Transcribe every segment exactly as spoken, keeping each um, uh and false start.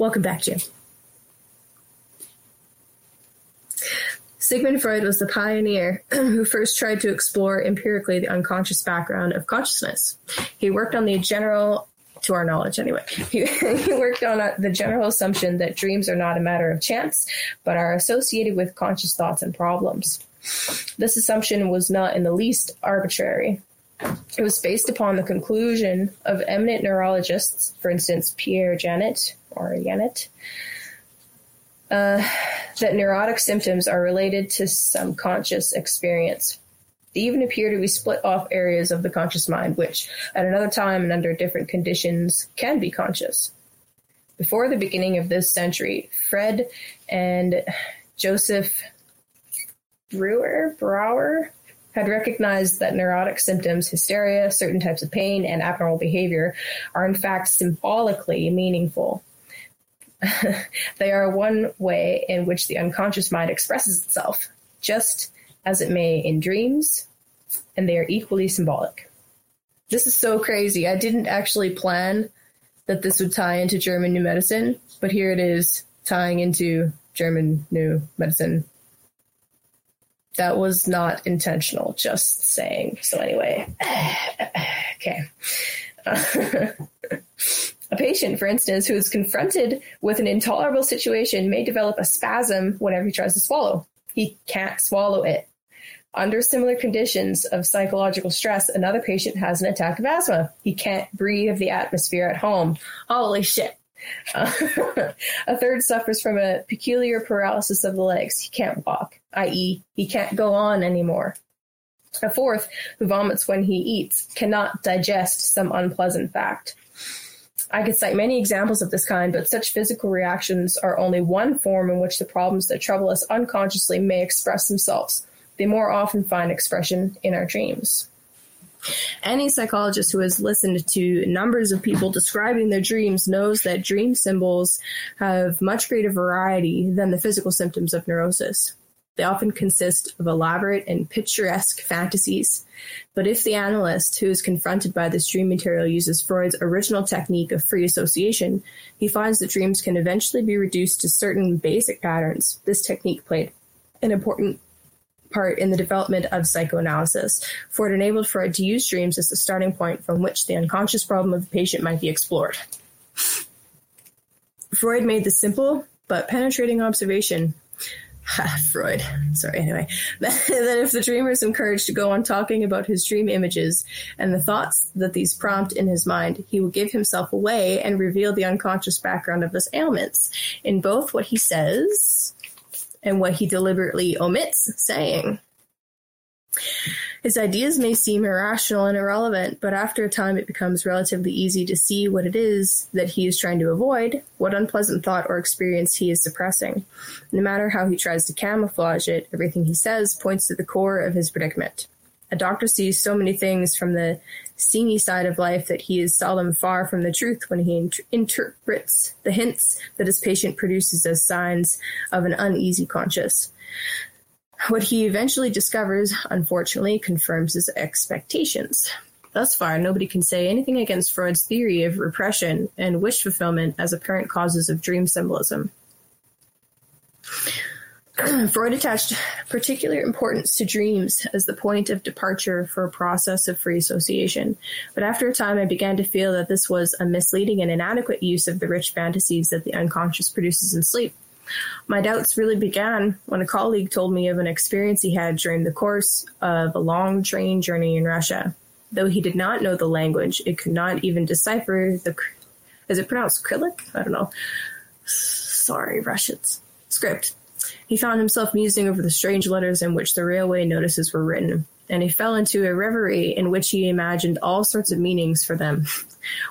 Welcome back, Jim. Sigmund Freud was the pioneer who first tried to explore empirically the unconscious background of consciousness. He worked on the general, to our knowledge anyway, he, he worked on a, the general assumption that dreams are not a matter of chance, but are associated with conscious thoughts and problems. This assumption was not in the least arbitrary. It was based upon the conclusion of eminent neurologists, for instance, Pierre Janet, or Janet, Uh, that neurotic symptoms are related to some conscious experience. They even appear to be split off areas of the conscious mind, which at another time and under different conditions can be conscious. Before the beginning of this century, Fred and Joseph Brewer, Brower had recognized that neurotic symptoms, hysteria, certain types of pain, and abnormal behavior are in fact symbolically meaningful. They are one way in which the unconscious mind expresses itself, just as it may in dreams, and they are equally symbolic. This is so crazy. I didn't actually plan that this would tie into German New Medicine, but here it is tying into German New Medicine. That was not intentional, just saying. So anyway, okay. A patient, for instance, who is confronted with an intolerable situation may develop a spasm whenever he tries to swallow. He can't swallow it. Under similar conditions of psychological stress, another patient has an attack of asthma. He can't breathe the atmosphere at home. Holy shit. Uh, a third suffers from a peculiar paralysis of the legs. He can't walk, that is, he can't go on anymore. A fourth, who vomits when he eats, cannot digest some unpleasant fact. I could cite many examples of this kind, but such physical reactions are only one form in which the problems that trouble us unconsciously may express themselves. They more often find expression in our dreams. Any psychologist who has listened to numbers of people describing their dreams knows that dream symbols have much greater variety than the physical symptoms of neurosis. They often consist of elaborate and picturesque fantasies. But if the analyst who is confronted by this dream material uses Freud's original technique of free association, he finds that dreams can eventually be reduced to certain basic patterns. This technique played an important part in the development of psychoanalysis, for it enabled Freud to use dreams as the starting point from which the unconscious problem of the patient might be explored. Freud made the simple but penetrating observation Freud, sorry, anyway, that if the dreamer is encouraged to go on talking about his dream images and the thoughts that these prompt in his mind, he will give himself away and reveal the unconscious background of his ailments in both what he says and what he deliberately omits saying. His ideas may seem irrational and irrelevant, but after a time it becomes relatively easy to see what it is that he is trying to avoid, what unpleasant thought or experience he is suppressing. No matter how he tries to camouflage it, everything he says points to the core of his predicament. A doctor sees so many things from the seamy side of life that he is seldom far from the truth when he int- interprets the hints that his patient produces as signs of an uneasy conscience. What he eventually discovers, unfortunately, confirms his expectations. Thus far, nobody can say anything against Freud's theory of repression and wish fulfillment as apparent causes of dream symbolism. Freud attached particular importance to dreams as the point of departure for a process of free association. But after a time, I began to feel that this was a misleading and inadequate use of the rich fantasies that the unconscious produces in sleep. My doubts really began when a colleague told me of an experience he had during the course of a long train journey in Russia. Though he did not know the language, it could not even decipher the, is it pronounced Cyrillic? I don't know. Sorry, Russians. Script. He found himself musing over the strange letters in which the railway notices were written, and he fell into a reverie in which he imagined all sorts of meanings for them.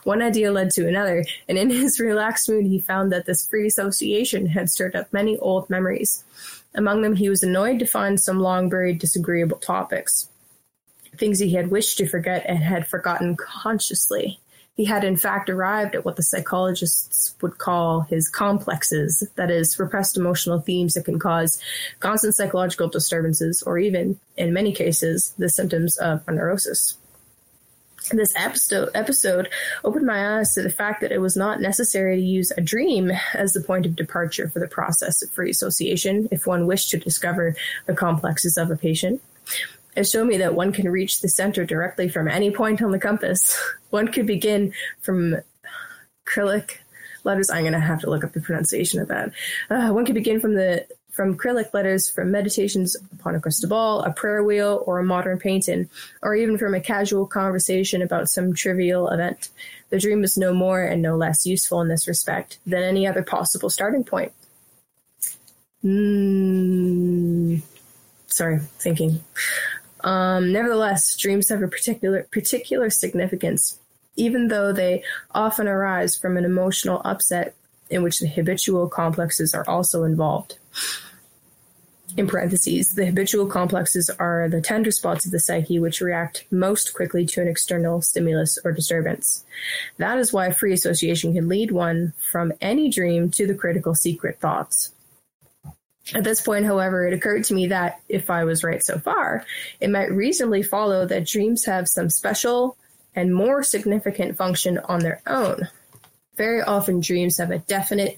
One idea led to another, and in his relaxed mood, he found that this free association had stirred up many old memories. Among them, he was annoyed to find some long-buried disagreeable topics, things he had wished to forget and had forgotten consciously. He had, in fact, arrived at what the psychologists would call his complexes, that is, repressed emotional themes that can cause constant psychological disturbances or even, in many cases, the symptoms of neurosis. This episode episode opened my eyes to the fact that it was not necessary to use a dream as the point of departure for the process of free association if one wished to discover the complexes of a patient. It showed me that one can reach the center directly from any point on the compass. One could begin from Cyrillic letters. I'm going to have to look up the pronunciation of that. Uh, one could begin from the from Cyrillic letters, from meditations upon a crystal ball, a prayer wheel, or a modern painting, or even from a casual conversation about some trivial event. The dream is no more and no less useful in this respect than any other possible starting point. Mm, sorry, thinking. Um, nevertheless, dreams have a particular particular significance, even though they often arise from an emotional upset in which the habitual complexes are also involved. In parentheses, the habitual complexes are the tender spots of the psyche which react most quickly to an external stimulus or disturbance. That is why free association can lead one from any dream to the critical secret thoughts. At this point, however, it occurred to me that, if I was right so far, it might reasonably follow that dreams have some special and more significant function on their own. Very often, dreams have a definite,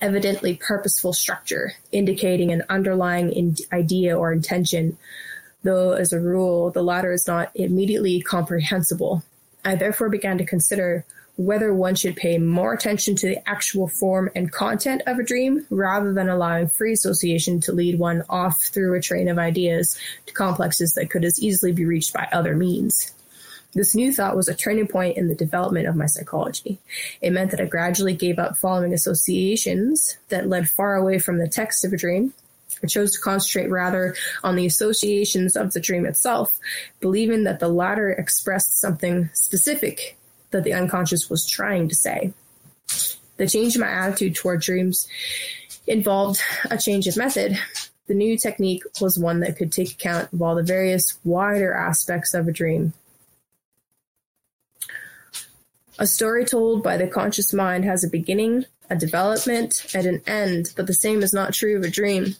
evidently purposeful structure, indicating an underlying in- idea or intention, though as a rule, the latter is not immediately comprehensible. I therefore began to consider whether one should pay more attention to the actual form and content of a dream rather than allowing free association to lead one off through a train of ideas to complexes that could as easily be reached by other means. This new thought was a turning point in the development of my psychology. It meant that I gradually gave up following associations that led far away from the text of a dream. I chose to concentrate rather on the associations of the dream itself, believing that the latter expressed something specific that the unconscious was trying to say. The change in my attitude toward dreams involved a change of method. The new technique was one that could take account of all the various wider aspects of a dream. A story told by the conscious mind has a beginning, a development, and an end, but the same is not true of a dream.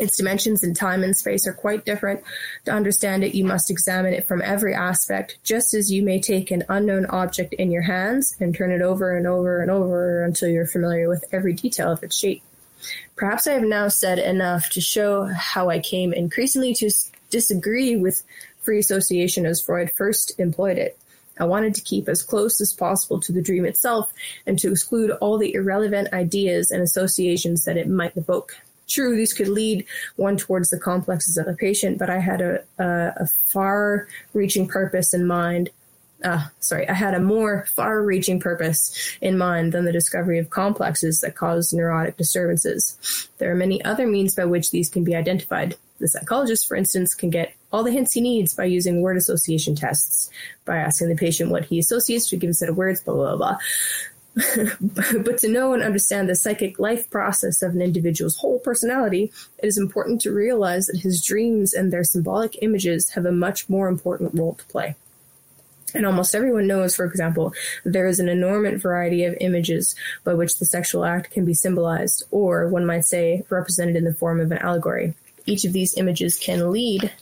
Its dimensions in time and space are quite different. To understand it, you must examine it from every aspect, just as you may take an unknown object in your hands and turn it over and over and over until you're familiar with every detail of its shape. Perhaps I have now said enough to show how I came increasingly to disagree with free association as Freud first employed it. I wanted to keep as close as possible to the dream itself and to exclude all the irrelevant ideas and associations that it might evoke. True, these could lead one towards the complexes of a patient, but I had a, a, a far-reaching purpose in mind. Uh, sorry, I had a more far-reaching purpose in mind than the discovery of complexes that cause neurotic disturbances. There are many other means by which these can be identified. The psychologist, for instance, can get all the hints he needs by using word association tests, by asking the patient what he associates to a given set of words, blah, blah, blah. But to know and understand the psychic life process of an individual's whole personality, it is important to realize that his dreams and their symbolic images have a much more important role to play. And almost everyone knows, for example, that there is an enormous variety of images by which the sexual act can be symbolized, or one might say, represented in the form of an allegory. Each of these images can lead,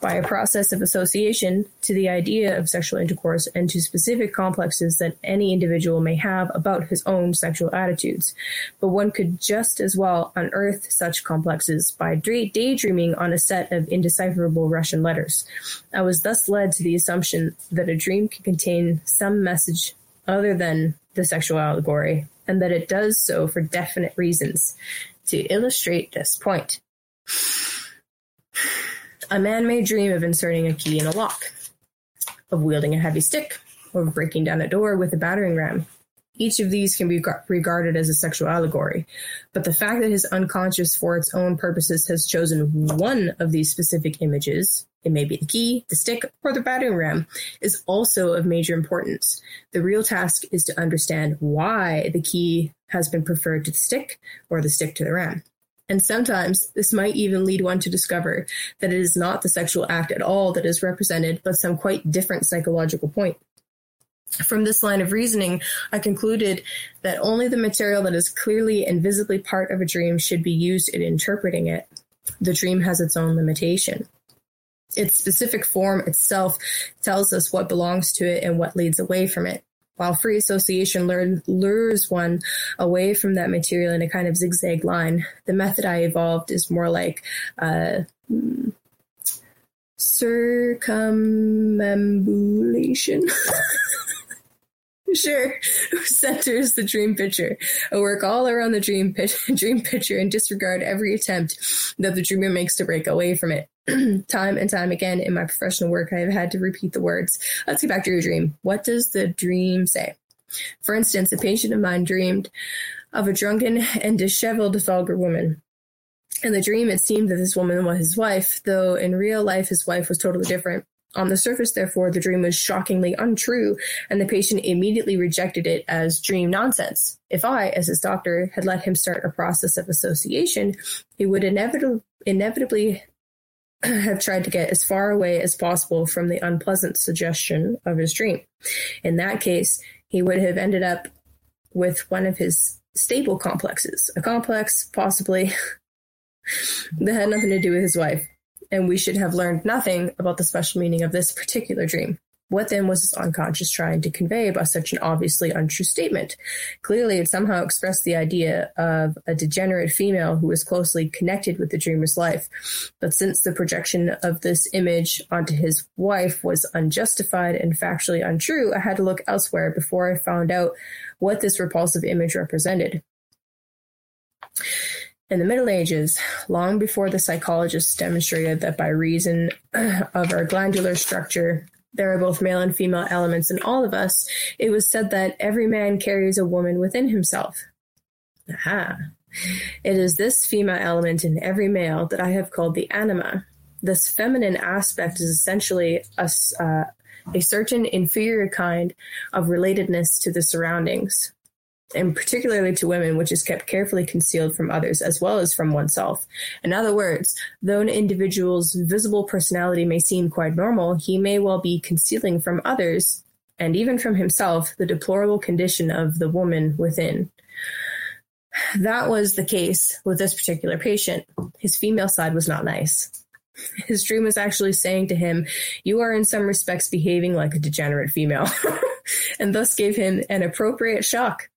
by a process of association, to the idea of sexual intercourse and to specific complexes that any individual may have about his own sexual attitudes. But one could just as well unearth such complexes by daydreaming on a set of indecipherable Russian letters. I was thus led to the assumption that a dream can contain some message other than the sexual allegory, and that it does so for definite reasons. To illustrate this point, a man may dream of inserting a key in a lock, of wielding a heavy stick, or of breaking down a door with a battering ram. Each of these can be regarded as a sexual allegory, but the fact that his unconscious for its own purposes has chosen one of these specific images, it may be the key, the stick, or the battering ram, is also of major importance. The real task is to understand why the key has been preferred to the stick, or the stick to the ram. And sometimes this might even lead one to discover that it is not the sexual act at all that is represented, but some quite different psychological point. From this line of reasoning, I concluded that only the material that is clearly and visibly part of a dream should be used in interpreting it. The dream has its own limitation. its specific form itself tells us what belongs to it and what leads away from it, while free association lure, lures one away from that material in a kind of zigzag line. The method I evolved is more like uh, circumambulation. Sure, centers the dream picture. I work all around the dream, pit, dream picture and disregard every attempt that the dreamer makes to break away from it. Time and time again in my professional work, I have had to repeat the words, let's get back to your dream. What does the dream say? For instance, a patient of mine dreamed of a drunken and disheveled vulgar woman. In the dream, it seemed that this woman was his wife, though in real life, his wife was totally different. On the surface, therefore, the dream was shockingly untrue, and the patient immediately rejected it as dream nonsense. If I, as his doctor, had let him start a process of association, he would inevitably, inevitably have tried to get as far away as possible from the unpleasant suggestion of his dream. In that case, he would have ended up with one of his stable complexes, a complex, possibly, that had nothing to do with his wife. And we should have learned nothing about the special meaning of this particular dream. What then was his unconscious trying to convey by such an obviously untrue statement? Clearly, it somehow expressed the idea of a degenerate female who was closely connected with the dreamer's life. But since the projection of this image onto his wife was unjustified and factually untrue, I had to look elsewhere before I found out what this repulsive image represented. In the Middle Ages, long before the psychologists demonstrated that by reason of our glandular structure, there are both male and female elements in all of us, it was said that every man carries a woman within himself. Aha! It is this female element in every male that I have called the anima. This feminine aspect is essentially a, uh, a certain inferior kind of relatedness to the surroundings, and particularly to women, which is kept carefully concealed from others as well as from oneself. In other words, though an individual's visible personality may seem quite normal, he may well be concealing from others, and even from himself, the deplorable condition of the woman within. That was the case with this particular patient. His female side was not nice. His dream was actually saying to him, you are in some respects behaving like a degenerate female, and thus gave him an appropriate shock.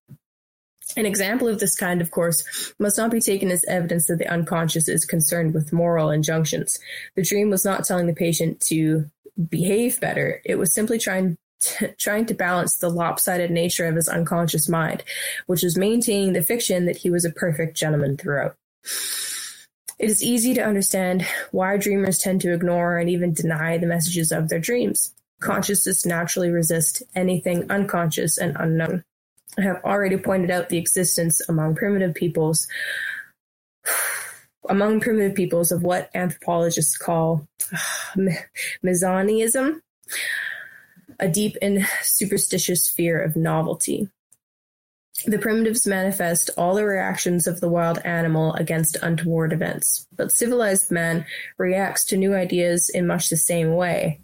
An example of this kind, of course, must not be taken as evidence that the unconscious is concerned with moral injunctions. The dream was not telling the patient to behave better. It was simply trying to, trying to balance the lopsided nature of his unconscious mind, which was maintaining the fiction that he was a perfect gentleman throughout. It is easy to understand why dreamers tend to ignore and even deny the messages of their dreams. Consciousness naturally resists anything unconscious and unknown. I have already pointed out the existence among primitive peoples, among primitive peoples of what anthropologists call mesonism, a deep and superstitious fear of novelty. The primitives manifest all the reactions of the wild animal against untoward events, but civilized man reacts to new ideas in much the same way.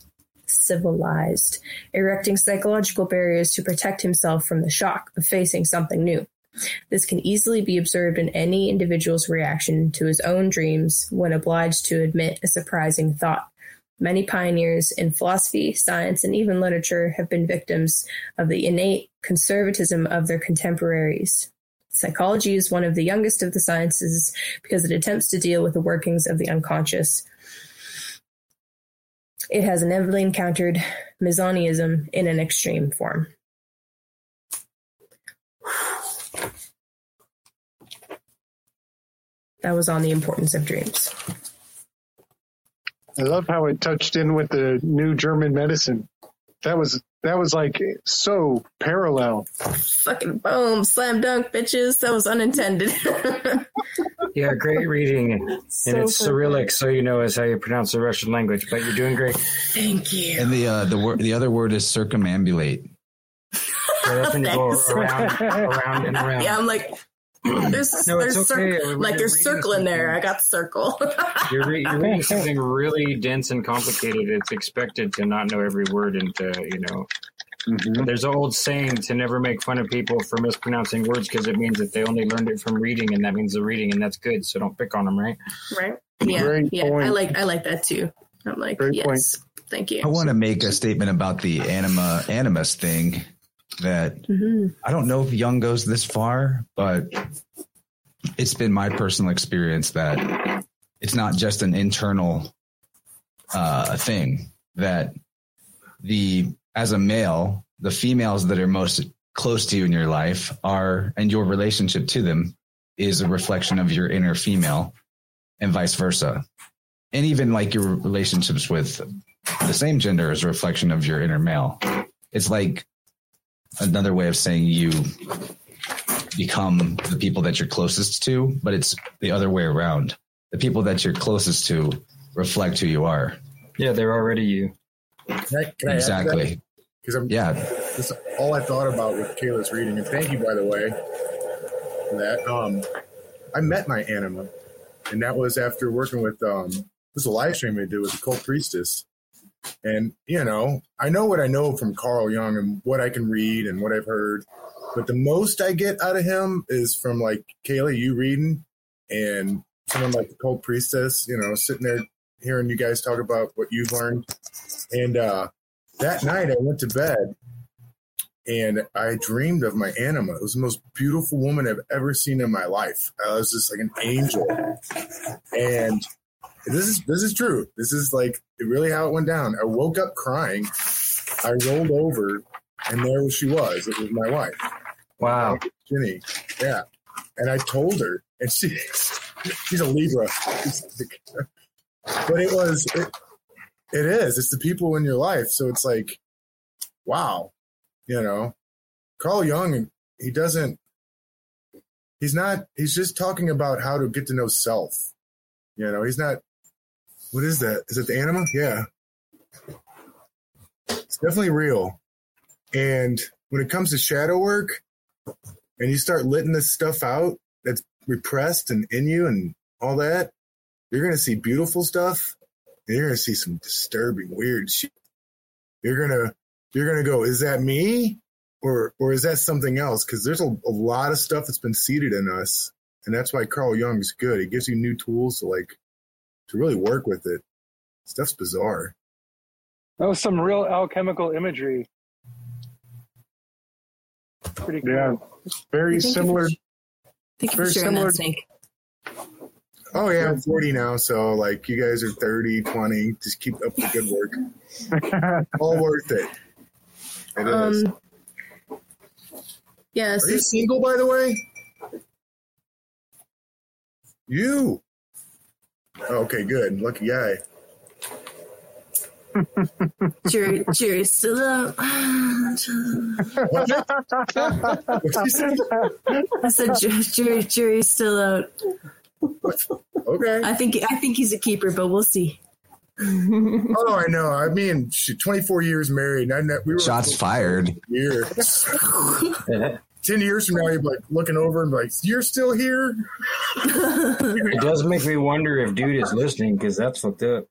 Civilized, erecting psychological barriers to protect himself from the shock of facing something new. This can easily be observed in any individual's reaction to his own dreams when obliged to admit a surprising thought. Many pioneers in philosophy, science, and even literature have been victims of the innate conservatism of their contemporaries. Psychology is one of the youngest of the sciences because it attempts to deal with the workings of the unconscious. It has inevitably encountered mesonism in an extreme form. That was on the importance of dreams. I love how it touched in with the new German medicine. That was that was like so parallel. Fucking boom, slam dunk, bitches. That was unintended. Yeah, great reading. And so it's Cyrillic, so you know is how you pronounce the Russian language, but you're doing great. Thank you. And the uh, the word the other word is circumambulate. Right up and you go around, around and around. Yeah, I'm like there's no, there's it's okay. cir- like there's circle in there. I got circle. you're, re- you're reading something really dense and complicated. It's expected to not know every word and to, you know. Mm-hmm. There's an old saying to never make fun of people for mispronouncing words because it means that they only learned it from reading, and that means the reading, and that's good. So don't pick on them, right? Right. Yeah. Great yeah. Point. I like I like that too. I'm like, Great yes, point. Thank you. I want to make a statement about the anima animus thing that mm-hmm. I don't know if Jung goes this far, but it's been my personal experience that it's not just an internal uh, thing, that the as a male, the females that are most close to you in your life are, and your relationship to them is a reflection of your inner female, and vice versa. And even like your relationships with the same gender is a reflection of your inner male. It's like another way of saying you become the people that you're closest to, but it's the other way around. The people that you're closest to reflect who you are. Yeah, they're already you. Can I, can I exactly. Because I'm yeah. This is all I thought about with Kayla's reading, and thank you, by the way, for that. Um, I met my anima, and that was after working with um. This is a live stream we did with the cult priestess. And, you know, I know what I know from Carl Jung and what I can read and what I've heard. But the most I get out of him is from, like, Kayla, you reading, and someone like the cult priestess, you know, sitting there hearing you guys talk about what you've learned. And uh, that night I went to bed and I dreamed of my anima. It was the most beautiful woman I've ever seen in my life. I was just like an angel. And This is this is true. This is like really how it went down. I woke up crying. I rolled over, and there she was. It was my wife. Wow, Jenny. Yeah, and I told her, and she she's a Libra. But it was it, it is. It's the people in your life. So it's like, wow, you know, Carl Jung. He doesn't. He's not. He's just talking about how to get to know self. You know, he's not. What is that? Is it the anima? Yeah. It's definitely real. And when it comes to shadow work and you start letting this stuff out that's repressed and in you and all that, you're going to see beautiful stuff. And you're going to see some disturbing, weird shit. You're going to you're gonna go, is that me? Or, or is that something else? Because there's a, a lot of stuff that's been seeded in us. And that's why Carl Jung's good. It gives you new tools to, like, to really work with it. Stuff's bizarre. That was some real alchemical imagery. Pretty cool. Yeah, very similar. Thank you for sharing that, Snake. Oh, yeah, I'm forty now, so, like, you guys are thirty, twenty. Just keep up the good work. All worth it. It um, is. Yes. Are you single, by the way? You. Okay, good. Lucky guy. Jerry, Jerry's still up. I said, Jerry, Jerry's still out. Okay. I think I think he's a keeper, but we'll see. Oh, I know. I mean, twenty-four years married. And I, we were shots fired. Year. Ten years from now, you're like looking over and like, you're still here. It does make me wonder if dude is listening, because that's fucked up.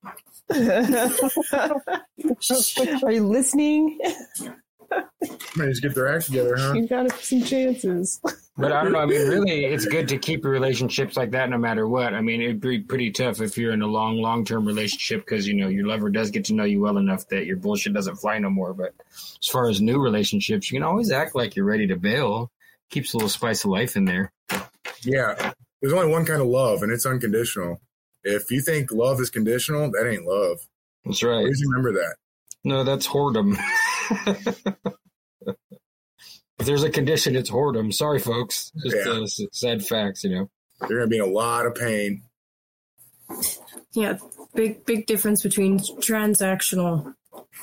Are you listening? Might just get their act together, huh? You got some chances. But I don't know. I mean, really, it's good to keep relationships like that, no matter what. I mean, it'd be pretty tough if you're in a long, long-term relationship, because you know your lover does get to know you well enough that your bullshit doesn't fly no more. But as far as new relationships, you can always act like you're ready to bail. Keeps a little spice of life in there. Yeah, there's only one kind of love, and it's unconditional. If you think love is conditional, that ain't love. That's right. Always remember that. No, that's whoredom. If there's a condition, it's whoredom. Sorry, folks. Just yeah. uh, sad facts, you know. You're going to be in a lot of pain. Yeah, big big difference between transactional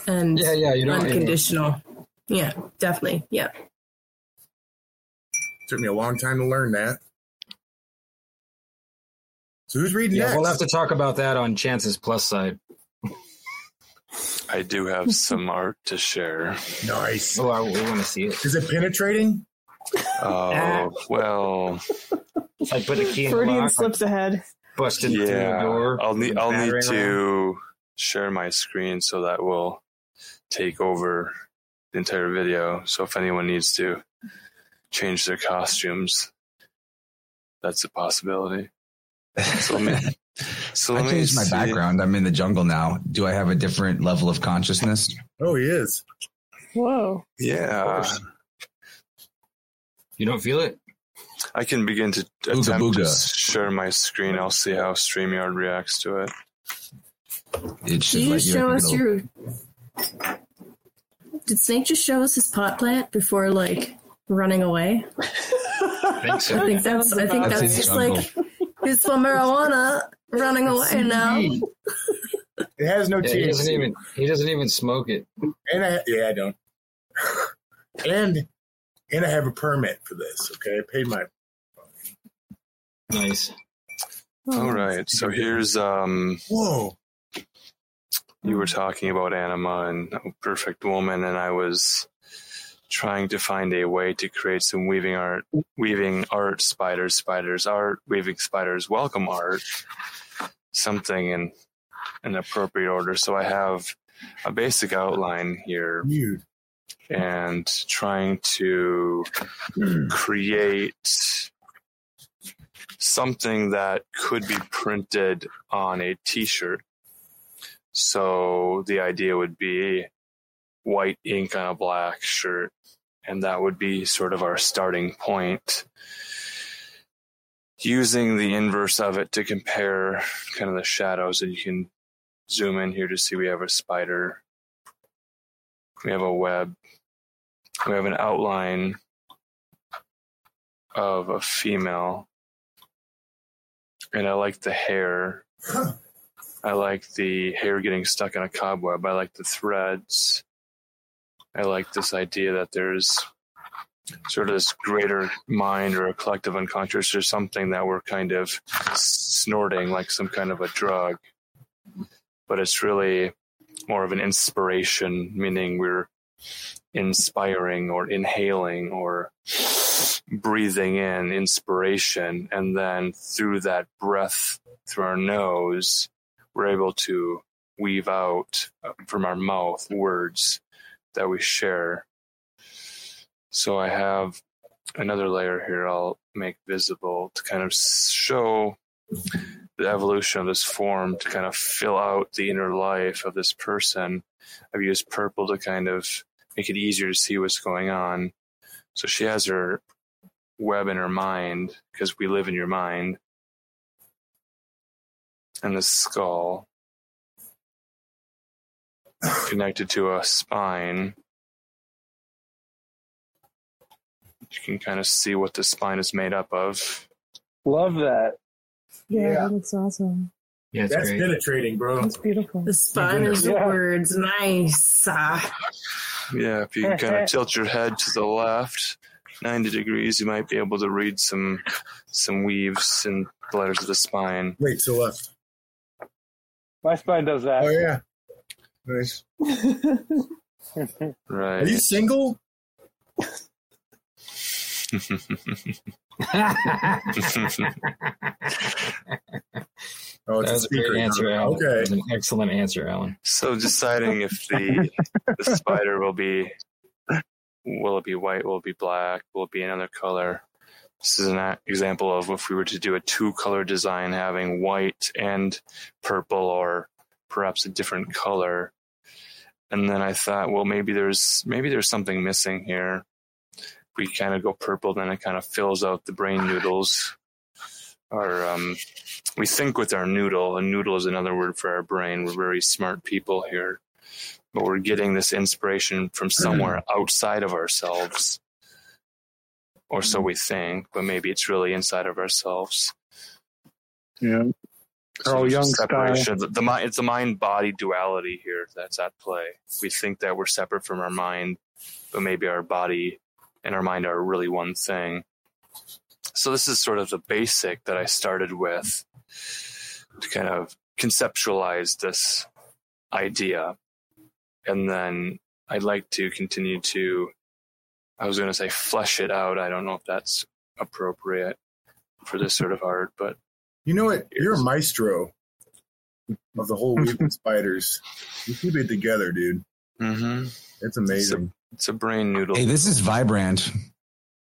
and yeah, yeah, you know, unconditional. You know. Yeah, definitely. Yeah. Took me a long time to learn that. So who's reading yeah, next? We'll have to talk about that on Chances Plus Side. I do have some art to share. Nice. Oh, I we want to see it. Is it penetrating? Oh, well. I put a key in the lock. Freudian slips ahead. Busted yeah, through the door. I'll need, I'll need to share my screen so that will take over the entire video. So if anyone needs to change their costumes, that's a possibility. So let me, So I changed my background. I'm in the jungle now. Do I have a different level of consciousness? Oh, he is. Whoa. Yeah. You don't feel it? I can begin to booga, attempt booga. to share my screen. I'll see how StreamYard reacts to it. It should you show us your... Did Snake just show us his pot plant before, like, running away? I think so. I think that's, I think that's, that's just jungle. Like his marijuana running away now. It has no yeah, T H C. He doesn't even, he doesn't even smoke it. And I, yeah, I don't. And and I have a permit for this. Okay, I paid my. Nice. Oh, all right, so here's um. Whoa. You were talking about anima and oh, perfect woman, and I was trying to find a way to create some weaving art, weaving art, spiders, spiders, art, weaving spiders, welcome art, something in an appropriate order. So I have a basic outline here and trying to create something that could be printed on a t-shirt. So the idea would be white ink on a black shirt, and that would be sort of our starting point, using the inverse of it to compare kind of the shadows. And you can zoom in here to see we have a spider, we have a web, we have an outline of a female, and I like the hair. I like the hair getting stuck in a cobweb. I like the threads. I like this idea that there's sort of this greater mind or a collective unconscious or something that we're kind of snorting like some kind of a drug. But it's really more of an inspiration, meaning we're inspiring or inhaling or breathing in inspiration. And then through that breath, through our nose, we're able to weave out from our mouth words that we share. So I have another layer here I'll make visible to kind of show the evolution of this form to kind of fill out the inner life of this person. I've used purple to kind of make it easier to see what's going on. So she has her web in her mind, because we live in your mind, and the skull connected to a spine. You can kind of see what the spine is made up of. Love that. Yeah, yeah. That's awesome. Yeah, that's great. Penetrating, bro. That's beautiful. The spine is the words. Nice. Uh, yeah, if you can kind of tilt your head to the left ninety degrees, you might be able to read some some weaves and the letters of the spine. Wait, to the left. My spine does that. Oh, yeah. Nice. Right. Are you single? Oh, it's that was a, a great answer, Alan. Okay. That was an excellent answer, Alan. So deciding if the the spider will be, will it be white, will it be black, will it be another color? This is an example of if we were to do a two-color design, having white and purple or perhaps a different color. And then I thought, well, maybe there's maybe there's something missing here. We kind of go purple, then it kind of fills out the brain noodles. Our, um, we think with our noodle. A noodle is another word for our brain. We're very smart people here. But we're getting this inspiration from somewhere outside of ourselves. Or so we think, but maybe it's really inside of ourselves. Yeah. Carl Jung separation. The, the, it's the mind-body duality here that's at play. We think that we're separate from our mind, but maybe our body and our mind are really one thing. So this is sort of the basic that I started with to kind of conceptualize this idea. And then I'd like to continue to I was going to say flesh it out. I don't know if that's appropriate for this sort of art, but you know what? You're a maestro of the whole weaving spiders. You keep it together, dude. Mm-hmm. It's amazing. It's a, it's a brain noodle. Hey, this is vibrant.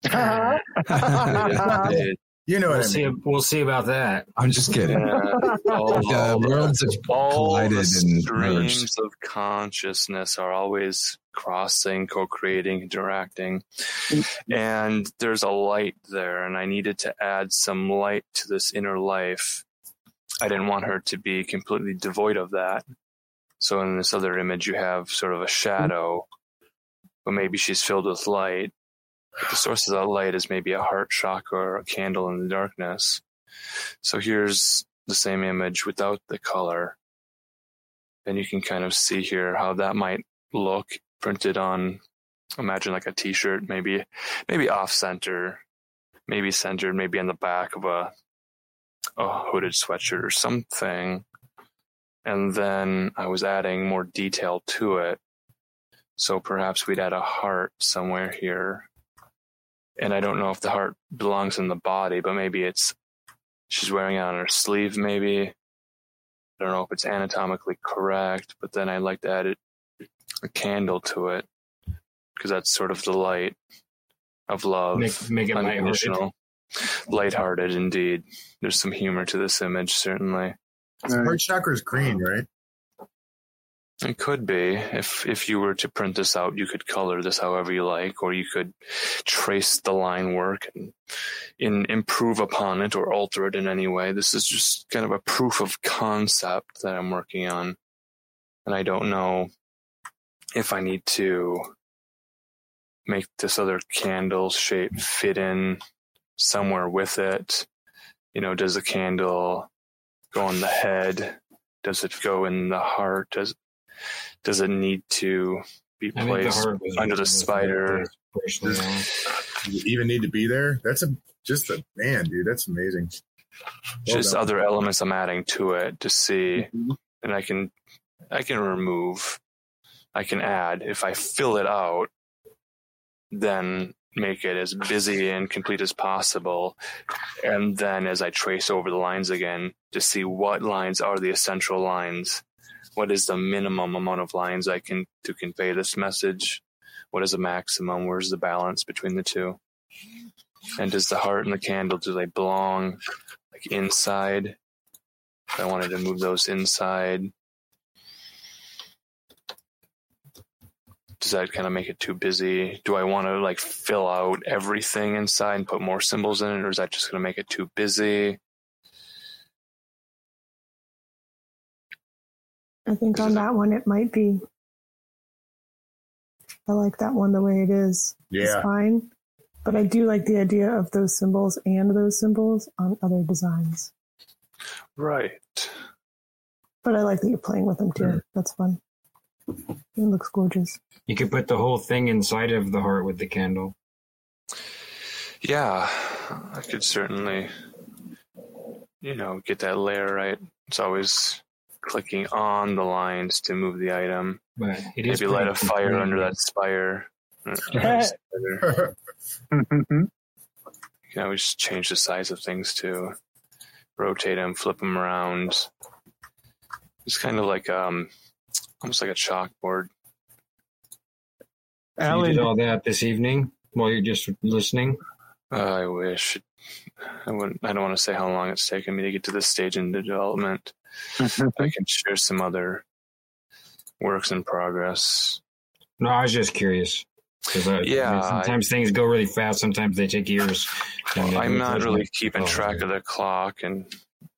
Yeah, it, it, You know we'll what I mean. See, we'll see about that. I'm just kidding. Uh, all, the all worlds have collided the and merged. Streams of consciousness are always crossing, co-creating, interacting. And there's a light there, and I needed to add some light to this inner life. I didn't want her to be completely devoid of that. So in this other image, you have sort of a shadow, but maybe she's filled with light. But the source of that light is maybe a heart chakra or a candle in the darkness. So here's the same image without the color. And you can kind of see here how that might look printed on, imagine like a t-shirt, maybe, maybe off-center, maybe centered, maybe on the back of a, a hooded sweatshirt or something. And then I was adding more detail to it. So perhaps we'd add a heart somewhere here. And I don't know if the heart belongs in the body, but maybe it's, she's wearing it on her sleeve, maybe. I don't know if it's anatomically correct, but then I like to add it, a candle to it, because that's sort of the light of love. Make, make it unconditional. Lighthearted. Lighthearted, indeed. There's some humor to this image, certainly. Right. Heart chakra is green, right? It could be. If if you were to print this out, you could color this however you like, or you could trace the line work and, and improve upon it or alter it in any way. This is just kind of a proof of concept that I'm working on. And I don't know if I need to make this other candle shape fit in somewhere with it. You know, does the candle go on the head? Does it go in the heart? Does Does it need to be placed the under the spider? Does it even need to be there? That's a just a man, dude. That's amazing. Well just done. Other elements I'm adding to it to see, mm-hmm. and I can, I can remove, I can add. If I fill it out, then make it as busy and complete as possible, and then as I trace over the lines again to see what lines are the essential lines. What is the minimum amount of lines I can to convey this message? What is the maximum? Where's the balance between the two? And does the heart and the candle, do they belong like inside? If I wanted to move those inside. Does that kind of make it too busy? Do I want to like fill out everything inside and put more symbols in it? Or is that just going to make it too busy? I think on that one, it might be. I like that one the way it is. Yeah. It's fine. But I do like the idea of those symbols and those symbols on other designs. Right. But I like that you're playing with them, too. Yeah. That's fun. It looks gorgeous. You could put the whole thing inside of the heart with the candle. Yeah. I could certainly, you know, get that layer right. It's always clicking on the lines to move the item. Right. It is maybe light a fire under that spire. You can always change the size of things too. Rotate them, flip them around. It's kind of like um, almost like a chalkboard. Alan, you did all that this evening while you're just listening? Uh, I wish. I wouldn't. I don't want to say how long it's taken me to get to this stage in the development. I can share some other works in progress. No, I was just curious. I, yeah, I mean, sometimes I, things go really fast. Sometimes they take years. Well, I'm not really like, keeping oh, track okay. of the clock and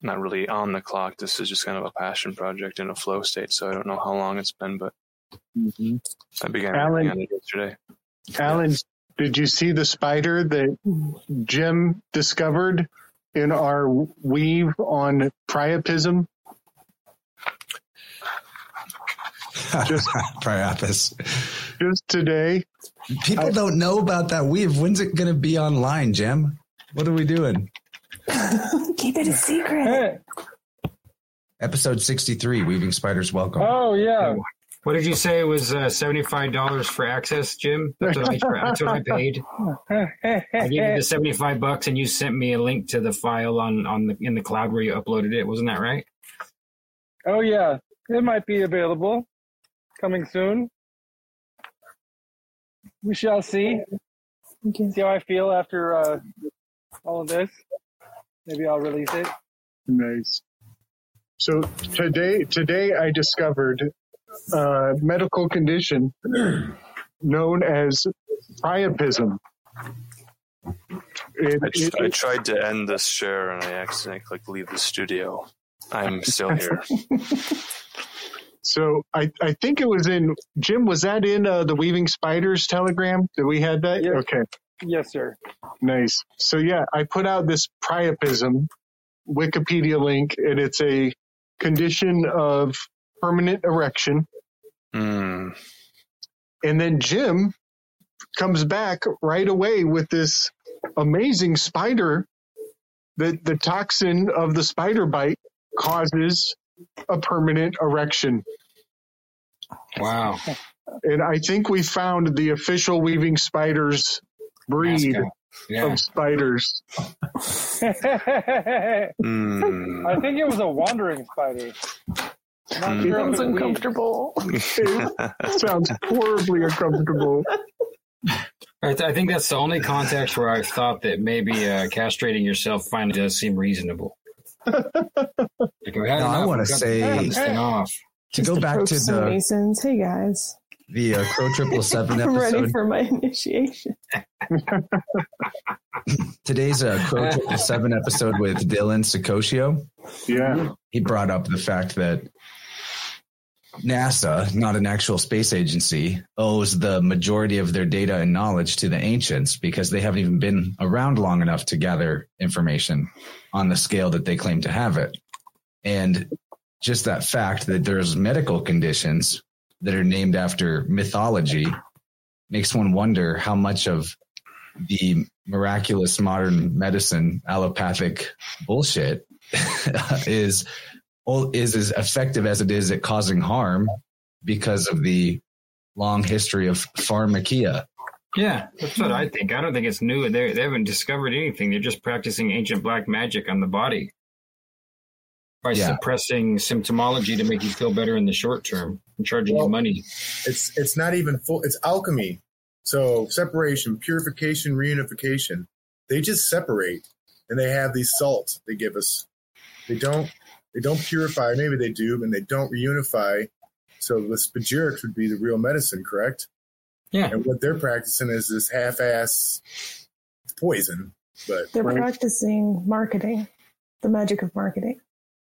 not really on the clock. This is just kind of a passion project in a flow state. So I don't know how long it's been, but mm-hmm. I began Alan, working on it yesterday. Alan, yeah. Did you see the spider that Jim discovered in our weave on priapism? Just, Priapus. Just today. People I, don't know about that weave. When's it going to be online, Jim? What are we doing? Keep it a secret. Hey. Episode sixty-three, Weaving Spiders Welcome. Oh, yeah. What did you say it was uh, seventy-five dollars for access, Jim? That's what I, that's what I paid. I gave you the seventy-five bucks, and you sent me a link to the file on, on the, in the cloud where you uploaded it. Wasn't that right? Oh, yeah. It might be available. Coming soon. We shall see. See how I feel after uh, all of this. Maybe I'll release it. Nice. So today, today I discovered a medical condition known as priapism. It, I, tr- it, I tried to end this share and I accidentally clicked leave the studio. I'm still here. So I, I think it was in, Jim, was that in uh, the Weaving Spiders telegram? Did we have that? Yes. Okay. Yes, sir. Nice. So yeah, I put out this priapism Wikipedia link, and it's a condition of permanent erection. Mm. And then Jim comes back right away with this amazing spider that the toxin of the spider bite causes a permanent erection. Wow. And I think we found the official Weaving Spiders breed yeah. of spiders. mm. I think it was a wandering spider. Mm. Sure, sounds uncomfortable. It sounds horribly uncomfortable. I, th- I think that's the only context where I've thought that maybe uh, castrating yourself finally does seem reasonable. Like, no, I want to say off. to go back to the Masons. Hey guys, the uh, Crow Triple Seven episode. I'm ready for my initiation. Today's uh, Crow Triple Seven episode with Dylan Sicoscio. Yeah, he brought up the fact that NASA, not an actual space agency, owes the majority of their data and knowledge to the ancients because they haven't even been around long enough to gather information on the scale that they claim to have it. And just that fact that there's medical conditions that are named after mythology makes one wonder how much of the miraculous modern medicine allopathic bullshit is is as effective as it is at causing harm because of the long history of pharmakia. Yeah, that's what I think. I don't think it's new. They, they haven't discovered anything. They're just practicing ancient black magic on the body by yeah. suppressing symptomology to make you feel better in the short term and charging well, you money. It's it's not even full. It's alchemy. So separation, purification, reunification. They just separate, and they have these salts they give us. They don't... They don't purify. Maybe they do, and they don't reunify. So the spagyrics would be the real medicine, correct? Yeah. And what they're practicing is this half-ass poison. But they're right? practicing marketing, the magic of marketing.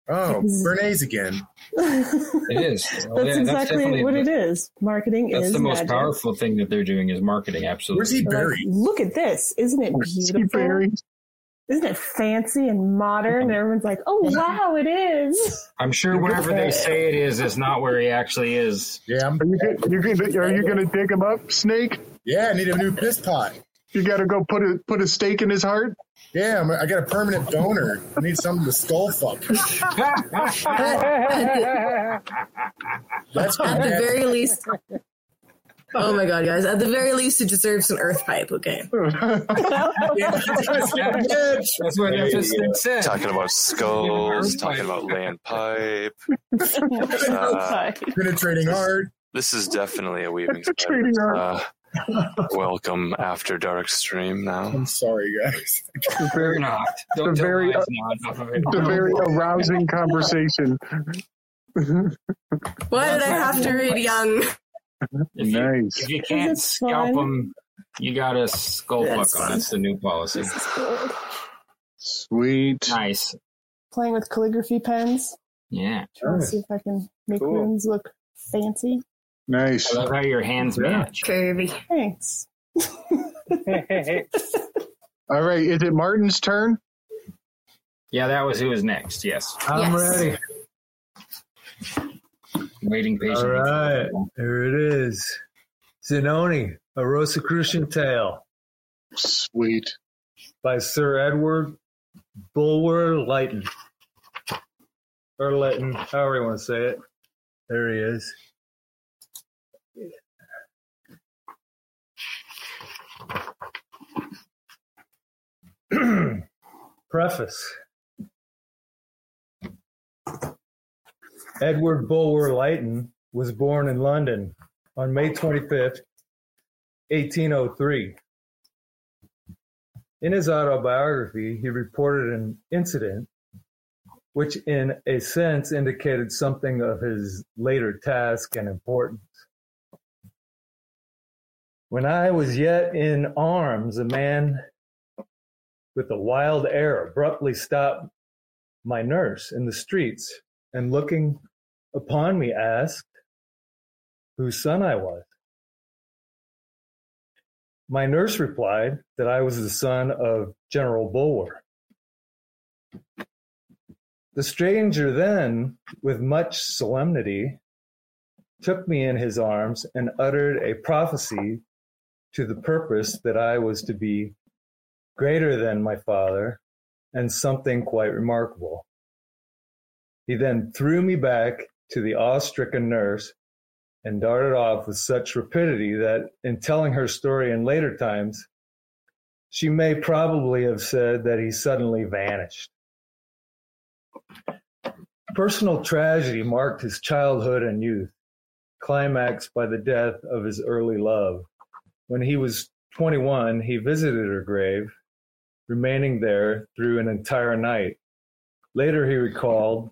Oh, Bernays again. It is. Well, that's yeah, exactly that's what the, it is. Marketing that's is That's the most magic. Powerful thing that they're doing is marketing, absolutely. Where's he buried? Like, look at this. Isn't it Where's beautiful? He buried? Isn't it fancy and modern? And everyone's like, oh, wow, it is. I'm sure whatever they say it is, is not where he actually is. Yeah. I'm, are you going to dig him up, Snake? Yeah, I need a new piss pot. You got to go put a put a stake in his heart? Yeah, I'm, I got a permanent donor. I need something to skull fuck. That's At the very least... Oh my God, guys! At the very least, it deserves an earth pipe. Okay. That's what Snake said. Talking about skulls, talking about land pipe, uh, penetrating heart. This is definitely a Weaving Spiders. Uh, welcome after dark stream. Now, I'm sorry, guys. The very not. The very uh, not. The very arousing conversation. Why did I have to read Jung? If you, nice. If you can't scalp fun? them, you gotta skull yes. fuck on. That's the new policy. This is good. Sweet. Nice. Playing with calligraphy pens. Yeah. Trying to see if I can make cool. runes look fancy. Nice. I love how your hands yeah. match. Curvy. Thanks. All right. Is it Martin's turn? Yeah, that was who was next. Yes. I'm yes. ready. Waiting patiently. All right, here it is. Zanoni, a Rosicrucian Tale. Sweet. By Sir Edward Bulwer-Lytton. Or Lytton, however you want to say it. There he is. Yeah. Preface. Edward Bulwer-Lytton was born in London on May twenty-fifth, eighteen oh three. In his autobiography, he reported an incident which in a sense indicated something of his later task and importance. When I was yet in arms, a man with a wild air abruptly stopped my nurse in the streets and looking upon me asked whose son I was. My nurse replied that I was the son of General Bulwer. The stranger then, with much solemnity, took me in his arms and uttered a prophecy to the purpose that I was to be greater than my father and something quite remarkable. He then threw me back to the awe-stricken nurse and darted off with such rapidity that in telling her story in later times, she may probably have said that he suddenly vanished. Personal tragedy marked his childhood and youth, climaxed by the death of his early love. When he was twenty-one, he visited her grave, remaining there through an entire night. Later, he recalled,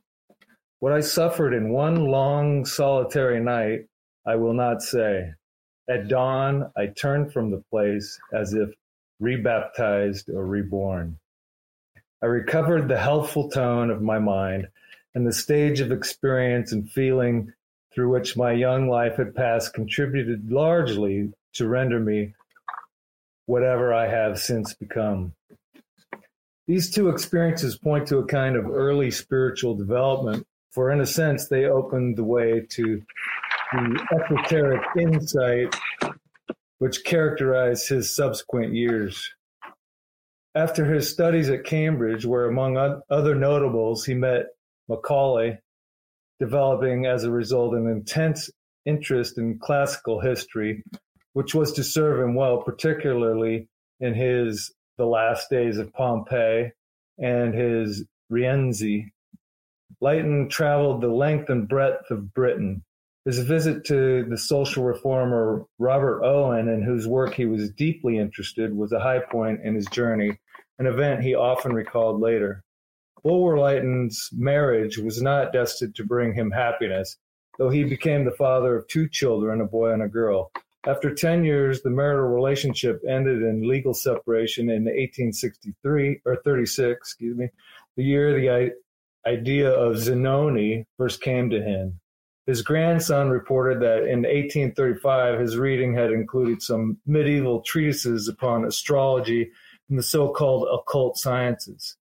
"What I suffered in one long, solitary night, I will not say. At dawn, I turned from the place as if rebaptized or reborn. I recovered the healthful tone of my mind and the stage of experience and feeling through which my young life had passed contributed largely to render me whatever I have since become." These two experiences point to a kind of early spiritual development, for in a sense, they opened the way to the esoteric insight which characterized his subsequent years. After his studies at Cambridge, where among other notables he met Macaulay, developing as a result an intense interest in classical history, which was to serve him well, particularly in his The Last Days of Pompeii and his Rienzi. Lytton traveled the length and breadth of Britain. His visit to the social reformer Robert Owen, in whose work he was deeply interested, was a high point in his journey, an event he often recalled later. Bulwer-Lytton's marriage was not destined to bring him happiness, though he became the father of two children, a boy and a girl. After ten years, the marital relationship ended in legal separation in eighteen sixty-three, or thirty-six, excuse me, the year the idea of Zanoni first came to him. His grandson reported that in eighteen thirty-five, his reading had included some medieval treatises upon astrology and the so-called occult sciences.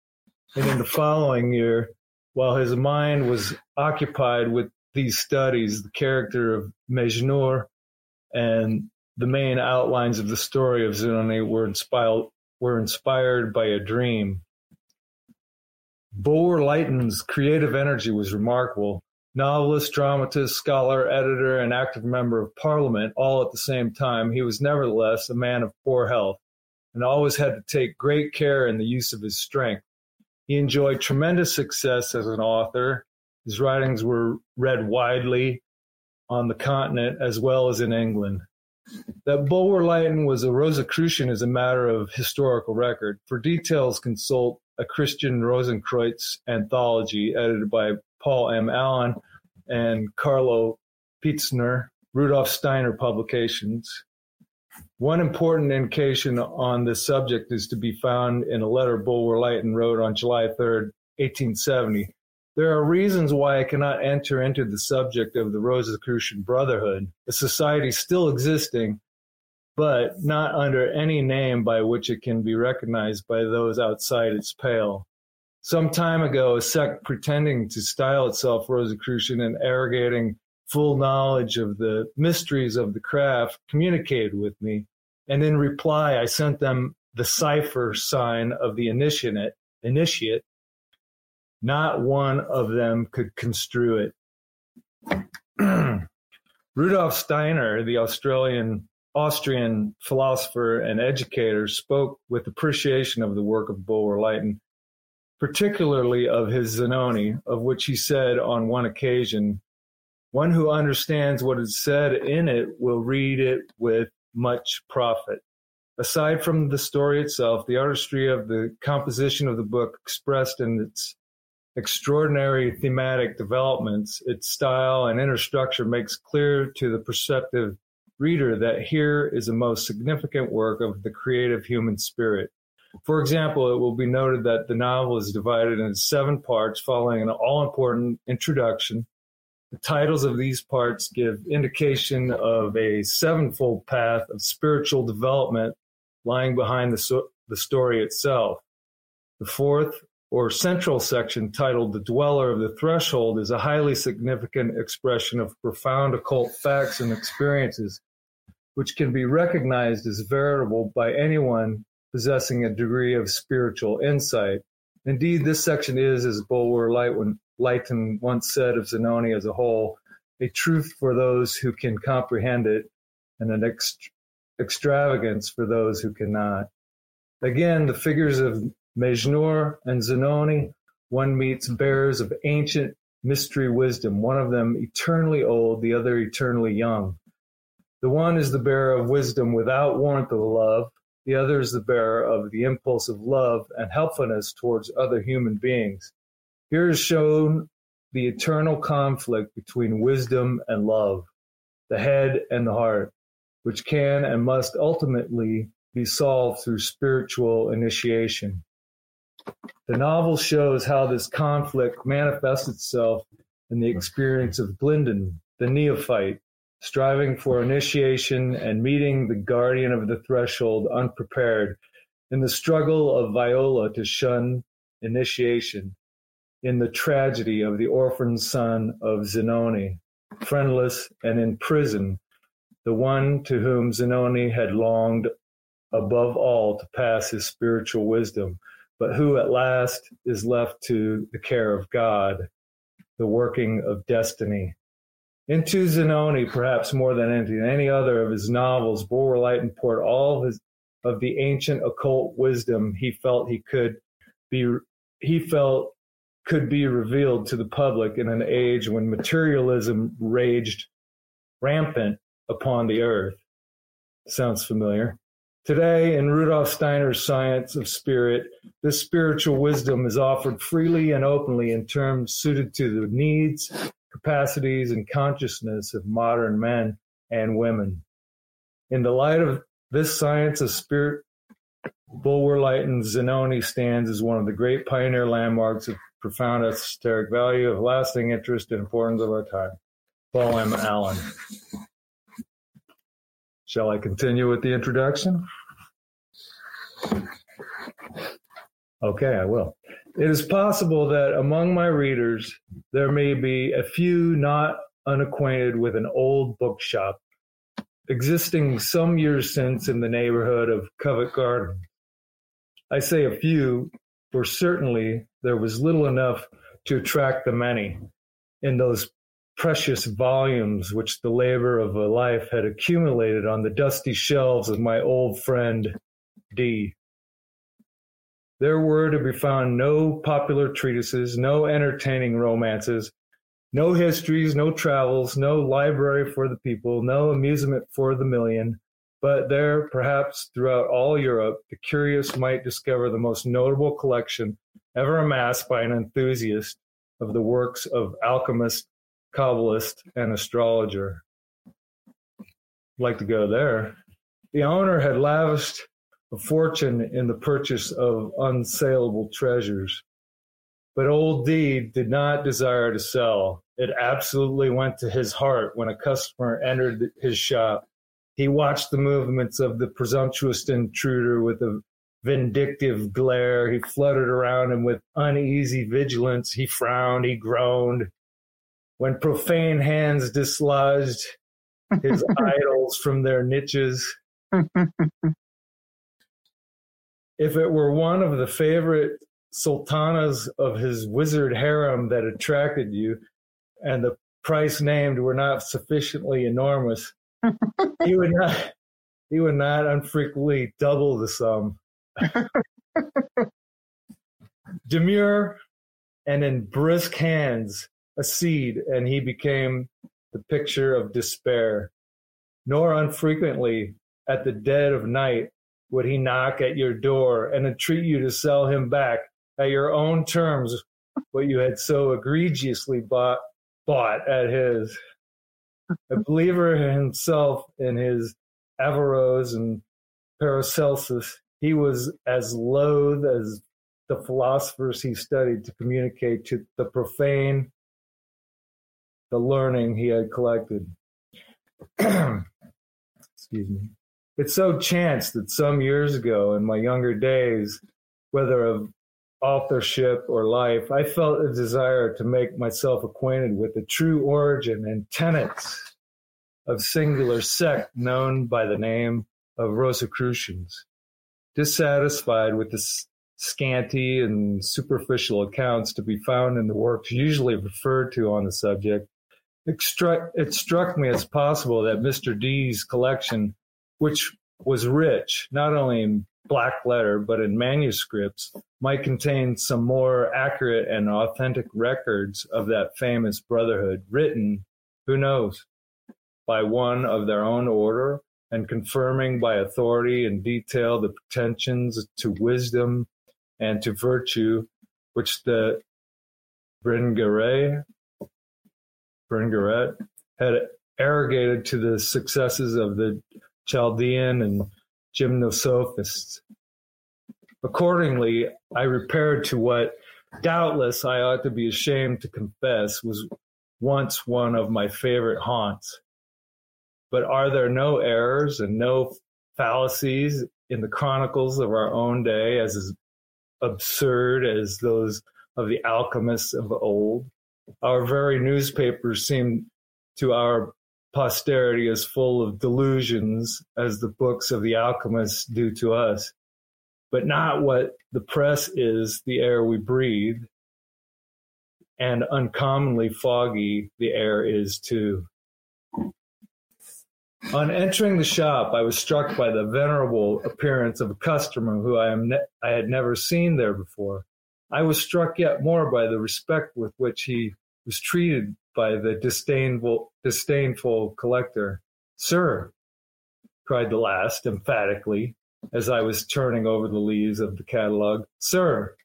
And in the following year, while his mind was occupied with these studies, the character of Mejnur and the main outlines of the story of Zanoni were inspired, were inspired by a dream. Bulwer-Lytton's creative energy was remarkable. Novelist, dramatist, scholar, editor, and active member of Parliament, all at the same time, he was nevertheless a man of poor health and always had to take great care in the use of his strength. He enjoyed tremendous success as an author. His writings were read widely on the continent as well as in England. That Bulwer-Lytton was a Rosicrucian is a matter of historical record. For details, consult A Christian Rosenkreutz Anthology, edited by Paul M. Allen and Carlo Pietzner, Rudolf Steiner Publications. One important indication on this subject is to be found in a letter Bulwer-Lytton wrote on July third, eighteen seventy. There are reasons why I cannot enter into the subject of the Rosicrucian Brotherhood, a society still existing, but not under any name by which it can be recognized by those outside its pale. Some time ago, a sect pretending to style itself Rosicrucian and arrogating full knowledge of the mysteries of the craft communicated with me, and in reply I sent them the cipher sign of the initiate. initiate. Not one of them could construe it. Rudolf Steiner, the Australian Austrian philosopher and educator, spoke with appreciation of the work of Bulwer-Lytton, particularly of his Zanoni, of which he said on one occasion, "One who understands what is said in it will read it with much profit." Aside from the story itself, the artistry of the composition of the book expressed in its extraordinary thematic developments, its style and inner structure makes clear to the perceptive reader that here is a most significant work of the creative human spirit. For example, it will be noted that the novel is divided into seven parts following an all-important introduction. The titles of these parts give indication of a sevenfold path of spiritual development lying behind the, so- the story itself. The fourth or central section, titled The Dweller of the Threshold, is a highly significant expression of profound occult facts and experiences, which can be recognized as veritable by anyone possessing a degree of spiritual insight. Indeed, this section is, as Bulwer-Lytton once said of Zanoni as a whole, a truth for those who can comprehend it and an ext- extravagance for those who cannot. Again, the figures of Mejnour and Zanoni, one meets bearers of ancient mystery wisdom, one of them eternally old, the other eternally young. The one is the bearer of wisdom without warrant of love, the other is the bearer of the impulse of love and helpfulness towards other human beings. Here is shown the eternal conflict between wisdom and love, the head and the heart, which can and must ultimately be solved through spiritual initiation. The novel shows how this conflict manifests itself in the experience of Glyndon, the neophyte, striving for initiation and meeting the guardian of the threshold unprepared, in the struggle of Viola to shun initiation, in the tragedy of the orphaned son of Zanoni, friendless and in prison, the one to whom Zanoni had longed above all to pass his spiritual wisdom, but who at last is left to the care of God, the working of destiny. Into Zanoni, perhaps more than into any other of his novels, Bulwer-Lytton poured all his, of the ancient occult wisdom he felt he could be he felt could be revealed to the public in an age when materialism raged rampant upon the earth. Sounds familiar. Today, in Rudolf Steiner's Science of Spirit, this spiritual wisdom is offered freely and openly in terms suited to the needs, capacities, and consciousness of modern men and women. In the light of this science of spirit, Bulwer-Lytton's Zanoni stands as one of the great pioneer landmarks of profound esoteric value, of lasting interest and importance of our time. Paul M. Allen. Shall I continue with the introduction? Okay, I will. It is possible that among my readers, there may be a few not unacquainted with an old bookshop existing some years since in the neighborhood of Covent Garden. I say a few, for certainly there was little enough to attract the many in those precious volumes which the labor of a life had accumulated on the dusty shelves of my old friend D. There were to be found no popular treatises, no entertaining romances, no histories, no travels, no library for the people, no amusement for the million, but there, perhaps throughout all Europe, the curious might discover the most notable collection ever amassed by an enthusiast of the works of alchemist, Kabbalist, and astrologer. I'd like to go there. The owner had lavished a fortune in the purchase of unsaleable treasures, but old D did not desire to sell. It absolutely went to his heart when a customer entered his shop. He watched the movements of the presumptuous intruder with a vindictive glare. He fluttered around him with uneasy vigilance. He frowned, he groaned. When profane hands dislodged his idols from their niches. If it were one of the favorite sultanas of his wizard harem that attracted you, and the price named were not sufficiently enormous, he would not he would not unfrequently double the sum. Demure and in brisk hands, a seed, and he became the picture of despair. Nor unfrequently, at the dead of night, would he knock at your door and entreat you to sell him back at your own terms what you had so egregiously bought bought at his. A believer himself in his Averroes and Paracelsus, he was as loath as the philosophers he studied to communicate to the profane the learning he had collected. Excuse me. It so chanced that some years ago in my younger days, whether of authorship or life, I felt a desire to make myself acquainted with the true origin and tenets of singular sect known by the name of Rosicrucians. Dissatisfied with the scanty and superficial accounts to be found in the works usually referred to on the subject, it struck, it struck me as possible that Mister D's collection, which was rich, not only in black letter, but in manuscripts, might contain some more accurate and authentic records of that famous brotherhood, written, who knows, by one of their own order, and confirming by authority and detail the pretensions to wisdom and to virtue which the Bringeret, Bringeret had arrogated to the successes of the Chaldean and Gymnosophists. Accordingly, I repaired to what, doubtless, I ought to be ashamed to confess was once one of my favorite haunts. But are there no errors and no fallacies in the chronicles of our own day as, as absurd as those of the alchemists of old? Our very newspapers seem to our posterity as full of delusions as the books of the alchemists do to us, but not what the press is, the air we breathe, and uncommonly foggy the air is too. On entering the shop, I was struck by the venerable appearance of a customer who I, am ne- I had never seen there before. I was struck yet more by the respect with which he was treated by the disdainful, disdainful collector. "Sir," cried the last emphatically, as I was turning over the leaves of the catalog, "Sir,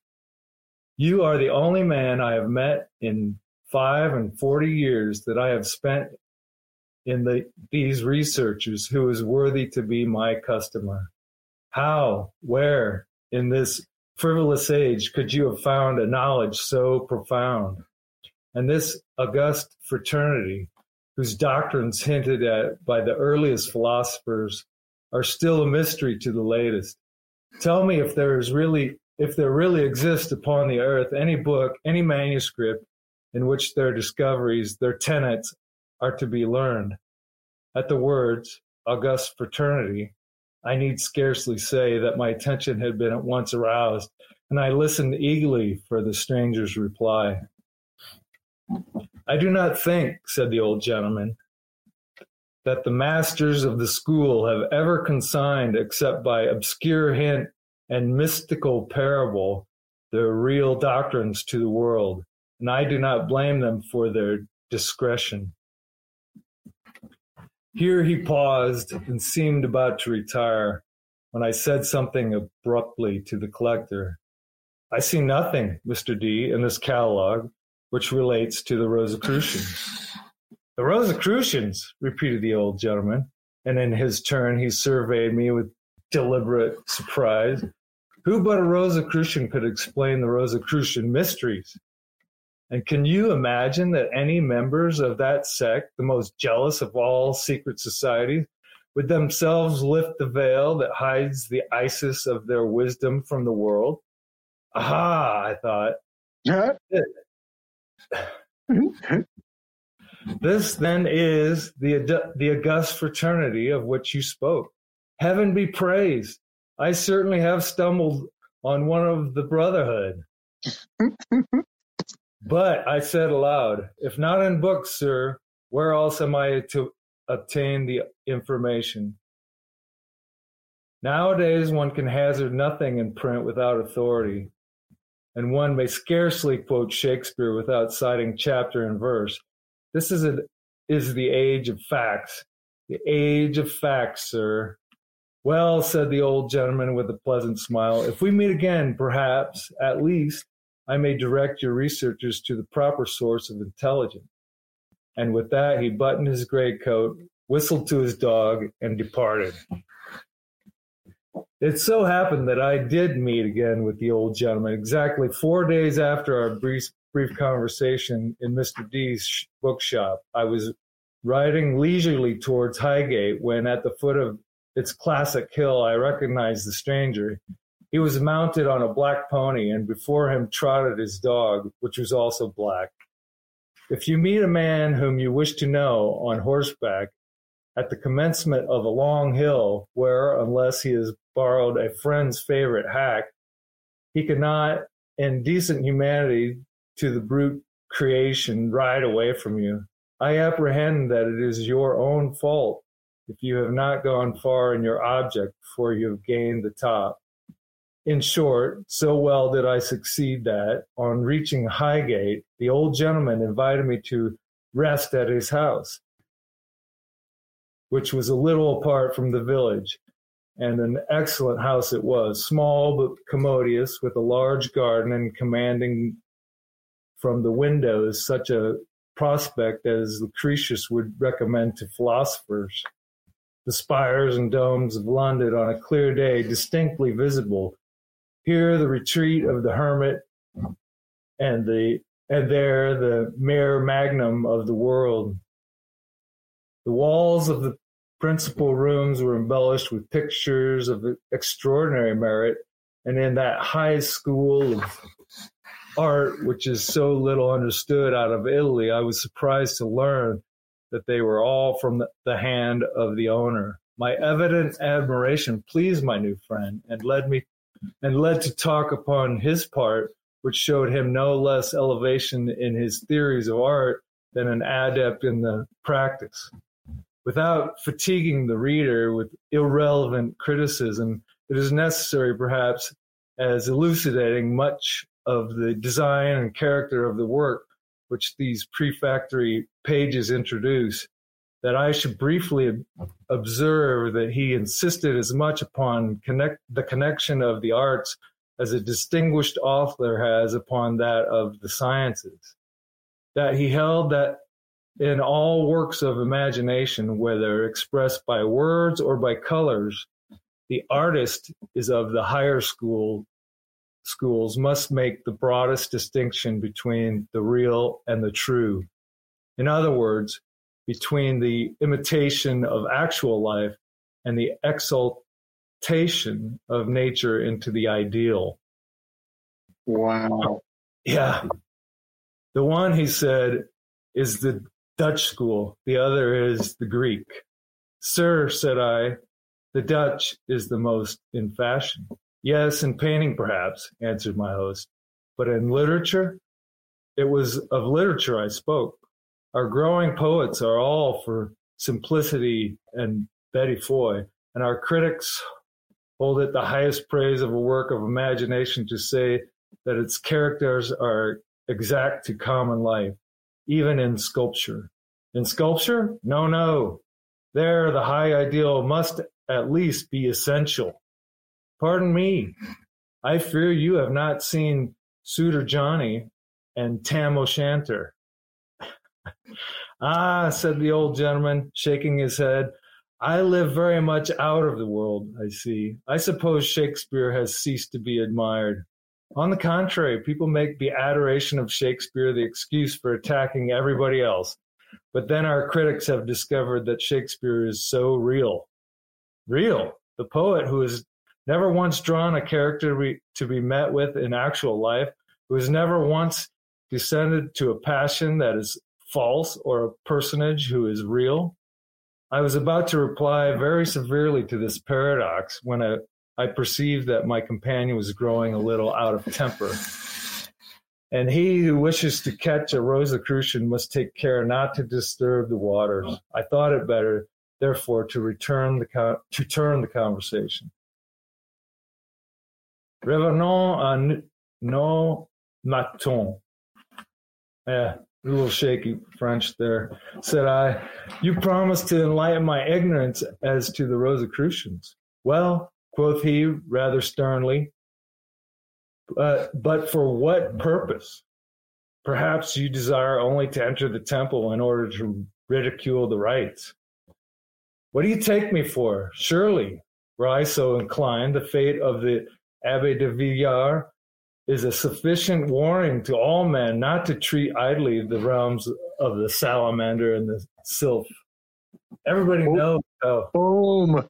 you are the only man I have met in five and forty years that I have spent in the, these researches who is worthy to be my customer. How, where, in this frivolous age could you have found a knowledge so profound? And this august fraternity, whose doctrines hinted at by the earliest philosophers, are still a mystery to the latest. Tell me if there is really, if there really exists upon the earth any book, any manuscript, in which their discoveries, their tenets, are to be learned." At the words august fraternity, I need scarcely say that my attention had been at once aroused, and I listened eagerly for the stranger's reply. "I do not think," said the old gentleman, "that the masters of the school have ever consigned, except by obscure hint and mystical parable, their real doctrines to the world, and I do not blame them for their discretion." Here he paused and seemed about to retire, when I said something abruptly to the collector. "I see nothing, Mister D., in this catalog which relates to the Rosicrucians." "The Rosicrucians," repeated the old gentleman, and in his turn he surveyed me with deliberate surprise. "Who but a Rosicrucian could explain the Rosicrucian mysteries? And can you imagine that any members of that sect, the most jealous of all secret societies, would themselves lift the veil that hides the Isis of their wisdom from the world?" Aha, I thought. Yeah. This, then, is the, the august fraternity of which you spoke. Heaven be praised. I certainly have stumbled on one of the brotherhood. "But," I said aloud, "if not in books, sir, where else am I to obtain the information? Nowadays one can hazard nothing in print without authority, and one may scarcely quote Shakespeare without citing chapter and verse. This is, a, is the age of facts, the age of facts, sir. Well, said the old gentleman with a pleasant smile, if we meet again, perhaps, at least, I may direct your researches to the proper source of intelligence. And with that, he buttoned his gray coat, whistled to his dog, and departed. It so happened that I did meet again with the old gentleman exactly four days after our brief, brief conversation in Mister D's bookshop. I was riding leisurely towards Highgate when, at the foot of its classic hill, I recognized the stranger. He was mounted on a black pony, and before him trotted his dog, which was also black. If you meet a man whom you wish to know on horseback at the commencement of a long hill where, unless he has borrowed a friend's favorite hack, he cannot, in decent humanity to the brute creation, ride away from you, I apprehend that it is your own fault if you have not gone far in your object before you have gained the top. In short, so well did I succeed that, on reaching Highgate, the old gentleman invited me to rest at his house, which was a little apart from the village, and an excellent house it was, small but commodious, with a large garden and commanding from the windows such a prospect as Lucretius would recommend to philosophers. The spires and domes of London on a clear day distinctly visible. Here the retreat of the hermit, and the and there the mare magnum of the world. The walls of the principal rooms were embellished with pictures of extraordinary merit, and in that high school of art which is so little understood out of Italy, I was surprised to learn that they were all from the hand of the owner. My evident admiration pleased my new friend, and led me and led to talk upon his part, which showed him no less elevation in his theories of art than an adept in the practice. Without fatiguing the reader with irrelevant criticism, it is necessary, perhaps, as elucidating much of the design and character of the work which these prefatory pages introduce, that I should briefly observe that he insisted as much upon connect, the connection of the arts as a distinguished author has upon that of the sciences, that he held that in all works of imagination, whether expressed by words or by colors, the artist is of the higher school schools must make the broadest distinction between the real and the true. In other words, between the imitation of actual life and the exaltation of nature into the ideal. Wow. Yeah. The one, he said, is the Dutch school. The other is the Greek. Sir, said I, the Dutch is the most in fashion. Yes, in painting, perhaps, answered my host. But in literature? It was of literature I spoke. Our growing poets are all for simplicity and Betty Foy, and our critics hold it the highest praise of a work of imagination to say that its characters are exact to common life, even in sculpture. In sculpture? No, no. There, the high ideal must at least be essential. Pardon me, I fear you have not seen Souter Johnny and Tam O'Shanter. Ah, said the old gentleman, shaking his head, I live very much out of the world, I see. I suppose Shakespeare has ceased to be admired. On the contrary, people make the adoration of Shakespeare the excuse for attacking everybody else. But then our critics have discovered that Shakespeare is so real. Real? The poet who has never once drawn a character to be met with in actual life, who has never once descended to a passion that is false or a personage who is real? I was about to reply very severely to this paradox when I, I perceived that my companion was growing a little out of temper. And he who wishes to catch a Rosicrucian must take care not to disturb the waters. I thought it better, therefore, to return the con- to turn the conversation. Revenons à nos moutons. Eh. A little shaky French there, said I. You promised to enlighten my ignorance as to the Rosicrucians. Well, quoth he rather sternly, uh, but for what purpose? Perhaps you desire only to enter the temple in order to ridicule the rites. What do you take me for? Surely, were I so inclined, the fate of the Abbé de Villars is a sufficient warning to all men not to treat idly the realms of the salamander and the sylph. Everybody boom. knows. Oh. Boom.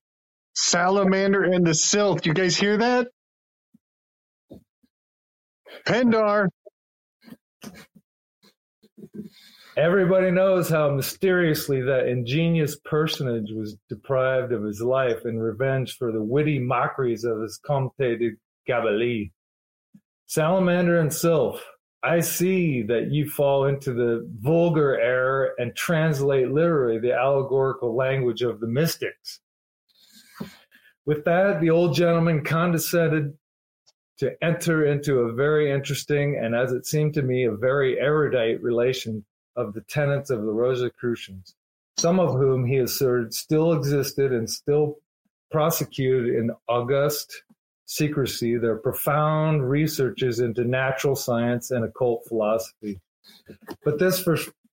Salamander and the sylph. You guys hear that? Pendar. Everybody knows how mysteriously that ingenious personage was deprived of his life in revenge for the witty mockeries of his Comte de Gabalis. Salamander and sylph, I see that you fall into the vulgar error and translate literally the allegorical language of the mystics. With that, the old gentleman condescended to enter into a very interesting and, as it seemed to me, a very erudite relation of the tenets of the Rosicrucians, some of whom he asserted still existed and still prosecuted in august secrecy their profound researches into natural science and occult philosophy. But this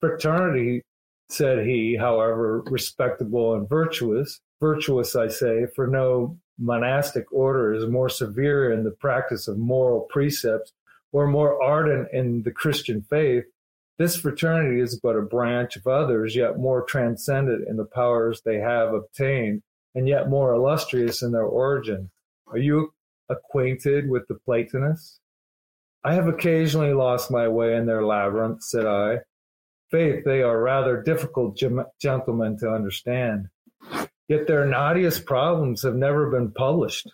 fraternity, said he, however respectable and virtuous, virtuous, I say, for no monastic order is more severe in the practice of moral precepts or more ardent in the Christian faith, this fraternity is but a branch of others, yet more transcendent in the powers they have obtained, and yet more illustrious in their origin. Are you acquainted with the Platonists? I have occasionally lost my way in their labyrinth, said I. Faith, they are rather difficult gem- gentlemen to understand. Yet their naughtiest problems have never been published.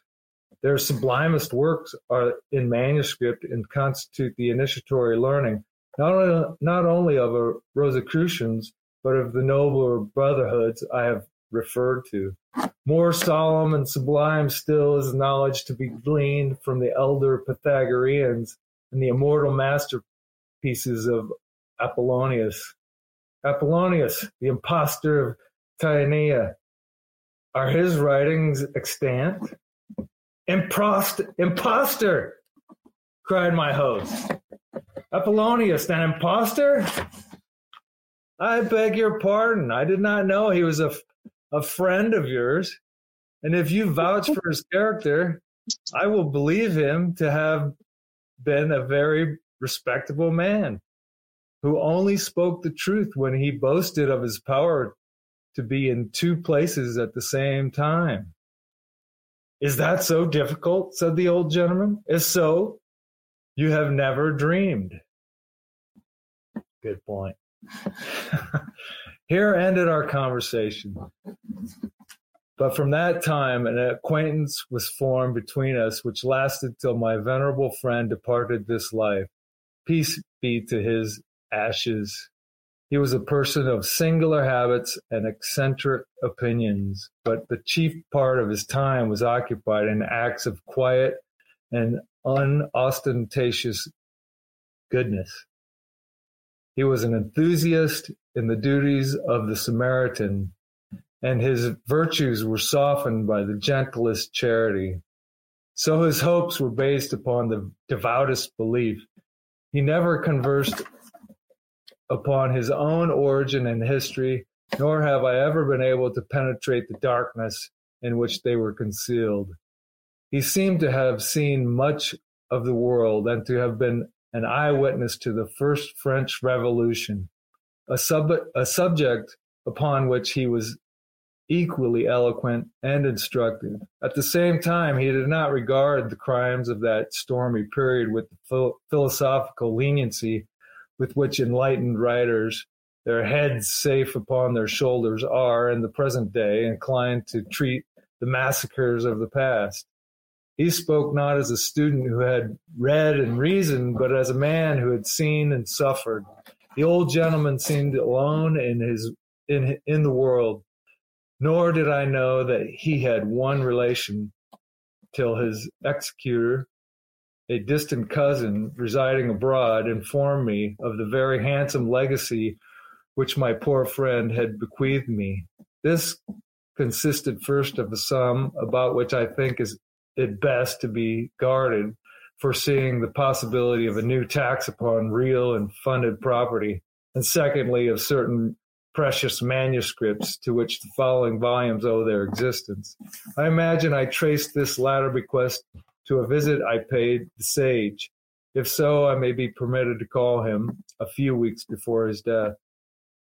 Their sublimest works are in manuscript and constitute the initiatory learning, not only, not only of a Rosicrucians, but of the nobler brotherhoods I have referred to. More solemn and sublime still is knowledge to be gleaned from the elder Pythagoreans and the immortal masterpieces of Apollonius. Apollonius, the impostor of Tyanea, are his writings extant? Impost- imposter, cried my host. Apollonius, an imposter? I beg your pardon. I did not know he was a, a friend of yours. And if you vouch for his character, I will believe him to have been a very respectable man who only spoke the truth when he boasted of his power to be in two places at the same time. Is that so difficult? Said the old gentleman. If so, you have never dreamed. Good point. Here ended our conversation. But from that time, an acquaintance was formed between us, which lasted till my venerable friend departed this life. Peace be to his ashes. He was a person of singular habits and eccentric opinions, but the chief part of his time was occupied in acts of quiet and unostentatious goodness. He was an enthusiast in the duties of the Samaritan, and his virtues were softened by the gentlest charity. So his hopes were based upon the devoutest belief. He never conversed upon his own origin and history, nor have I ever been able to penetrate the darkness in which they were concealed. He seemed to have seen much of the world and to have been an eyewitness to the first French Revolution, a, sub- a subject upon which he was equally eloquent and instructive. At the same time, he did not regard the crimes of that stormy period with the phil- philosophical leniency with which enlightened writers, their heads safe upon their shoulders, are, in the present day, inclined to treat the massacres of the past. He spoke not as a student who had read and reasoned, but as a man who had seen and suffered. The old gentleman seemed alone in his in in the world, nor did I know that he had one relation till his executor, a distant cousin residing abroad, informed me of the very handsome legacy which my poor friend had bequeathed me. This consisted first of a sum about which I think is it best to be guarded, foreseeing the possibility of a new tax upon real and funded property, and secondly, of certain precious manuscripts to which the following volumes owe their existence. I imagine I traced this latter bequest to a visit I paid the sage. If so, I may be permitted to call him, a few weeks before his death.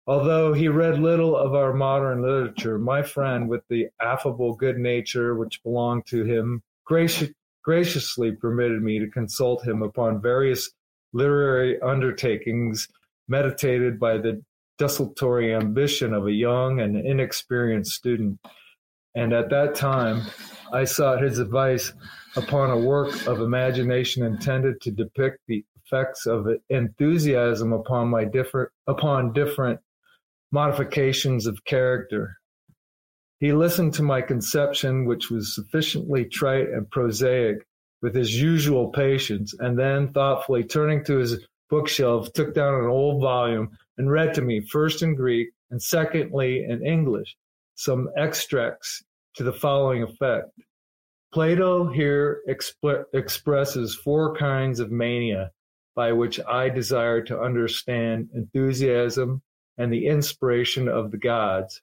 Although he read little of our modern literature, my friend, with the affable good nature which belonged to him, graci- graciously permitted me to consult him upon various literary undertakings meditated by the desultory ambition of a young and inexperienced student. And at that time, I sought his advice upon a work of imagination intended to depict the effects of enthusiasm upon my different upon different modifications of character. He listened to my conception, which was sufficiently trite and prosaic, with his usual patience, and then thoughtfully turning to his bookshelf, took down an old volume and read to me, first in Greek and secondly in English, some extracts to the following effect. Plato here exp- expresses four kinds of mania, by which I desire to understand enthusiasm and the inspiration of the gods.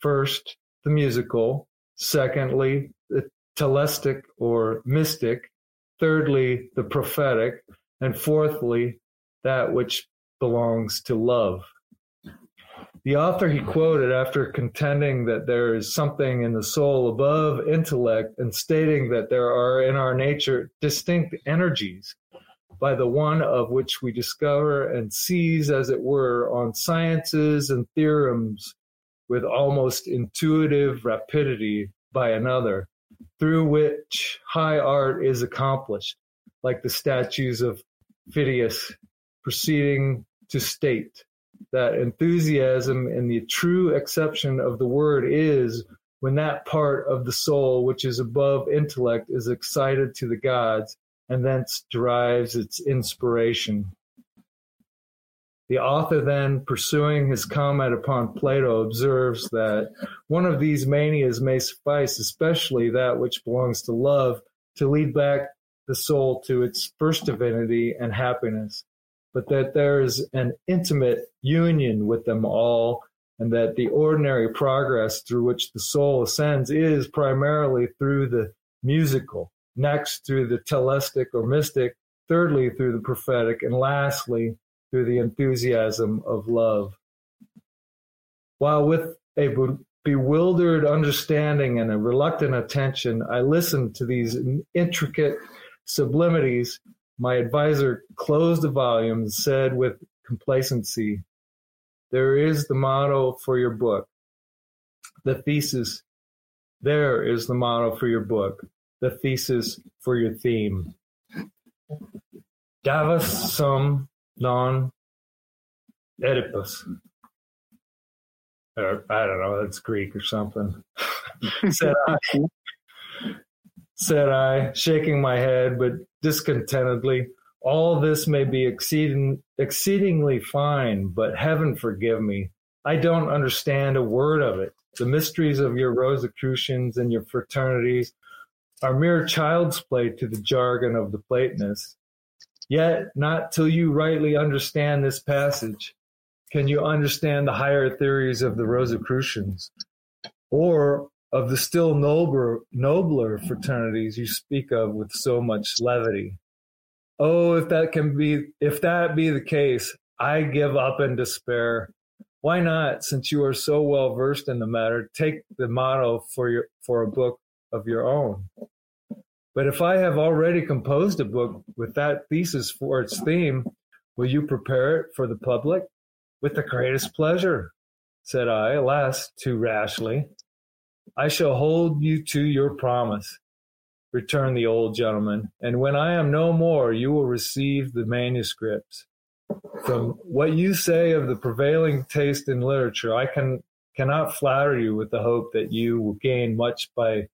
First, the musical. Secondly, the telestic or mystic. Thirdly, the prophetic. And fourthly, that which belongs to love. The author he quoted, after contending that there is something in the soul above intellect and stating that there are in our nature distinct energies, by the one of which we discover and seize, as it were, on sciences and theorems with almost intuitive rapidity by another, through which high art is accomplished, like the statues of Phidias, proceeding to state that enthusiasm in the true acceptation of the word is when that part of the soul which is above intellect is excited to the gods and thence derives its inspiration. The author then, pursuing his comment upon Plato, observes that one of these manias may suffice, especially that which belongs to love, to lead back the soul to its first divinity and happiness, but that there is an intimate union with them all, and that the ordinary progress through which the soul ascends is primarily through the musical, next through the telestic or mystic, thirdly through the prophetic, and lastly through the enthusiasm of love. While with a be- bewildered understanding and a reluctant attention, I listened to these intricate sublimities, my advisor closed the volume and said with complacency, "There is the motto for your book, the thesis. There is the motto for your book, the thesis for your theme. Davus sum non Oedipus." Or, I don't know, that's Greek or something. said I, said I, shaking my head, but discontentedly, "All this may be exceeding, exceedingly fine, but heaven forgive me, I don't understand a word of it. The mysteries of your Rosicrucians and your fraternities are mere child's play to the jargon of the Platonists. Yet, not till you rightly understand this passage can you understand the higher theories of the Rosicrucians, or of the still nobler, nobler fraternities you speak of with so much levity. Oh, if that can be, if that be the case, I give up in despair. Why not, since you are so well versed in the matter, take the motto for your for a book of your own? But if I have already composed a book with that thesis for its theme, will you prepare it for the public?" "With the greatest pleasure," said I, alas, too rashly. "I shall hold you to your promise," returned the old gentleman, "and when I am no more, you will receive the manuscripts. From what you say of the prevailing taste in literature, I can cannot flatter you with the hope that you will gain much by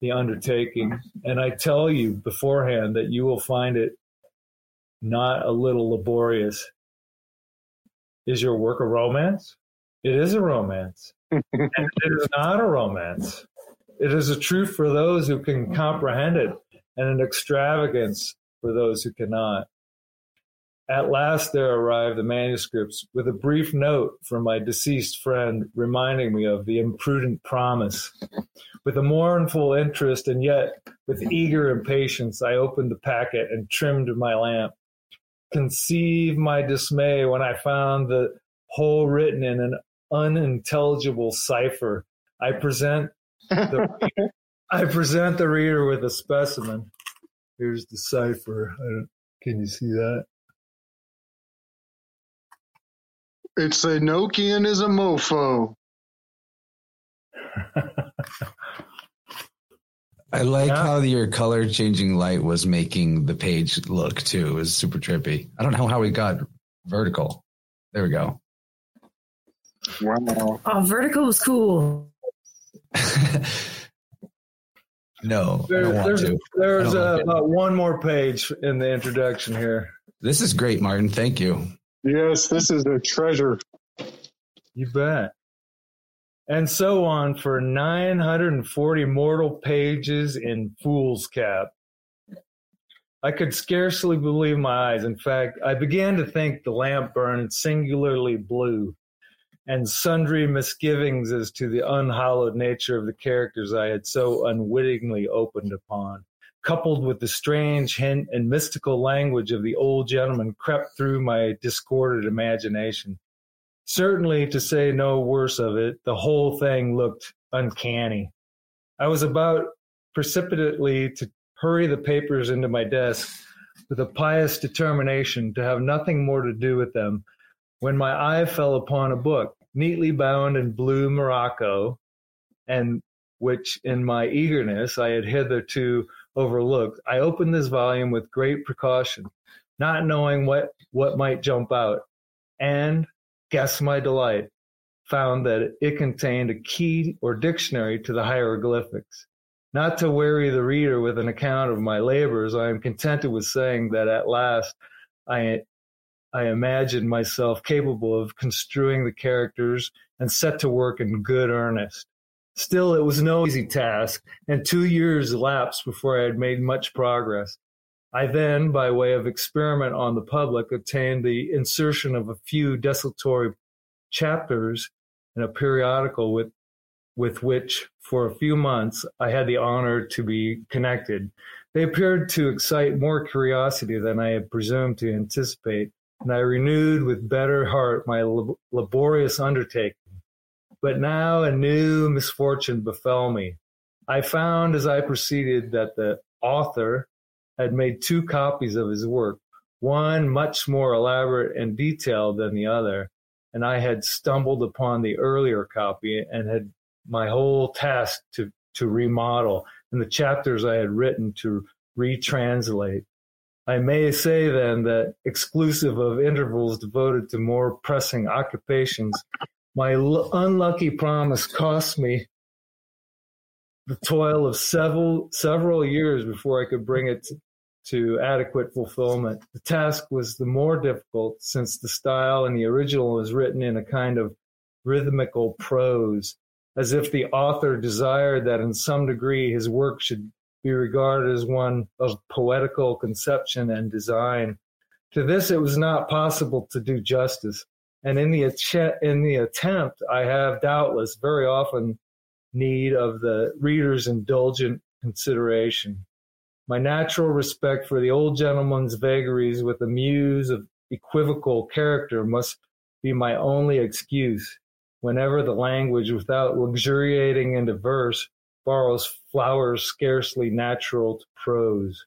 the undertaking, and I tell you beforehand that you will find it not a little laborious." "Is your work a romance?" "It is a romance." And it is not a romance. It is a truth for those who can comprehend it, and an extravagance for those who cannot. At last there arrived the manuscripts, with a brief note from my deceased friend reminding me of the imprudent promise. With a mournful interest and yet with eager impatience, I opened the packet and trimmed my lamp. Conceive my dismay when I found the whole written in an unintelligible cipher. I present the reader, I present the reader with a specimen. Here's the cipher. I don't, can you see that? It's Enochian is a mofo. I like yeah. how your color changing light was making the page look too. It was super trippy. I don't know how we got vertical. There we go. Wow. Oh, vertical was cool. No. There, there's there's uh, about one more page in the introduction here. This is great, Martin. Thank you. Yes, this is a treasure. You bet. And so on for nine hundred forty mortal pages in foolscap. I could scarcely believe my eyes. In fact, I began to think the lamp burned singularly blue, and sundry misgivings as to the unhallowed nature of the characters I had so unwittingly opened upon, coupled with the strange hint and mystical language of the old gentleman, crept through my discordant imagination. Certainly, to say no worse of it, the whole thing looked uncanny. I was about precipitately to hurry the papers into my desk with a pious determination to have nothing more to do with them, when my eye fell upon a book, neatly bound in blue morocco, and which in my eagerness I had hitherto overlooked. I opened this volume with great precaution, not knowing what, what might jump out, and, guess my delight, found that it contained a key or dictionary to the hieroglyphics. Not to weary the reader with an account of my labors, I am contented with saying that at last I, I imagined myself capable of construing the characters and set to work in good earnest. Still, it was no easy task, and two years elapsed before I had made much progress. I then, by way of experiment on the public, obtained the insertion of a few desultory chapters in a periodical with, with which, for a few months, I had the honor to be connected. They appeared to excite more curiosity than I had presumed to anticipate, and I renewed with better heart my lab- laborious undertaking. But now a new misfortune befell me. I found as I proceeded that the author had made two copies of his work, one much more elaborate and detailed than the other, and I had stumbled upon the earlier copy and had my whole task to, to remodel, and the chapters I had written to retranslate. I may say then that, exclusive of intervals devoted to more pressing occupations, my l- unlucky promise cost me the toil of several several years before I could bring it to, to adequate fulfillment. The task was the more difficult since the style in the original was written in a kind of rhythmical prose, as if the author desired that in some degree his work should be regarded as one of poetical conception and design. To this it was not possible to do justice. And in the in the attempt, I have doubtless very often need of the reader's indulgent consideration. My natural respect for the old gentleman's vagaries with a muse of equivocal character must be my only excuse whenever the language, without luxuriating into verse, borrows flowers scarcely natural to prose.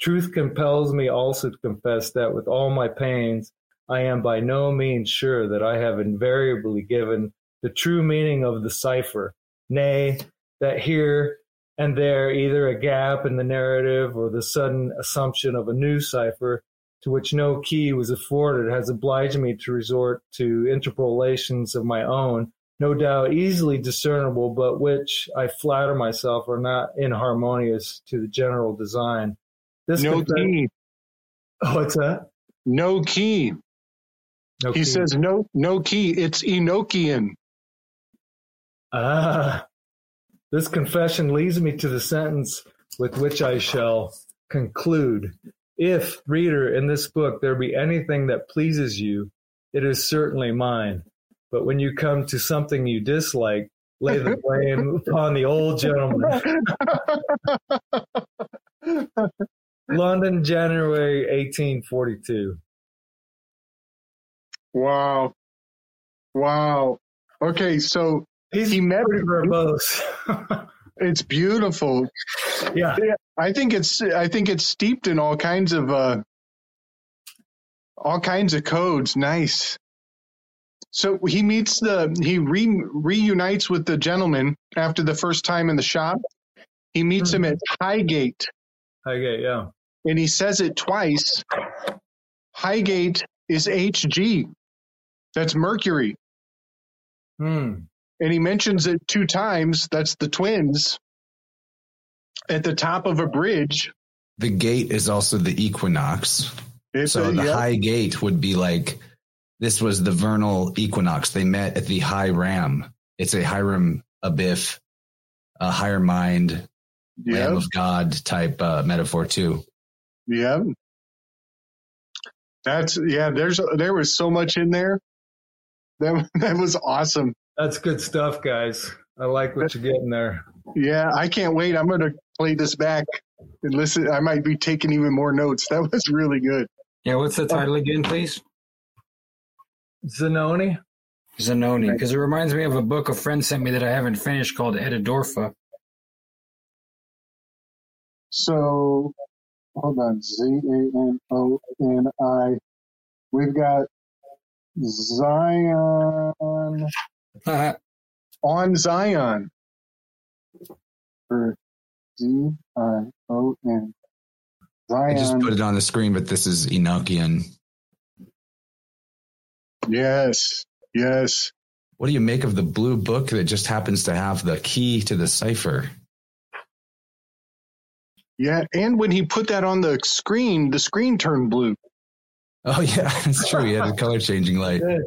Truth compels me also to confess that with all my pains, I am by no means sure that I have invariably given the true meaning of the cipher, nay, that here and there either a gap in the narrative or the sudden assumption of a new cipher to which no key was afforded has obliged me to resort to interpolations of my own, no doubt easily discernible, but which I flatter myself are not inharmonious to the general design. This no concept- key. Oh, what's that? No key. No he key. says, no, no key. It's Enochian. Ah, this confession leads me to the sentence with which I shall conclude. If, reader, in this book there be anything that pleases you, it is certainly mine. But when you come to something you dislike, lay the blame upon the old gentleman. London, January eighteen forty-two. Wow. Wow. Okay, so He's he met verbose. It's beautiful. Yeah. I think it's I think it's steeped in all kinds of uh, all kinds of codes. Nice. So he meets the he re, reunites with the gentleman after the first time in the shop. He meets mm-hmm. him at Highgate. Highgate, yeah. And he says it twice. Highgate is H G. That's Mercury. Hmm. And he mentions it two times. That's the twins at the top of a bridge. The gate is also the equinox. It's so a, the yeah. high gate would be like, this was the vernal equinox. They met at the high ram. It's a Hiram Abiff, a higher mind, yep. Lamb of God type uh, metaphor too. Yeah. That's, yeah, there's, there was so much in there. That, that was awesome. That's good stuff, guys. I like what you're getting there. Yeah, I can't wait. I'm going to play this back and listen. I might be taking even more notes. That was really good. Yeah, what's the title again, please? Zanoni. Zanoni, because it reminds me of a book a friend sent me that I haven't finished called Edidorfa. So, hold on. Z A N O N I. We've got Zion... Uh-huh. On Zion. Or Z I O N. Zion. I just put it on the screen, but this is Enochian. Yes. Yes. What do you make of the blue book that just happens to have the key to the cipher? Yeah, and when he put that on the screen, the screen turned blue. Oh, yeah, that's true. He had a color-changing light. Yeah.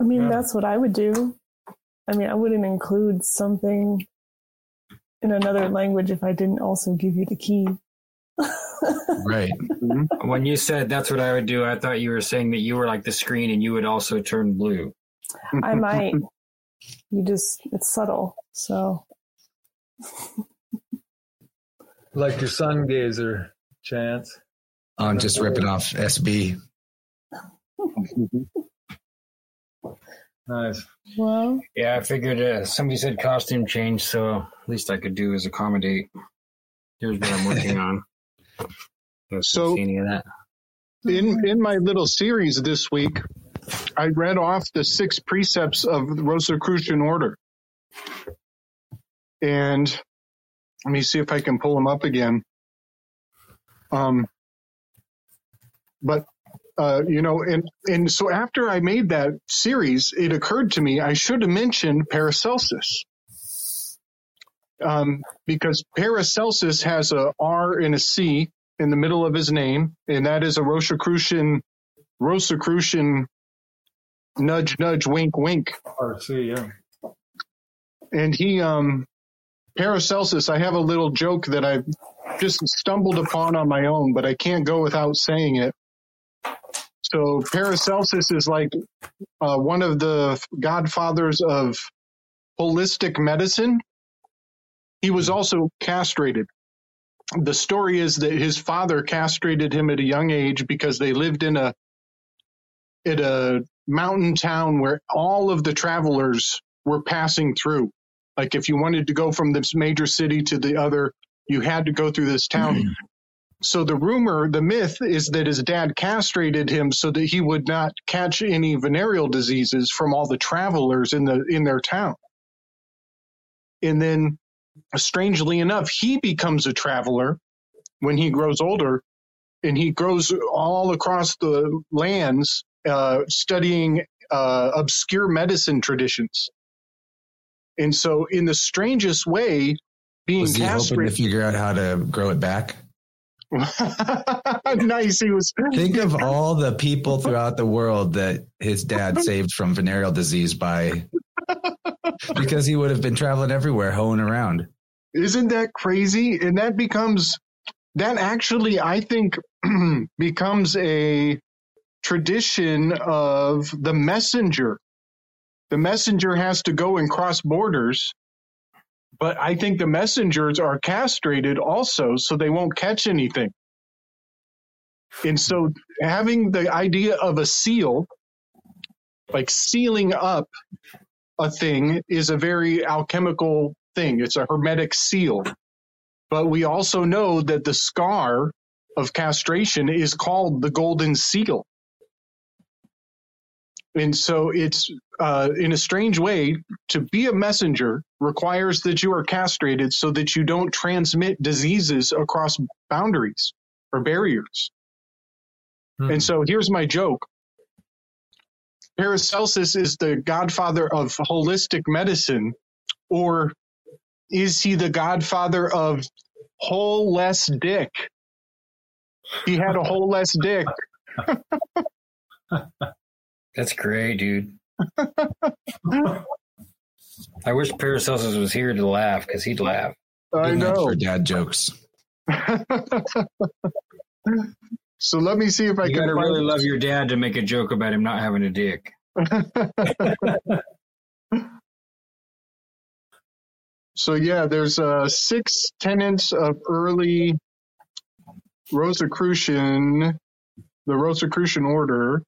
I mean, yeah. That's what I would do. I mean, I wouldn't include something in another language if I didn't also give you the key. Right. Mm-hmm. When you said that's what I would do, I thought you were saying that you were like the screen and you would also turn blue. I might. You just, it's subtle, so. Like your sun gazer, Chance. I'm um, just ripping off S B. Nice. Well, yeah, I figured uh, somebody said costume change, so at least I could do is accommodate. Here's what I'm working on. So, any of that. in in my little series this week, I read off the six precepts of the Rosicrucian order, and let me see if I can pull them up again. Um, but. Uh, you know, and, and so after I made that series, it occurred to me I should have mentioned Paracelsus. Um, because Paracelsus has a R and a C in the middle of his name, and that is a Rosicrucian, Rosicrucian nudge, nudge, wink, wink. R C, yeah. And he, um, Paracelsus, I have a little joke that I've just stumbled upon on my own, but I can't go without saying it. So Paracelsus is like uh, one of the godfathers of holistic medicine. He was also castrated. The story is that his father castrated him at a young age because they lived in a in a mountain town where all of the travelers were passing through. Like if you wanted to go from this major city to the other, you had to go through this town. Mm. So the rumor, the myth, is that his dad castrated him so that he would not catch any venereal diseases from all the travelers in the in their town. And then, strangely enough, he becomes a traveler when he grows older, and he grows all across the lands uh, studying uh, obscure medicine traditions. And so, in the strangest way, being castrated. Was he hoping to figure out how to grow it back? Nice. He was. Think of all the people throughout the world that his dad saved from venereal disease by, because he would have been traveling everywhere, hoeing around. Isn't that crazy? And that becomes, that actually, I think, becomes a tradition of the messenger. The messenger has to go and cross borders. But I think the messengers are castrated also, so they won't catch anything. And so having the idea of a seal, like sealing up a thing, is a very alchemical thing. It's a hermetic seal. But we also know that the scar of castration is called the golden seal. And so it's, uh, in a strange way, to be a messenger requires that you are castrated so that you don't transmit diseases across boundaries or barriers. Hmm. And so here's my joke. Paracelsus is the godfather of holistic medicine, or is he the godfather of whole less dick? He had a whole less dick. That's great, dude. I wish Paracelsus was here to laugh, because he'd laugh. I know. For dad jokes. So let me see if I you can. You gotta really love your dad to make a joke about him not having a dick. So yeah, there's uh, six tenets of early Rosicrucian, the Rosicrucian order.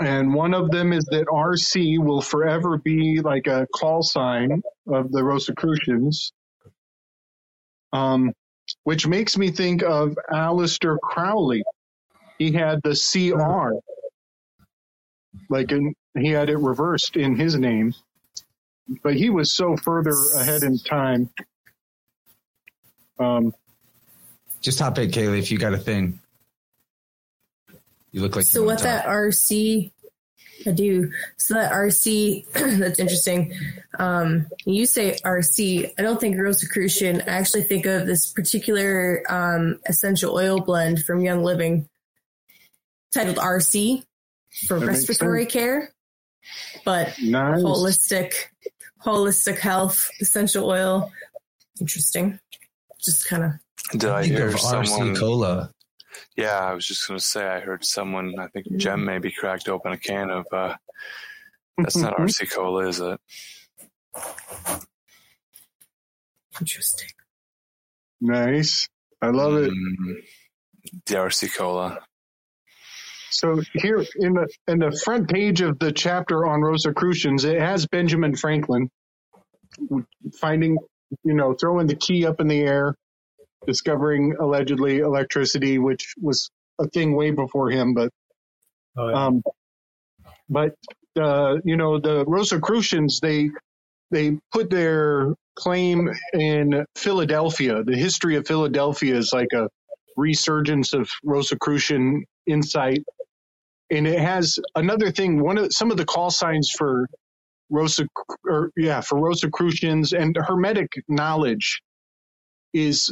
And one of them is that R C will forever be like a call sign of the Rosicrucians, um, which makes me think of Aleister Crowley. He had the C R, like in, he had it reversed in his name, but he was so further ahead in time. Um, Just hop in, Kaylee, if you got a thing. You look like so what talk. That R C I do. So that R C that's interesting. Um, you say R C. I don't think Rosicrucian. I actually think of this particular um, essential oil blend from Young Living titled R C for that respiratory care. But nice. holistic, holistic health, essential oil. Interesting. Just kind of. Did I, I hear someone? R C Cola. Yeah, I was just going to say, I heard someone, I think Jem maybe cracked open a can of, uh, that's not R C Cola, is it? Interesting. Nice. I love it. Mm, the R C Cola. So here in the, in the front page of the chapter on Rosicrucians, it has Benjamin Franklin finding, you know, throwing the key up in the air. Discovering allegedly electricity, which was a thing way before him, but, oh, yeah. um, but uh, you know, the Rosicrucians, they they put their claim in Philadelphia. The history of Philadelphia is like a resurgence of Rosicrucian insight, and it has another thing. One of some of the call signs for Rosic, or yeah, for Rosicrucians and Hermetic knowledge is.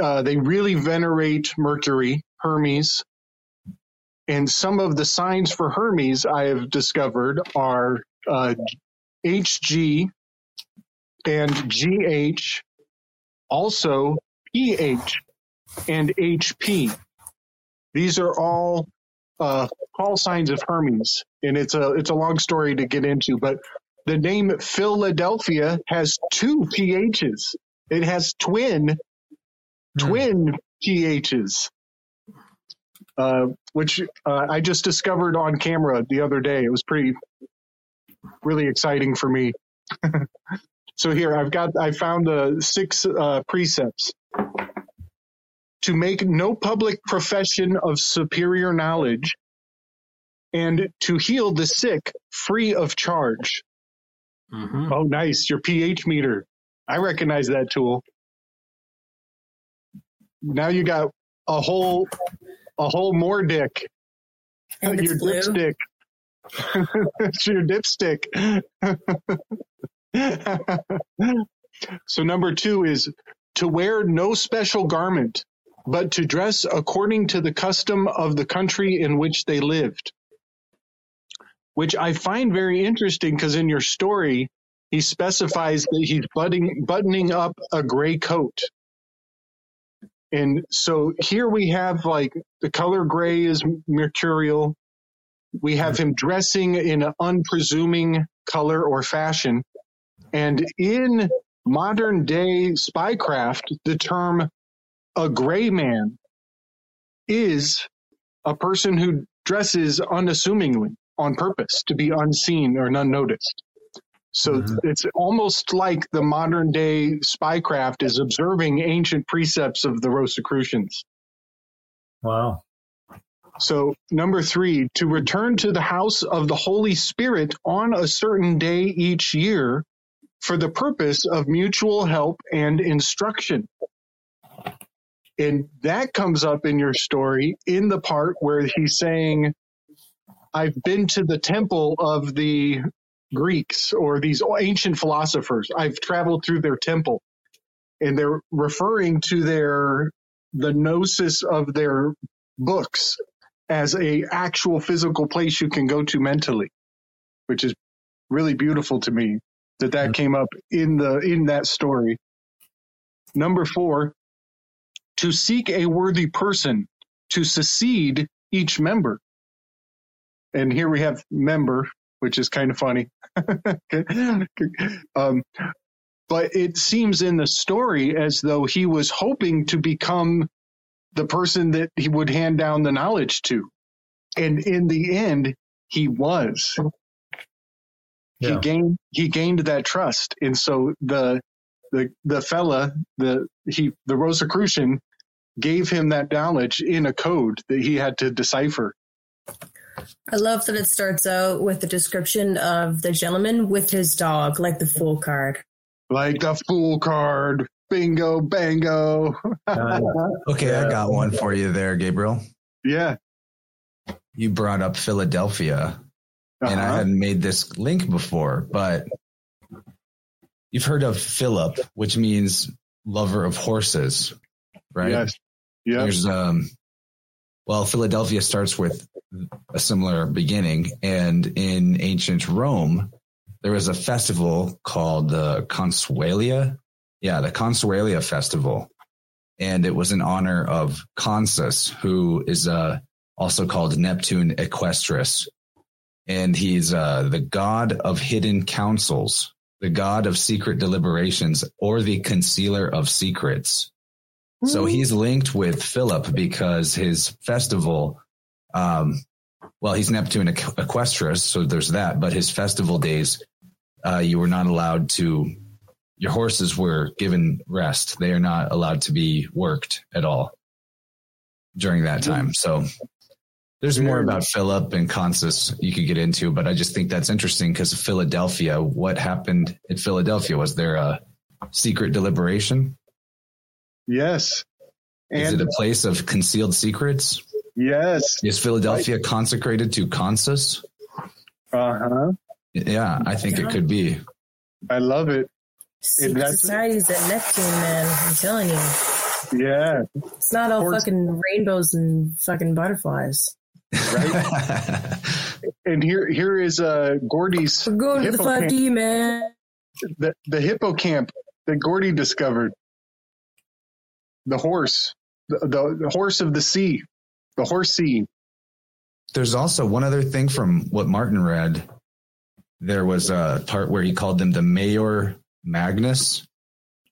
Uh, they really venerate Mercury, Hermes, and some of the signs for Hermes I have discovered are uh, H G and G H, also P H and H P. These are all uh, call signs of Hermes, and it's a it's a long story to get into, but the name Philadelphia has two P H's. It has twin Twin P H's, uh, which uh, I just discovered on camera the other day. It was pretty, really exciting for me. So here I've got, I found the uh, six uh, precepts. To make no public profession of superior knowledge, and to heal the sick free of charge. Mm-hmm. Oh, nice. Your pH meter. I recognize that tool. Now you got a whole, a whole more dick. And your blue. Dipstick. It's your dipstick. So number two is to wear no special garment, but to dress according to the custom of the country in which they lived. Which I find very interesting, because in your story, he specifies that he's buttoning, buttoning up a gray coat. And so here we have, like, the color gray is mercurial. We have him dressing in an unpresuming color or fashion. And in modern day spycraft, the term a gray man is a person who dresses unassumingly on purpose to be unseen or unnoticed. So mm-hmm. It's almost like the modern day spycraft is observing ancient precepts of the Rosicrucians. Wow. So number three, to return to the house of the Holy Spirit on a certain day each year for the purpose of mutual help and instruction. And that comes up in your story in the part where he's saying, I've been to the temple of the Greeks or these ancient philosophers. I've traveled through their temple, and they're referring to their the gnosis of their books as a actual physical place you can go to mentally, which is really beautiful to me that that mm-hmm. came up in the in that story. Number four, to seek a worthy person to succeed each member. And here we have member, which is kind of funny. um, but it seems in the story as though he was hoping to become the person that he would hand down the knowledge to. And in the end, he was. Yeah. He gained he gained that trust. And so the the the fella, the he the Rosicrucian gave him that knowledge in a code that he had to decipher. I love that it starts out with the description of the gentleman with his dog, like the fool card. Like the fool card. Bingo, bango. uh, okay, I got one for you there, Gabriel. Yeah. You brought up Philadelphia, uh-huh. and I hadn't made this link before, but you've heard of Philip, which means lover of horses, right? Yes. Yeah. There's, um, well, Philadelphia starts with a similar beginning, and in ancient Rome, there was a festival called the Consualia. Yeah, the Consualia festival, and it was in honor of Consus, who is uh, also called Neptune Equestris, and he's uh, the god of hidden counsels, the god of secret deliberations, or the concealer of secrets. Mm-hmm. So he's linked with Philip because his festival. Um, well, he's Neptune Equestris, so there's that. But his festival days, uh, you were not allowed to. Your horses were given rest; they are not allowed to be worked at all during that time. So, there's more about Philip and Consus you could get into, but I just think that's interesting because Philadelphia. What happened at Philadelphia? Was there a secret deliberation? Yes. And is it a place of concealed secrets? Yes. Is Philadelphia right. consecrated to Consus? Uh-huh. Yeah, I think yeah. it could be. I love it. Secret societies at Neptune, man. I'm telling you. Yeah. It's not all fucking rainbows and fucking butterflies. Right? And here here is uh, Gordy's Go to the fucky, man. The, the hippocamp that Gordy discovered. The horse. The, the, the horse of the sea. The horsey. There's also one other thing from what Martin read. There was a part where he called them the Mayor Magnus,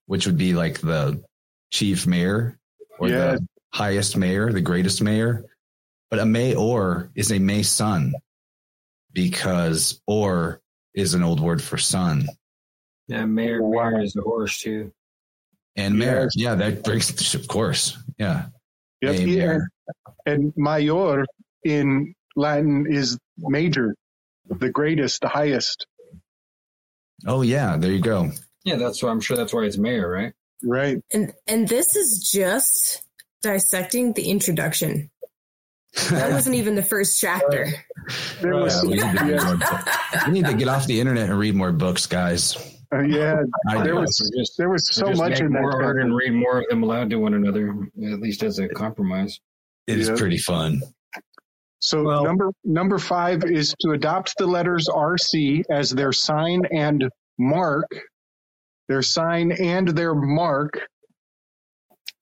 which would be like the chief mayor or yeah. the highest mayor, the greatest mayor. But a mayor is a mason because or is an old word for son. Yeah, mayor, mayor is a horse too. And mayor, yeah, yeah that brings, of course, yeah. Yep, a yeah. Mayor. And mayor in Latin is major, the greatest, the highest. Oh, yeah. There you go. Yeah, that's why I'm sure that's why it's mayor, right? Right. And and this is just dissecting the introduction. That wasn't even the first chapter. Right. There was, yeah, we, need to read more, we need to get off the internet and read more books, guys. Uh, yeah, there was just, there was so just much in more that art and read more of them aloud to one another, at least as a compromise. It is yeah. pretty fun. So well, number number five is to adopt the letters R C as their sign and mark, their sign and their mark.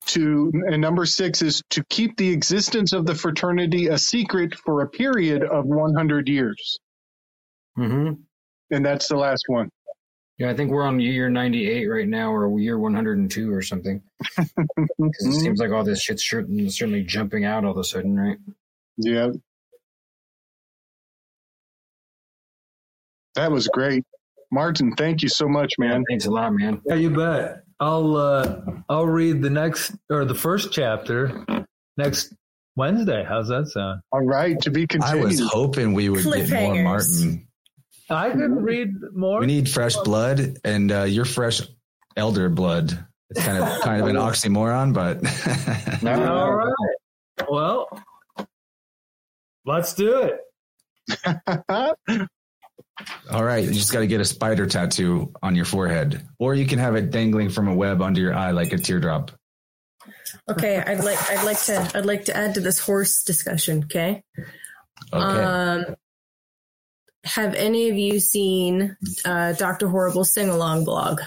To and number six is to keep the existence of the fraternity a secret for a period of one hundred years. Mm-hmm. And that's the last one. Yeah, I think we're on year ninety-eight right now, or year one hundred two or something. Because it seems like all this shit's certainly jumping out all of a sudden, right? Yeah. That was great. Martin, thank you so much, man. Yeah, thanks a lot, man. Yeah, you bet. I'll uh, I'll read the next or the first chapter next Wednesday. How's that sound? All right, to be continued. I was hoping we would get more Martin. I could read more. We need fresh blood, and uh, you're fresh elder blood. It's kind of kind of an oxymoron, but all right. Well, let's do it. All right, you just got to get a spider tattoo on your forehead, or you can have it dangling from a web under your eye like a teardrop. Okay, I'd like, I'd like to, I'd like to add to this horse discussion. Okay. Okay. Um, have any of you seen uh, Doctor Horrible's sing-along blog?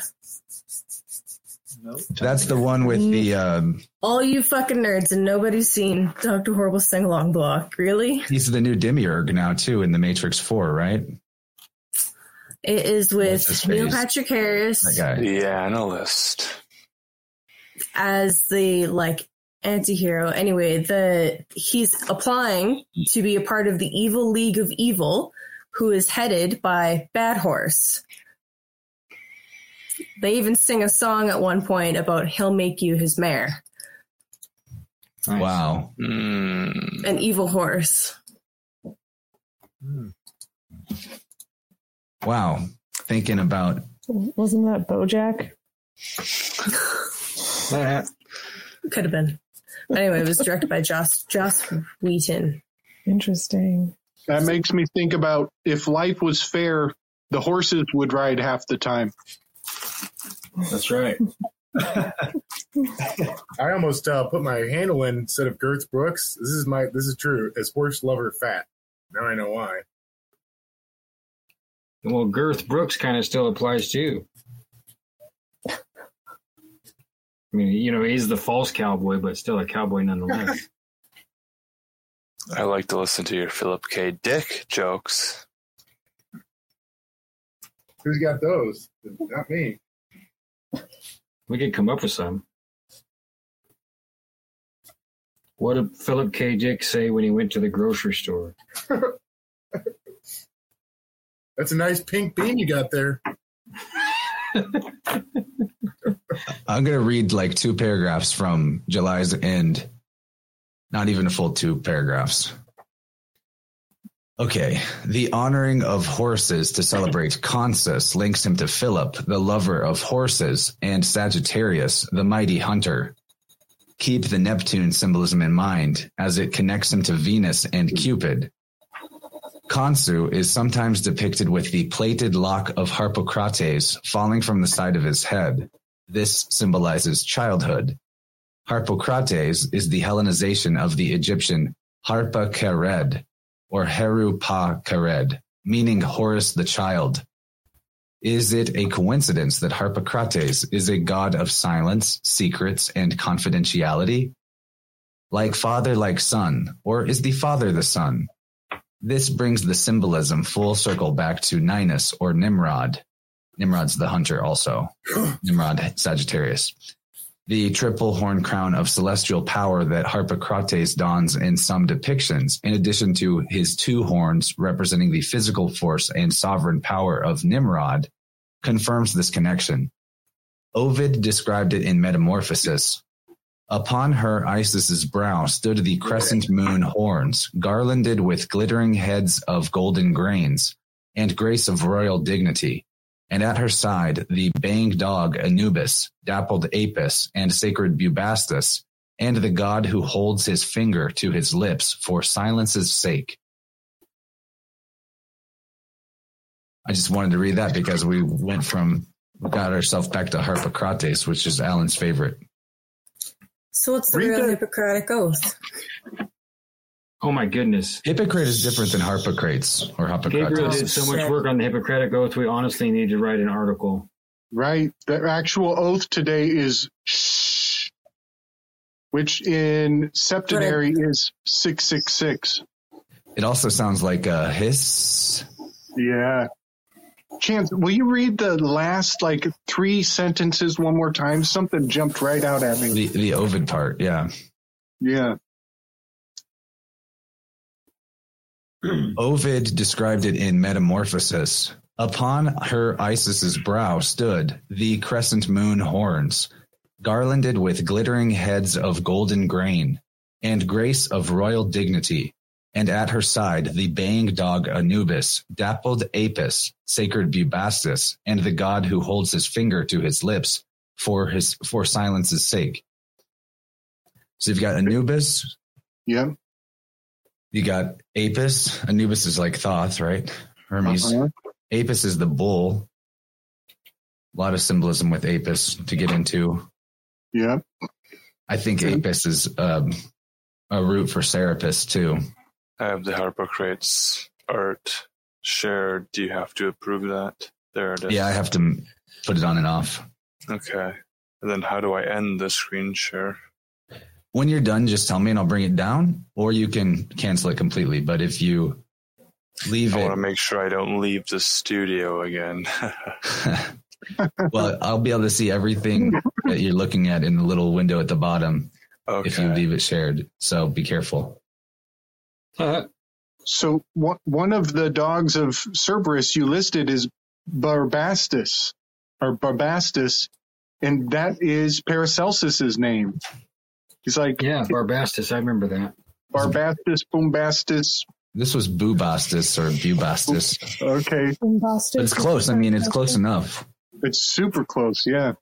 Nope. That's the one with the um, all you fucking nerds, and nobody's seen Doctor Horrible's sing-along blog. Really? He's the new Demiurge now too in the Matrix four, right? It is with Neil Patrick Harris. Yeah, I know this. As the like anti-hero. Anyway, the he's applying to be a part of the evil league of evil, who is headed by Bad Horse. They even sing a song at one point about he'll make you his mare. Nice. Wow. Mm. An evil horse. Mm. Wow. Thinking about... Wasn't that BoJack? Could have been. Anyway, it was directed by Joss, Joss Wheaton. Interesting. That makes me think about if life was fair, the horses would ride half the time. That's right. I almost uh, put my handle in instead of Gertz Brooks. This is my. This is true. It's Horse Lover Fat. Now I know why. Well, Girth Brooks kind of still applies too. I mean, you know, he's the false cowboy, but still a cowboy nonetheless. I like to listen to your Philip K. Dick jokes. Who's got those? Not me. We could come up with some. What did Philip K. Dick say when he went to the grocery store? That's a nice pink bean you got there. I'm going to read like two paragraphs from July's end. Not even a full two paragraphs. Okay. The honoring of horses to celebrate Consus links him to Philip, the lover of horses, and Sagittarius, the mighty hunter. Keep the Neptune symbolism in mind as it connects him to Venus and Cupid. Consu is sometimes depicted with the plaited lock of Harpocrates falling from the side of his head. This symbolizes childhood. Harpocrates is the Hellenization of the Egyptian Harpa Kered, or Herupa Kered, meaning Horus the child. Is it a coincidence that Harpocrates is a god of silence, secrets, and confidentiality? Like father, like son, or is the father the son? This brings the symbolism full circle back to Ninus or Nimrod. Nimrod's the hunter also. Nimrod, Sagittarius. The triple horn crown of celestial power that Harpocrates dons in some depictions, in addition to his two horns representing the physical force and sovereign power of Nimrod, confirms this connection. Ovid described it in Metamorphoses. Upon her Isis's brow stood the crescent moon horns, garlanded with glittering heads of golden grains and grace of royal dignity, and at her side the banged dog Anubis, dappled Apis, and sacred Bubastis, and the god who holds his finger to his lips for silence's sake. I just wanted to read that because we went from we got ourselves back to Harpocrates, which is Alan's favorite. So what's the Read real that. Hippocratic oath? Oh my goodness. Hippocrate is different than Harpocrates or Harpocrates. Gabriel did so much work on the Hippocratic oath, we honestly need to write an article. Right. The actual oath today is shh, which in septenary I, is six six six. It also sounds like a hiss. Yeah. Chance, will you read the last, like, three sentences one more time? Something jumped right out at me. The, the Ovid part, yeah. Yeah. Ovid described it in Metamorphoses. Upon her Isis's brow stood the crescent moon horns, garlanded with glittering heads of golden grain, and grace of royal dignity. And at her side, the baying dog Anubis, dappled Apis, sacred Bubastis, and the god who holds his finger to his lips for his for silence's sake. So you've got Anubis. Yeah. You got Apis. Anubis is like Thoth, right? Hermes. Uh-huh. Apis is the bull. A lot of symbolism with Apis to get into. Yeah. I think yeah. Apis is um, a root for Serapis, too. Have the Harpocrates art shared? Do you have to approve that? There it is. Yeah, I have to put it on and off. Okay. And then how do I end the screen share? When you're done, just tell me and I'll bring it down, or you can cancel it completely. But if you leave I it... I want to make sure I don't leave the studio again. Well, I'll be able to see everything that you're looking at in the little window at the bottom okay. If you leave it shared. So be careful. Uh, so one one of the dogs of Cerberus you listed is Barbastis, or Barbastis, and that is Paracelsus's name. He's like, yeah, Barbastis. I remember that. Barbastis, Boombastis. This was Bubastis or Bubastis. Okay, Boombastis. It's close. I mean, it's close enough. It's super close. Yeah,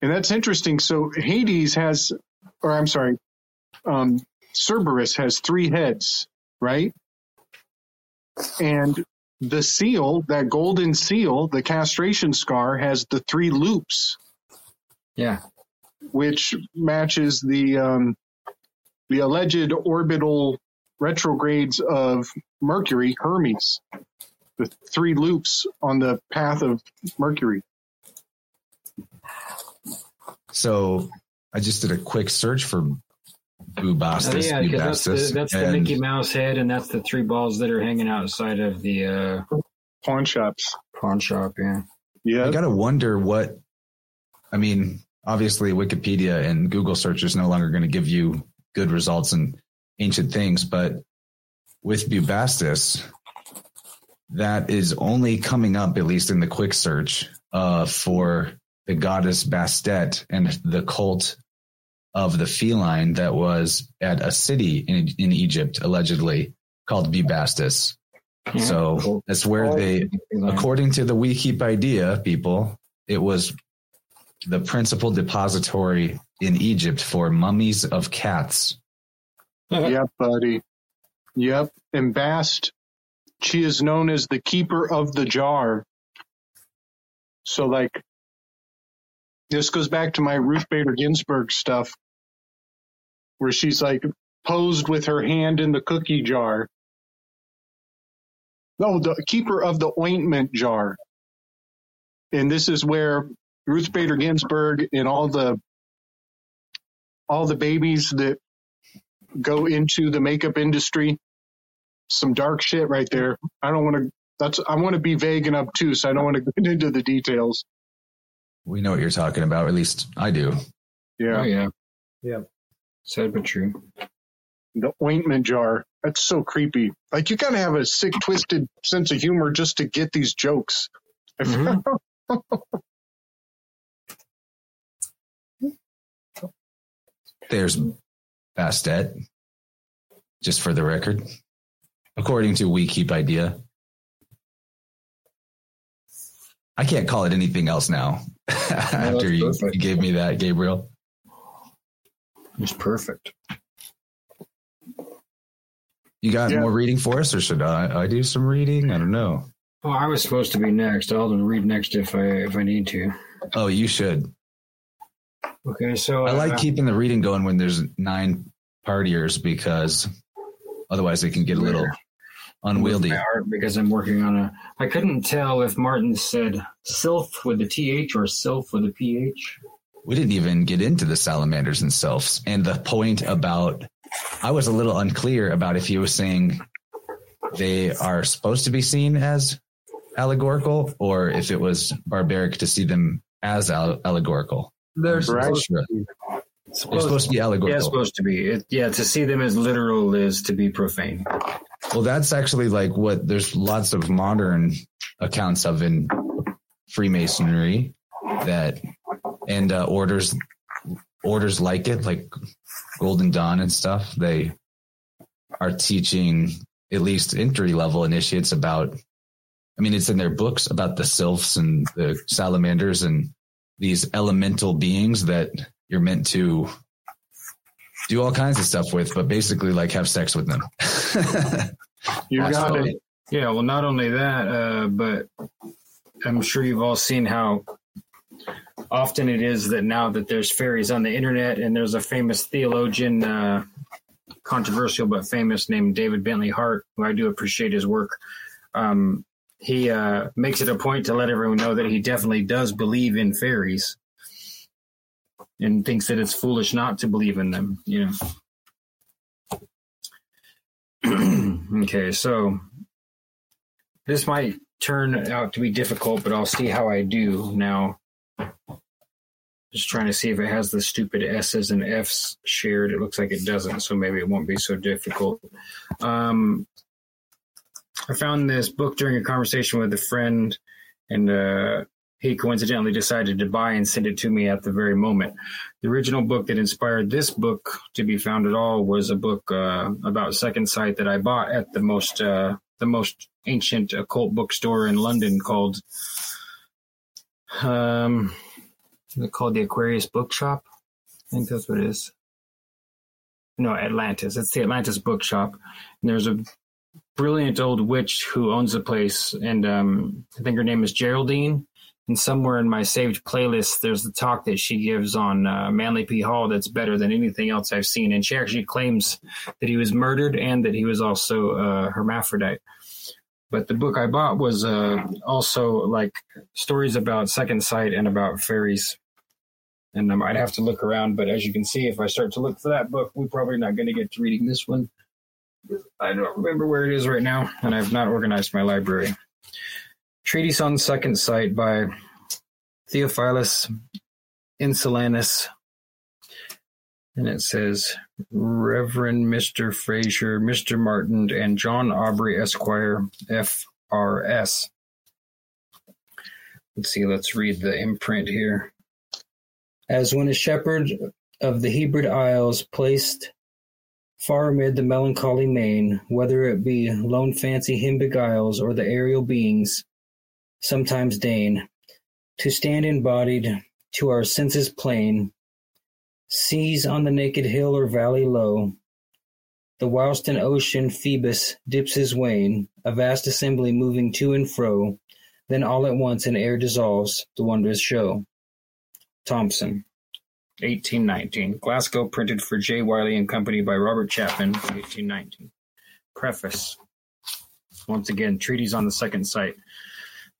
and that's interesting. So Hades has, or I'm sorry, um. Cerberus has three heads, right? And the seal, that golden seal, the castration scar, has the three loops. Yeah. Which matches the um, the alleged orbital retrogrades of Mercury, Hermes. The three loops on the path of Mercury. So I just did a quick search for Bubastis, oh, yeah, because that's, the, that's the Mickey Mouse head, and that's the three balls that are hanging outside of the uh, pawn shops. Pawn shop, yeah. Yeah. I gotta wonder what. I mean, obviously, Wikipedia and Google search is no longer going to give you good results in ancient things, but with Bubastis, that is only coming up, at least in the quick search, uh, for the goddess Bastet and the cult of the feline that was at a city in in Egypt, allegedly, called Bubastis. Yeah, so cool. That's where they, according to the WeKeep idea people, it was the principal depository in Egypt for mummies of cats. Yep, buddy. Yep. And Bast, she is known as the keeper of the jar. So, like, this goes back to my Ruth Bader Ginsburg stuff, where she's like posed with her hand in the cookie jar. No, the keeper of the ointment jar. And this is where Ruth Bader Ginsburg and all the all the babies that go into the makeup industry, some dark shit right there. I don't want to. That's I want to be vague and obtuse. I don't want to get into the details. We know what you're talking about. At least I do. Yeah. Oh, yeah. Yeah. Sad but true. The ointment jar. That's so creepy. Like, you got to have a sick, twisted sense of humor just to get these jokes. Mm-hmm. There's Bastet, just for the record, according to WeKeep idea. I can't call it anything else now. After you, you gave me that, Gabriel. It's perfect. You got yeah. more reading for us, or should I, I do some reading? I don't know. Well, I was supposed to be next. I'll read next if I if I need to. Oh, you should. Okay, so I uh, like keeping the reading going when there's nine partiers because otherwise it can get a little unwieldy. Because I'm working on a. I couldn't tell if Martin said Sylph with the T H or Sylph with the P H. We didn't even get into the salamanders and sylphs, and the point about. I was a little unclear about if he was saying they are supposed to be seen as allegorical or if it was barbaric to see them as al- allegorical. They're supposed, supposed, to, be. supposed, They're supposed to, to be allegorical. Yeah, supposed to be. It, yeah, to see them as literal is to be profane. Well, that's actually like what there's lots of modern accounts of in Freemasonry that and uh, orders orders like it, like Golden Dawn and stuff. They are teaching at least entry level initiates about. I mean, it's in their books about the sylphs and the salamanders and these elemental beings that you're meant to do all kinds of stuff with, but basically like have sex with them. You got it. Yeah. Well, not only that, uh, but I'm sure you've all seen how often it is that now that there's fairies on the internet and there's a famous theologian, uh, controversial but famous, named David Bentley Hart, who I do appreciate his work. Um, he uh, makes it a point to let everyone know that he definitely does believe in fairies and thinks that it's foolish not to believe in them, you know. Okay, so this might turn out to be difficult, but I'll see how I do now. Just trying to see if it has the stupid S's and F's shared. It looks like it doesn't, so maybe it won't be so difficult. Um, I found this book during a conversation with a friend, and uh, he coincidentally decided to buy and send it to me at the very moment. The original book that inspired this book to be found at all was a book uh, about Second Sight that I bought at the most uh, the most ancient occult bookstore in London called... Um, They're called the Aquarius Bookshop. I think that's what it is. No, Atlantis. It's the Atlantis Bookshop. And there's a brilliant old witch who owns the place. And um, I think her name is Geraldine. And somewhere in my saved playlist, there's the talk that she gives on uh, Manly P. Hall that's better than anything else I've seen. And she actually claims that he was murdered and that he was also uh, hermaphrodite. But the book I bought was uh, also like stories about Second Sight and about fairies. And um, I'd have to look around. But as you can see, if I start to look for that book, we're probably not going to get to reading this one. I don't remember where it is right now, and I've not organized my library. Treatise on Second Sight by Theophilus Insulanus. And it says, Reverend Mister Fraser, Mister Martin, and John Aubrey, Esquire, F R S. Let's see, let's read the imprint here. As when a shepherd of the Hebrid Isles placed far amid the melancholy main, whether it be lone fancy him beguiles or the aerial beings, sometimes deign, to stand embodied to our senses plain, seas on the naked hill or valley low, the whilst in ocean Phoebus dips his wane, a vast assembly moving to and fro, then all at once in air dissolves the wondrous show. Thompson, eighteen nineteen. Glasgow, printed for J. Wiley and Company by Robert Chapman, eighteen nineteen. Preface. Once again, Treatise on the Second Sight.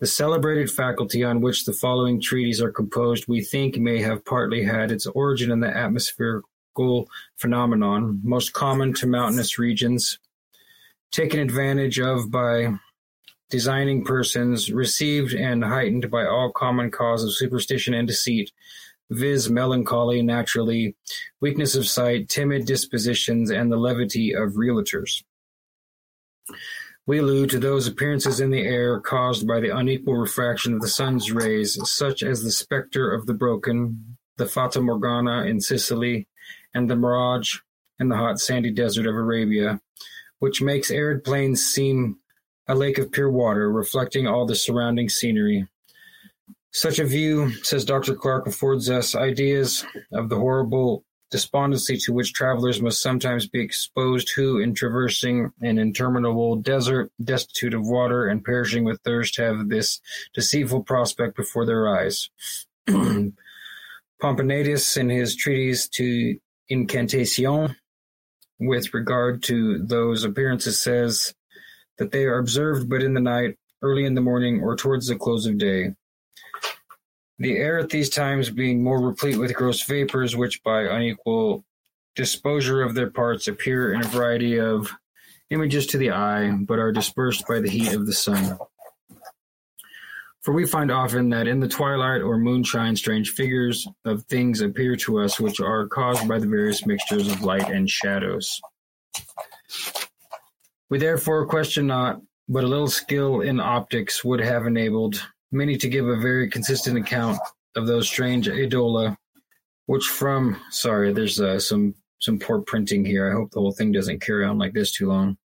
The celebrated faculty on which the following treatises are composed, we think, may have partly had its origin in the atmospherical phenomenon, most common to mountainous regions, taken advantage of by designing persons, received and heightened by all common cause of superstition and deceit, viz. Melancholy, naturally, weakness of sight, timid dispositions, and the levity of realtors. We allude to those appearances in the air caused by the unequal refraction of the sun's rays, such as the spectre of the broken, the Fata Morgana in Sicily, and the mirage in the hot sandy desert of Arabia, which makes arid plains seem a lake of pure water, reflecting all the surrounding scenery. Such a view, says Doctor Clark, affords us ideas of the horrible despondency to which travelers must sometimes be exposed who, in traversing an interminable desert, destitute of water and perishing with thirst, have this deceitful prospect before their eyes. Pomponatius, in his treatise to Incantation, with regard to those appearances, says that they are observed but in the night, early in the morning, or towards the close of day. The air at these times being more replete with gross vapors, which by unequal disposure of their parts appear in a variety of images to the eye, but are dispersed by the heat of the sun. For we find often that in the twilight or moonshine strange figures of things appear to us, which are caused by the various mixtures of light and shadows. We therefore question not, but a little skill in optics would have enabled many to give a very consistent account of those strange idola, which from, sorry, there's uh, some, some poor printing here. I hope the whole thing doesn't carry on like this too long.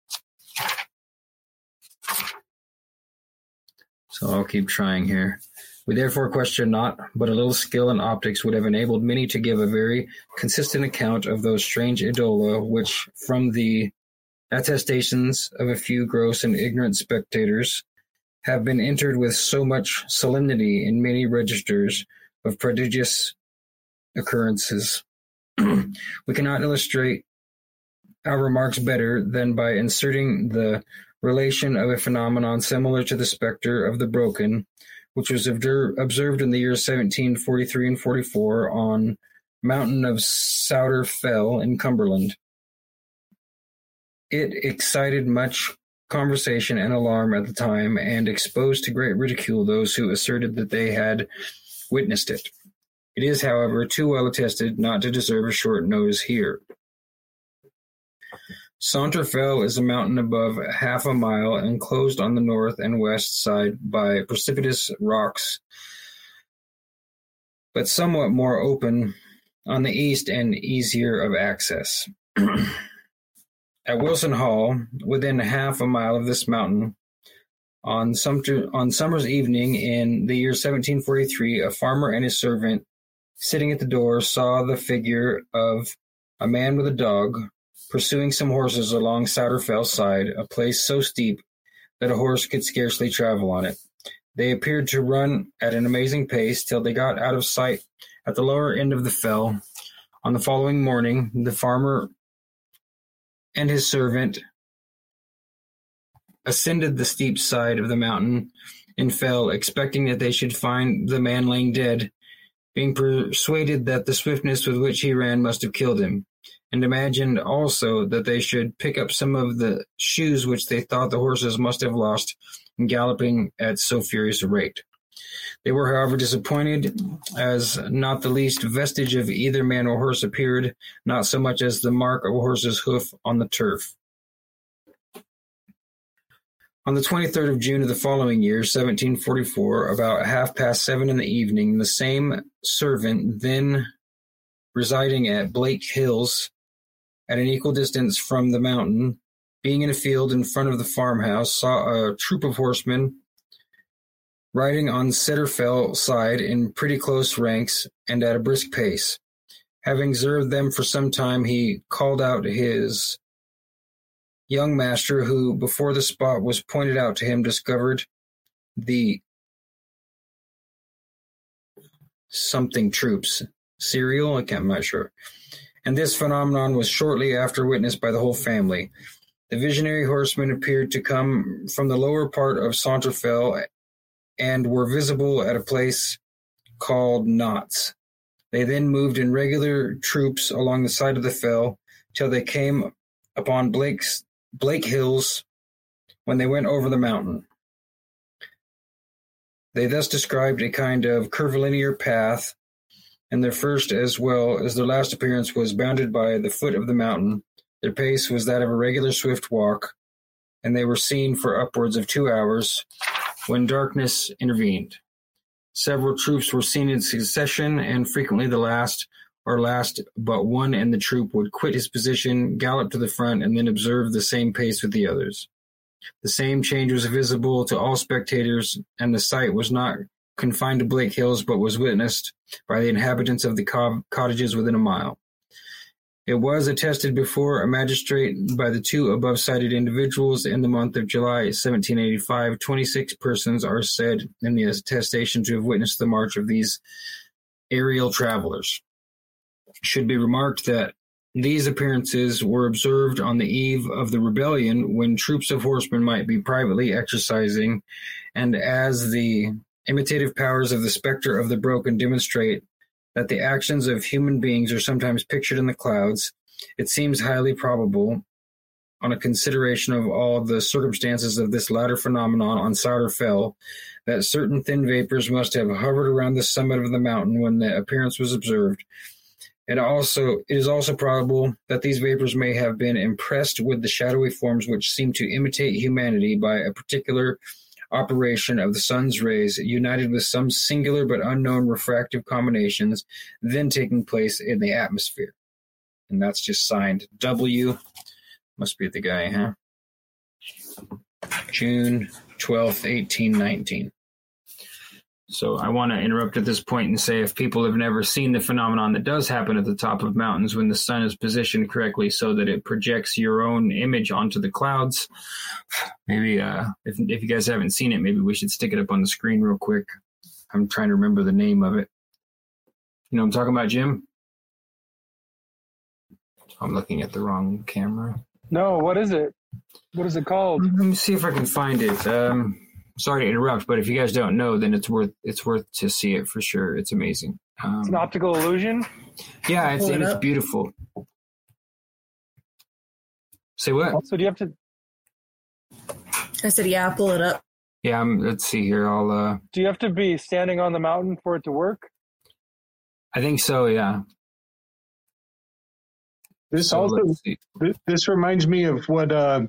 So I'll keep trying here. We therefore question not, but a little skill in optics would have enabled many to give a very consistent account of those strange idola, which from the attestations of a few gross and ignorant spectators have been entered with so much solemnity in many registers of prodigious occurrences. We cannot illustrate our remarks better than by inserting the relation of a phenomenon similar to the spectre of the broken, which was observed in the years seventeen forty-three and forty-four on mountain of Souter Fell in Cumberland. It excited much conversation and alarm at the time, and exposed to great ridicule those who asserted that they had witnessed it. It is, however, too well attested not to deserve a short notice here. Souter Fell is a mountain above half a mile, enclosed on the north and west side by precipitous rocks, but somewhat more open on the east and easier of access. At Wilson Hall, within half a mile of this mountain, on, Sumter, on summer's evening in the year seventeen forty-three, a farmer and his servant, sitting at the door, saw the figure of a man with a dog pursuing some horses along Souter Fell side, a place so steep that a horse could scarcely travel on it. They appeared to run at an amazing pace till they got out of sight at the lower end of the fell. On the following morning, the farmer and his servant ascended the steep side of the mountain and fell, expecting that they should find the man lying dead, being persuaded that the swiftness with which he ran must have killed him, and imagined also that they should pick up some of the shoes which they thought the horses must have lost in galloping at so furious a rate. They were, however, disappointed, as not the least vestige of either man or horse appeared, not so much as the mark of a horse's hoof on the turf. On the twenty-third of June of the following year, seventeen forty-four, about half past seven in the evening, the same servant, then residing at Blake Hills, at an equal distance from the mountain, being in a field in front of the farmhouse, saw a troop of horsemen riding on Souter Fell side in pretty close ranks and at a brisk pace. Having observed them for some time, he called out his young master, who, before the spot was pointed out to him, discovered the something troops. Serial? I can't, I'm not sure. And this phenomenon was shortly after witnessed by the whole family. The visionary horsemen appeared to come from the lower part of Souter Fell and were visible at a place called Knots. They then moved in regular troops along the side of the fell till they came upon Blake's, Blake Hills, when they went over the mountain. They thus described a kind of curvilinear path, and their first as well as their last appearance was bounded by the foot of the mountain. Their pace was that of a regular swift walk, and they were seen for upwards of two hours, when darkness intervened. Several troops were seen in succession, and frequently the last or last but one in the troop would quit his position, gallop to the front, and then observe the same pace with the others. The same change was visible to all spectators, and the sight was not confined to Blake Hills, but was witnessed by the inhabitants of the co- cottages within a mile. It was attested before a magistrate by the two above-cited individuals in the month of July seventeen eighty-five. Twenty-six persons are said in the attestation to have witnessed the march of these aerial travelers. It should be remarked that these appearances were observed on the eve of the rebellion, when troops of horsemen might be privately exercising, and as the imitative powers of the specter of the broken demonstrate that the actions of human beings are sometimes pictured in the clouds, it seems highly probable, on a consideration of all the circumstances of this latter phenomenon on Souter Fell, that certain thin vapors must have hovered around the summit of the mountain when the appearance was observed. It also it is also probable that these vapors may have been impressed with the shadowy forms which seem to imitate humanity by a particular operation of the sun's rays, united with some singular but unknown refractive combinations then taking place in the atmosphere. And that's just signed W. Must be the guy, huh? June twelfth, eighteen nineteen. So I want to interrupt at this point and say, if people have never seen the phenomenon that does happen at the top of mountains when the sun is positioned correctly so that it projects your own image onto the clouds, maybe uh, if, if you guys haven't seen it, maybe we should stick it up on the screen real quick. I'm trying to remember the name of it. You know what I'm talking about, Jim? I'm looking at the wrong camera. No, what is it? What is it called? Let me see if I can find it. Um... Sorry to interrupt, but if you guys don't know, then it's worth it's worth to see it for sure. It's amazing. Um, it's an optical illusion. Yeah, it's it it's beautiful. Say what? Also, do you have to? I said, yeah, I'll pull it up. Yeah, I'm, let's see here. I'll. Uh... Do you have to be standing on the mountain for it to work? I think so. Yeah. This so also th- this reminds me of what. Uh...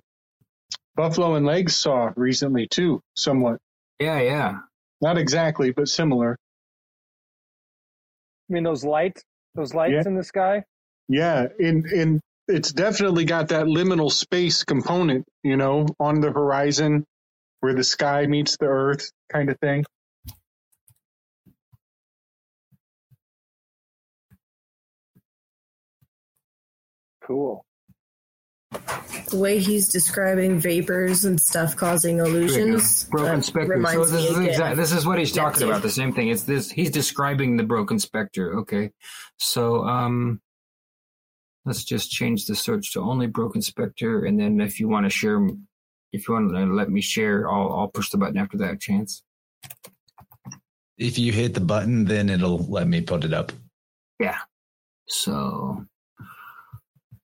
Buffalo and Legs saw recently, too, somewhat. Yeah, yeah. Not exactly, but similar. I mean, those lights, those lights yeah. in the sky? Yeah, and, and it's definitely got that liminal space component, you know, on the horizon where the sky meets the earth kind of thing. Cool. The way he's describing vapors and stuff causing illusions, broken specter. So this is exactly this is what he's talking about. The same thing. It's this. He's describing the broken specter. Okay, so um, let's just change the search to only broken specter, and then if you want to share, if you want to let me share, I'll I'll push the button after that. Chance. If you hit the button, then it'll let me put it up. Yeah. So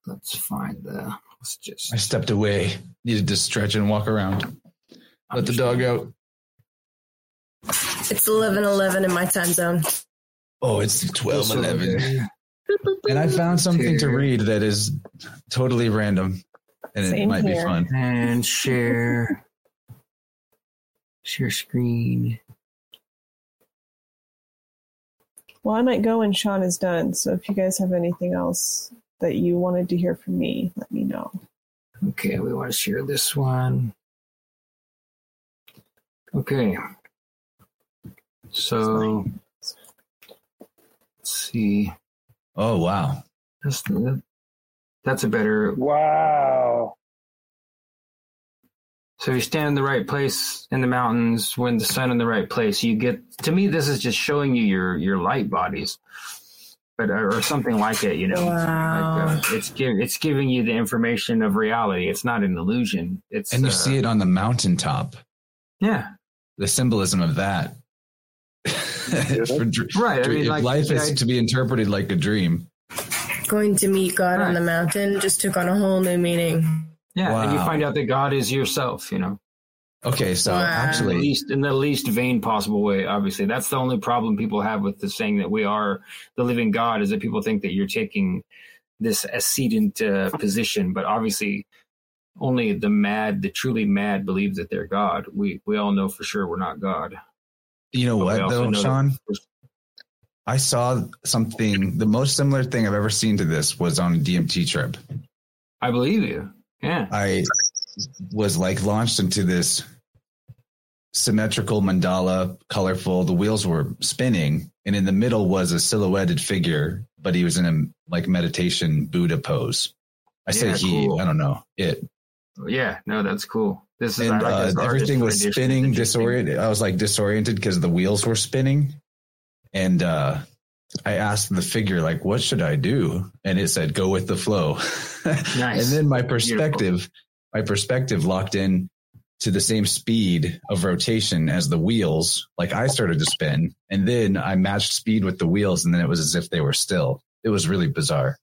let's find the. Let's just. I stepped away. Needed to stretch and walk around. Let the dog out. It's eleven eleven in my time zone. Oh, it's twelve eleven. And I found something to read that is totally random, and it Same might here. Be fun. And share, share screen. Well, I might go when Sean is done. So if you guys have anything else that you wanted to hear from me, let me know. Okay, we want to share this one. Okay. So, let's see. Oh, wow. That's, that's a better... Wow. So you stand in the right place in the mountains when the sun in the right place, you get... To me, this is just showing you your, your light bodies. But, or something like it, you know. Wow. Like, uh, it's giving it's giving you the information of reality. It's not an illusion. It's and you uh, see it on the mountaintop. Yeah, the symbolism of that. For, right. I mean, if like, life is I, to be interpreted like a dream. Going to meet God right. on the mountain just took on a whole new meaning. Yeah, wow. And you find out that God is yourself. You know. Okay, so wow. actually, in the, least, in the least vain possible way, obviously, that's the only problem people have with the saying that we are the living God, is that people think that you're taking this ascendant uh, position. But obviously, only the mad, the truly mad, believe that they're God. We we all know for sure we're not God. You know but what, though, know Sean? That- I saw something. The most similar thing I've ever seen to this was on a D M T trip. I believe you. Yeah, I was like launched into this symmetrical mandala, colorful. The wheels were spinning, and in the middle was a silhouetted figure, but he was in a like meditation Buddha pose. I yeah, say he, cool. I don't know it. Yeah, no, that's cool. This is and, uh, everything was spinning, disoriented. I was like disoriented because the wheels were spinning, and uh, I asked the figure like, "What should I do?" And it said, "Go with the flow." Nice. And then my perspective, Beautiful. my perspective locked in to the same speed of rotation as the wheels. Like I started to spin, and then I matched speed with the wheels, and then it was as if they were still. It was really bizarre.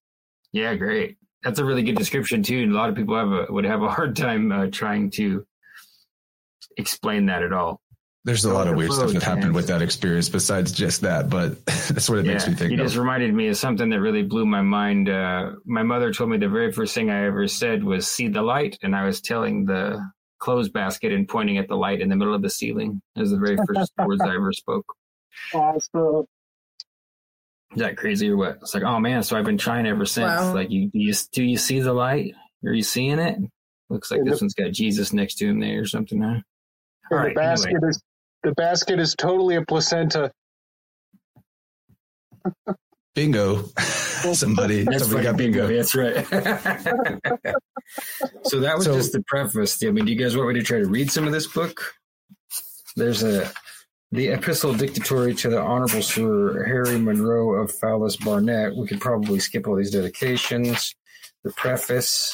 Yeah, great. That's a really good description too. A lot of people have a, would have a hard time uh, trying to explain that at all. There's a Go lot of weird stuff that happened with that experience besides just that, but that's what it yeah, makes me think of. It just reminded me of something that really blew my mind. Uh, my mother told me the very first thing I ever said was, "See the light," and I was telling the clothes basket and pointing at the light in the middle of the ceiling. It was the very first words I ever spoke. Awesome. Is that crazy or what? It's like, oh man, so I've been trying ever since. Wow. Like, you, you, do you see the light? Are you seeing it? Looks like yeah, this the, one's got Jesus next to him there or something. Huh? All right, the basket anyway. is the basket is totally a placenta. Bingo. Somebody, that's somebody got bingo. bingo. That's right. So that was so, just the preface. I mean, do you guys want me to try to read some of this book? There's a the epistle dictatory to the Honorable Sir Harry Monroe of Fowlis Barnett. We could probably skip all these dedications. The preface.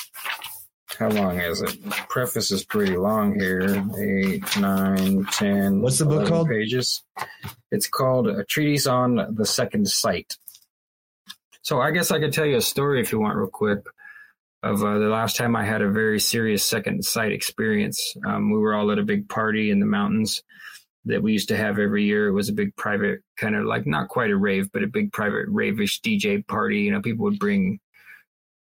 How long is it? The preface is pretty long here. Eight, nine, ten. What's the book called? Pages. It's called A Treatise on the Second Sight. So I guess I could tell you a story if you want real quick of uh, the last time I had a very serious second sight experience. Um, we were all at a big party in the mountains that we used to have every year. It was a big private kind of like not quite a rave, but a big private rave-ish D J party. You know, people would bring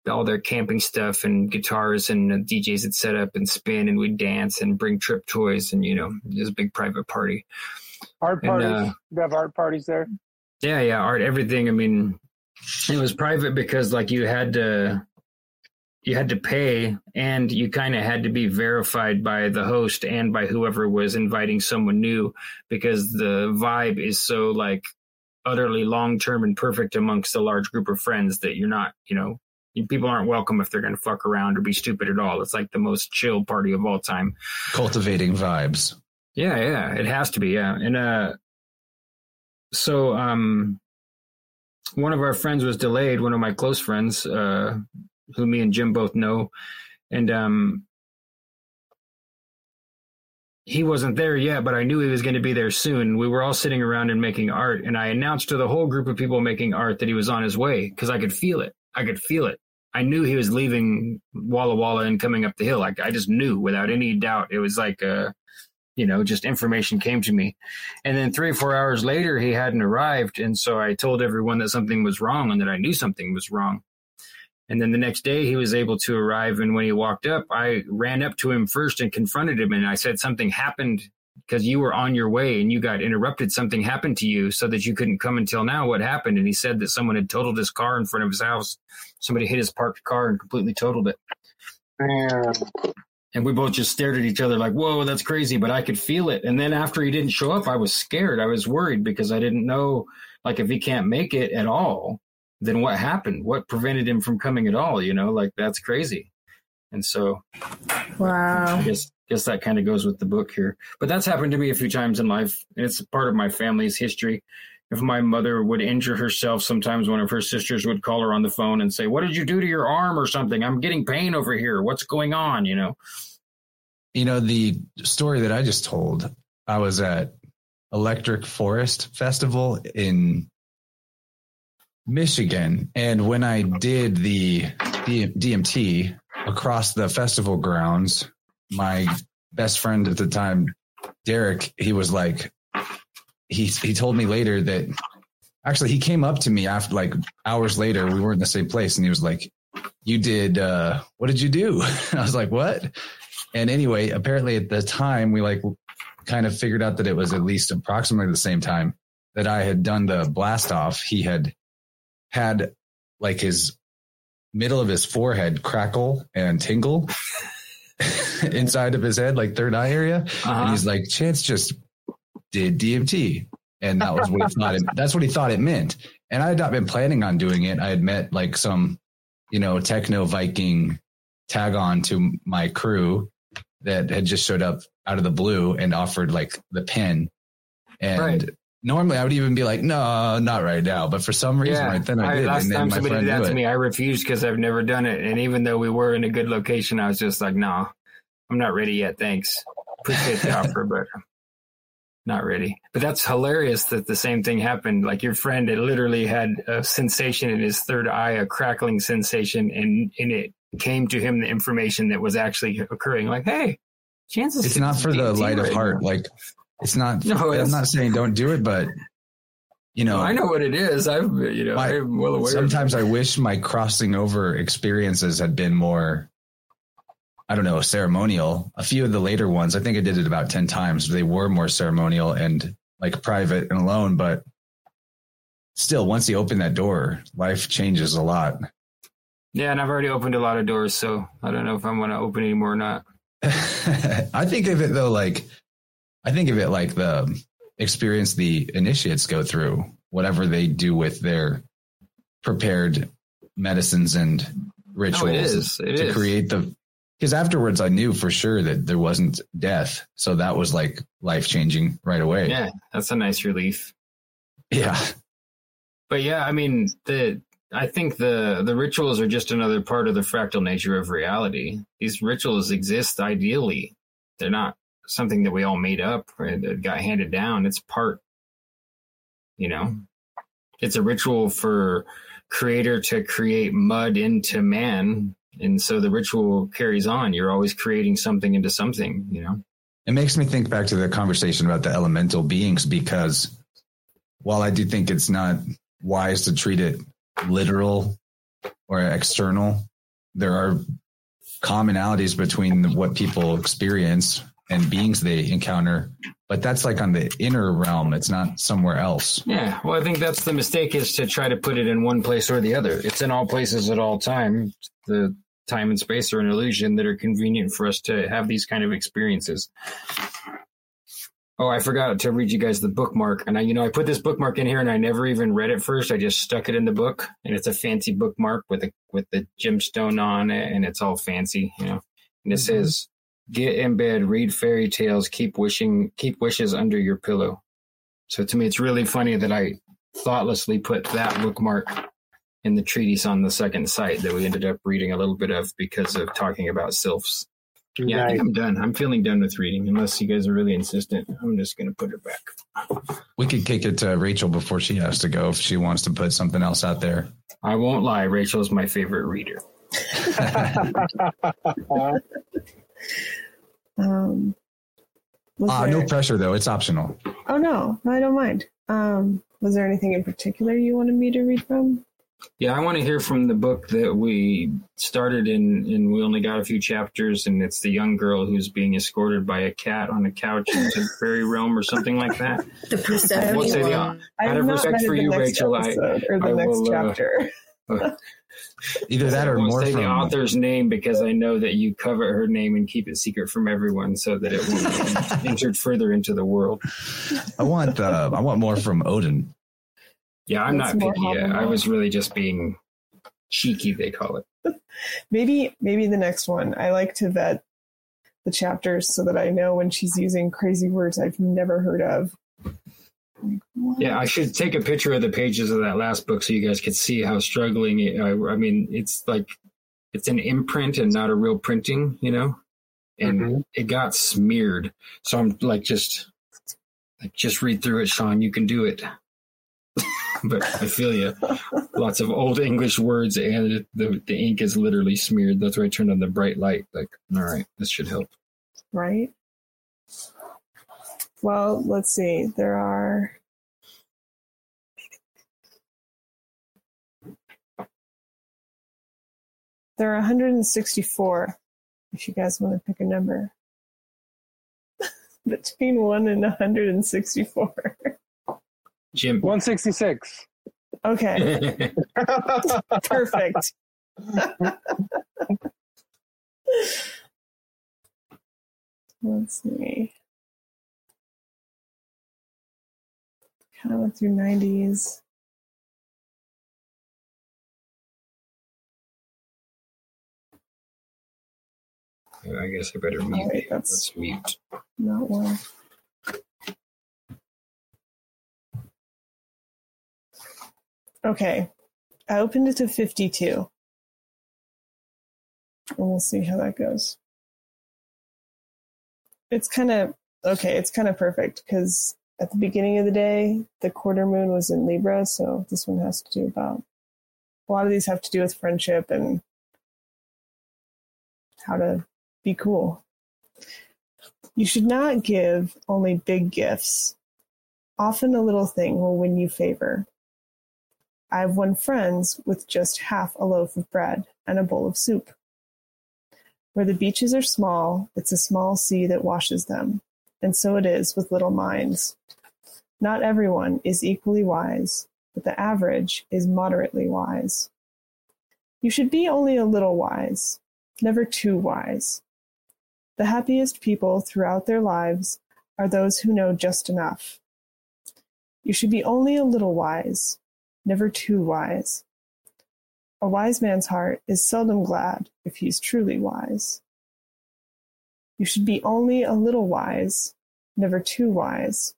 all their camping stuff and guitars and uh, D Js would set up and spin and we'd dance and bring trip toys. And, you know, it was a big private party. Art parties. And, uh, you have art parties there? Yeah, yeah. Art, everything. I mean, it was private because like you had to, you had to pay and you kind of had to be verified by the host and by whoever was inviting someone new, because the vibe is so like utterly long-term and perfect amongst a large group of friends that you're not, you know, people aren't welcome if they're going to fuck around or be stupid at all. It's like the most chill party of all time. Cultivating vibes. Yeah. Yeah. It has to be. Yeah. And, uh, so, um, one of our friends was delayed. One of my close friends, uh, who me and Jim both know. And um, he wasn't there yet, but I knew he was going to be there soon. We were all sitting around and making art. And I announced to the whole group of people making art that he was on his way because I could feel it. I could feel it. I knew he was leaving Walla Walla and coming up the hill. I, I just knew without any doubt. It was like, a, you know, just information came to me. And then three or four hours later, he hadn't arrived. And so I told everyone that something was wrong and that I knew something was wrong. And then the next day he was able to arrive. And when he walked up, I ran up to him first and confronted him. And I said, something happened because you were on your way and you got interrupted. Something happened to you so that you couldn't come until now. What happened? And he said that someone had totaled his car in front of his house. Somebody hit his parked car and completely totaled it. Damn. And we both just stared at each other like, whoa, that's crazy. But I could feel it. And then after he didn't show up, I was scared. I was worried because I didn't know, like, if he can't make it at all, then what happened? What prevented him from coming at all? You know, like, that's crazy. And so, wow. I guess, guess that kind of goes with the book here. But that's happened to me a few times in life. And it's part of my family's history. If my mother would injure herself, sometimes one of her sisters would call her on the phone and say, what did you do to your arm or something? I'm getting pain over here. What's going on? You know, you know, the story that I just told, I was at Electric Forest Festival in Michigan. And when I did the D M T across the festival grounds, my best friend at the time, Derek, he was like, he he told me later that actually he came up to me after like hours later, we were in the same place. And he was like, you did, uh, what did you do? And I was like, what? And anyway, apparently at the time we like kind of figured out that it was at least approximately the same time that I had done the blast off. He had had like his middle of his forehead crackle and tingle inside of his head, like third eye area. Uh-huh. And he's like, Chance just did D M T. And that was what he thought. It, that's what he thought it meant. And I had not been planning on doing it. I had met like some, you know, techno Viking tag on to my crew that had just showed up out of the blue and offered like the pen. And right. normally I would even be like, no, not right now. But for some reason, yeah. right then I, I did. Last and then time my somebody did that to me, I refused because I've never done it. And even though we were in a good location, I was just like, no, nah, I'm not ready yet. Thanks. Appreciate the offer, but not ready. But that's hilarious that the same thing happened. Like your friend, it literally had a sensation in his third eye, a crackling sensation, and in it came to him the information that was actually occurring. Like, hey, chances it's not for the light of heart. Like, it's not. No, it's, I'm not saying don't do it, but you know, I know what it is. I've you know, my, I'm well aware. Sometimes I wish my crossing over experiences had been more, I don't know, ceremonial. A few of the later ones, I think I did it about ten times. They were more ceremonial and like private and alone, but still, once you open that door, life changes a lot. Yeah. And I've already opened a lot of doors, so I don't know if I'm going to open any more or not. I think of it though, like, I think of it like the experience the initiates go through, whatever they do with their prepared medicines and rituals. Oh, it is. It to is. create the, Because afterwards, I knew for sure that there wasn't death. So that was like life changing right away. Yeah, that's a nice relief. Yeah. But yeah, I mean, the I think the, the rituals are just another part of the fractal nature of reality. These rituals exist ideally. They're not something that we all made up or that got handed down. It's part, you know, it's a ritual for creator to create mud into man. And so the ritual carries on. You're always creating something into something, you know. It makes me think back to the conversation about the elemental beings, because while I do think it's not wise to treat it literal or external, there are commonalities between what people experience and beings they encounter. But that's like on the inner realm. It's not somewhere else. Yeah. Well, I think that's the mistake, is to try to put it in one place or the other. It's in all places at all times. The time and space are an illusion that are convenient for us to have these kind of experiences. Oh, I forgot to read you guys the bookmark. And I, you know, I put this bookmark in here and I never even read it first. I just stuck it in the book, and it's a fancy bookmark with a, with the gemstone on it. And it's all fancy, you know, and it mm-hmm. says, get in bed, read fairy tales, keep wishing, keep wishes under your pillow. So to me, it's really funny that I thoughtlessly put that bookmark in the treatise on the second sight that we ended up reading a little bit of because of talking about sylphs. Right. Yeah, I think I'm done. I'm feeling done with reading, unless you guys are really insistent. I'm just going to put it back. We could kick it to Rachel before she has to go, if she wants to put something else out there. I won't lie. Rachel is my favorite reader. um, uh, no pressure, though. It's optional. Oh, no. I don't mind. Um, was there anything in particular you wanted me to read from? Yeah, I want to hear from the book that we started in, and we only got a few chapters, and it's the young girl who's being escorted by a cat on a couch into the fairy realm or something like that. The Persephone. We'll say the, out of respect for you, Rachel, I, or the I next will, chapter. Uh, Either that or more. Say the author's name, because I know that you covet her name and keep it secret from everyone, so that it won't be entered further into the world. I want uh, I want more from Odin. Yeah, I'm That's not picky. I was really just being cheeky, they call it. maybe, maybe the next one. I like to vet the chapters so that I know when she's using crazy words I've never heard of. Like, yeah, I should take a picture of the pages of that last book so you guys could see how struggling. It, I, I mean, it's like it's an imprint and not a real printing, you know. And mm-hmm. it got smeared. So I'm like, just, like, just read through it, Sean. You can do it. But I feel you. Lots of old English words, and the the ink is literally smeared. That's why I turned on the bright light. Like, all right, this should help. Right. Well, let's see. There are there are one hundred sixty-four. If you guys want to pick a number between one and one hundred sixty-four. Jim. one sixty-six. Okay. Perfect. Let's see. Kind of went through nineties. I guess I better mute. Right, that's Let's mute. Not well. Okay. I opened it to fifty-two. And we'll see how that goes. It's kind of, okay, it's kind of perfect because at the beginning of the day, the quarter moon was in Libra, so this one has to do about, a lot of these have to do with friendship and how to be cool. You should not give only big gifts. Often a little thing will win you favor. I've won friends with just half a loaf of bread and a bowl of soup. Where the beaches are small, it's a small sea that washes them, and so it is with little minds. Not everyone is equally wise, but the average is moderately wise. You should be only a little wise, never too wise. The happiest people throughout their lives are those who know just enough. You should be only a little wise, never too wise. A wise man's heart is seldom glad if he's truly wise. You should be only a little wise, never too wise.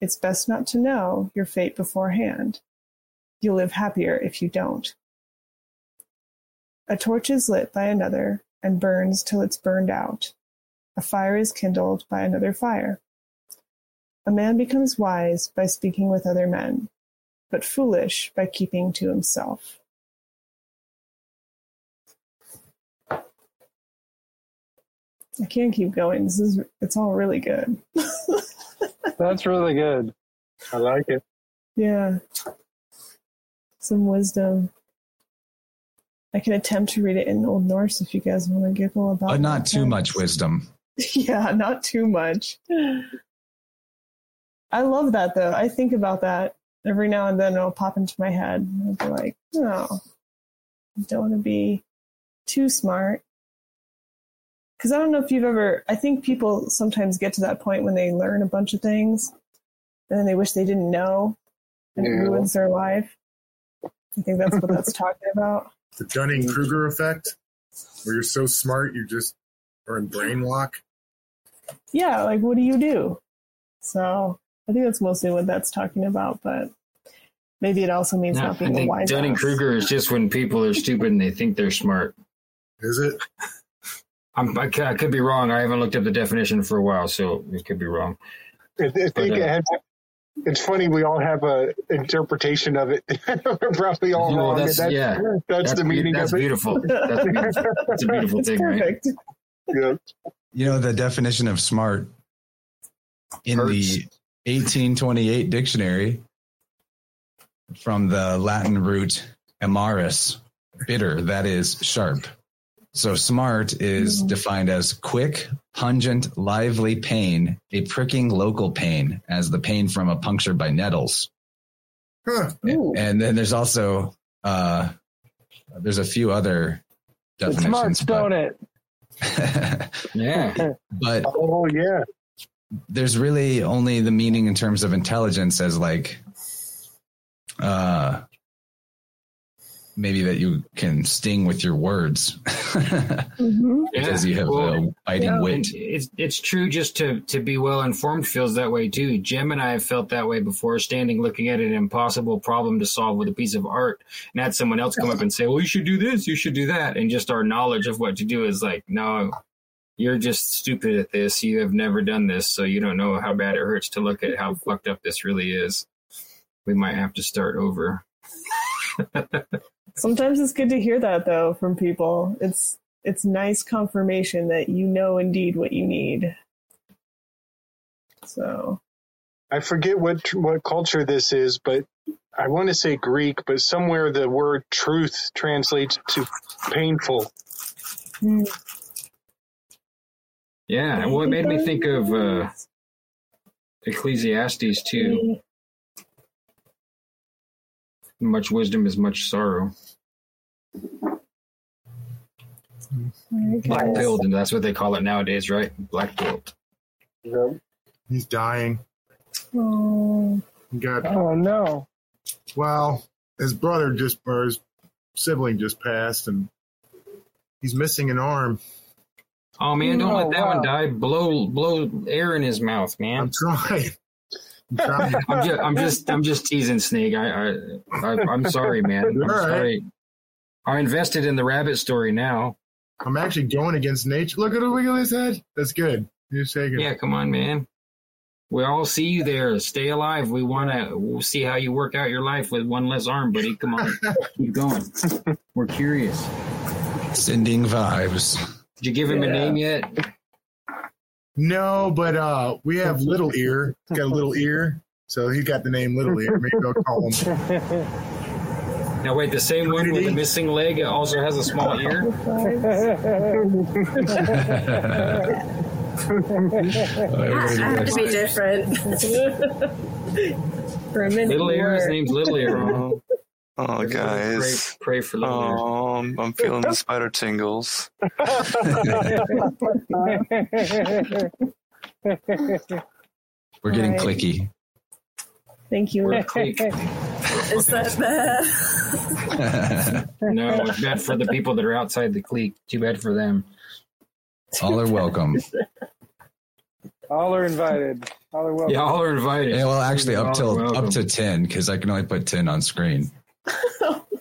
It's best not to know your fate beforehand. You'll live happier if you don't. A torch is lit by another and burns till it's burned out. A fire is kindled by another fire. A man becomes wise by speaking with other men, but foolish by keeping to himself. I can't keep going. This is, it's all really good. That's really good. I like it. Yeah. Some wisdom. I can attempt to read it in Old Norse if you guys want to giggle about it. But not too much wisdom. Yeah, not too much. I love that, though. I think about that every now and then. It'll pop into my head. I'll be like, no, oh, I don't want to be too smart. Because I don't know if you've ever, I think people sometimes get to that point when they learn a bunch of things and then they wish they didn't know and yeah. It ruins their life. I think that's what that's talking about. The Dunning-Kruger effect, where you're so smart you just are in brain lock. Yeah, like what do you do? So I think that's mostly what that's talking about, but maybe it also means no, not being I think a wise. Dunning-Kruger is just when people are stupid and they think they're smart. Is it? I'm, I could be wrong. I haven't looked up the definition for a while, so it could be wrong. I think but, uh, it has, it's funny. We all have a interpretation of it. We're probably all no, wrong. That's, that's, yeah, that's, that's the be- meaning that's of beautiful. it. That's beautiful. That's a beautiful it's thing, perfect. Right? Yeah. You know, the definition of smart in Hertz. The eighteen twenty-eight dictionary from the Latin root amarus, bitter, that is sharp. So smart is mm-hmm. defined as quick, pungent, lively pain, a pricking local pain, as the pain from a puncture by nettles. Huh. And, and then there's also, uh, there's a few other definitions. It's smarts, don't it? Yeah. But oh, yeah. There's really only the meaning in terms of intelligence as like, uh, maybe that you can sting with your words mm-hmm. because yeah. you have well, a biting yeah. wit. It's it's true just to, to be well-informed feels that way too. Gemini felt that way before, standing looking at an impossible problem to solve with a piece of art and had someone else come up and say, well, you should do this, you should do that. And just our knowledge of what to do is like, no, you're just stupid at this. You have never done this, so you don't know how bad it hurts to look at how fucked up this really is. We might have to start over. Sometimes it's good to hear that, though, from people. It's it's nice confirmation that you know indeed what you need. So, I forget what what culture this is, but I want to say Greek, but somewhere the word truth translates to painful. Yeah, well, it made me think of uh, Ecclesiastes, too. Much wisdom is much sorrow. Black-pilled, and that's what they call it nowadays, right? Black-pilled. Yep. He's dying. Oh. Got, oh, no. Well, his brother just, or his sibling just passed, and he's missing an arm. Oh, man, don't oh, let that wow. one die. Blow blow air in his mouth, man. I'm trying. I'm, trying. I'm, just, I'm, just, I'm just teasing, Snake. I, I, I, I'm sorry, man. I'm right. sorry. I'm invested in the rabbit story now. I'm actually going against nature. Look at him wiggle his head. That's good. You're shaking. Yeah, come on, man. We all see you there. Stay alive. We want to we'll see how you work out your life with one less arm, buddy. Come on. Keep going. We're curious. Sending vibes. Did you give him yeah. a name yet? No, but uh, we have Little Ear. He's got a little ear, so he got the name Little Ear. Maybe I'll call him. Now, wait, the same one with the missing leg also has a small ear? It has to be different. Little Ear, his name's Little Ear. Oh, guys. Pray, pray for Little oh, Ear. I'm feeling the spider tingles. We're getting right. clicky. Thank you. We're clicky. Is that bad? No, it's bad for the people that are outside the clique. Too bad for them. All are welcome. All are invited. All are welcome. Yeah, all are invited. Yeah, well, actually, up all till up to ten, because I can only put ten on screen.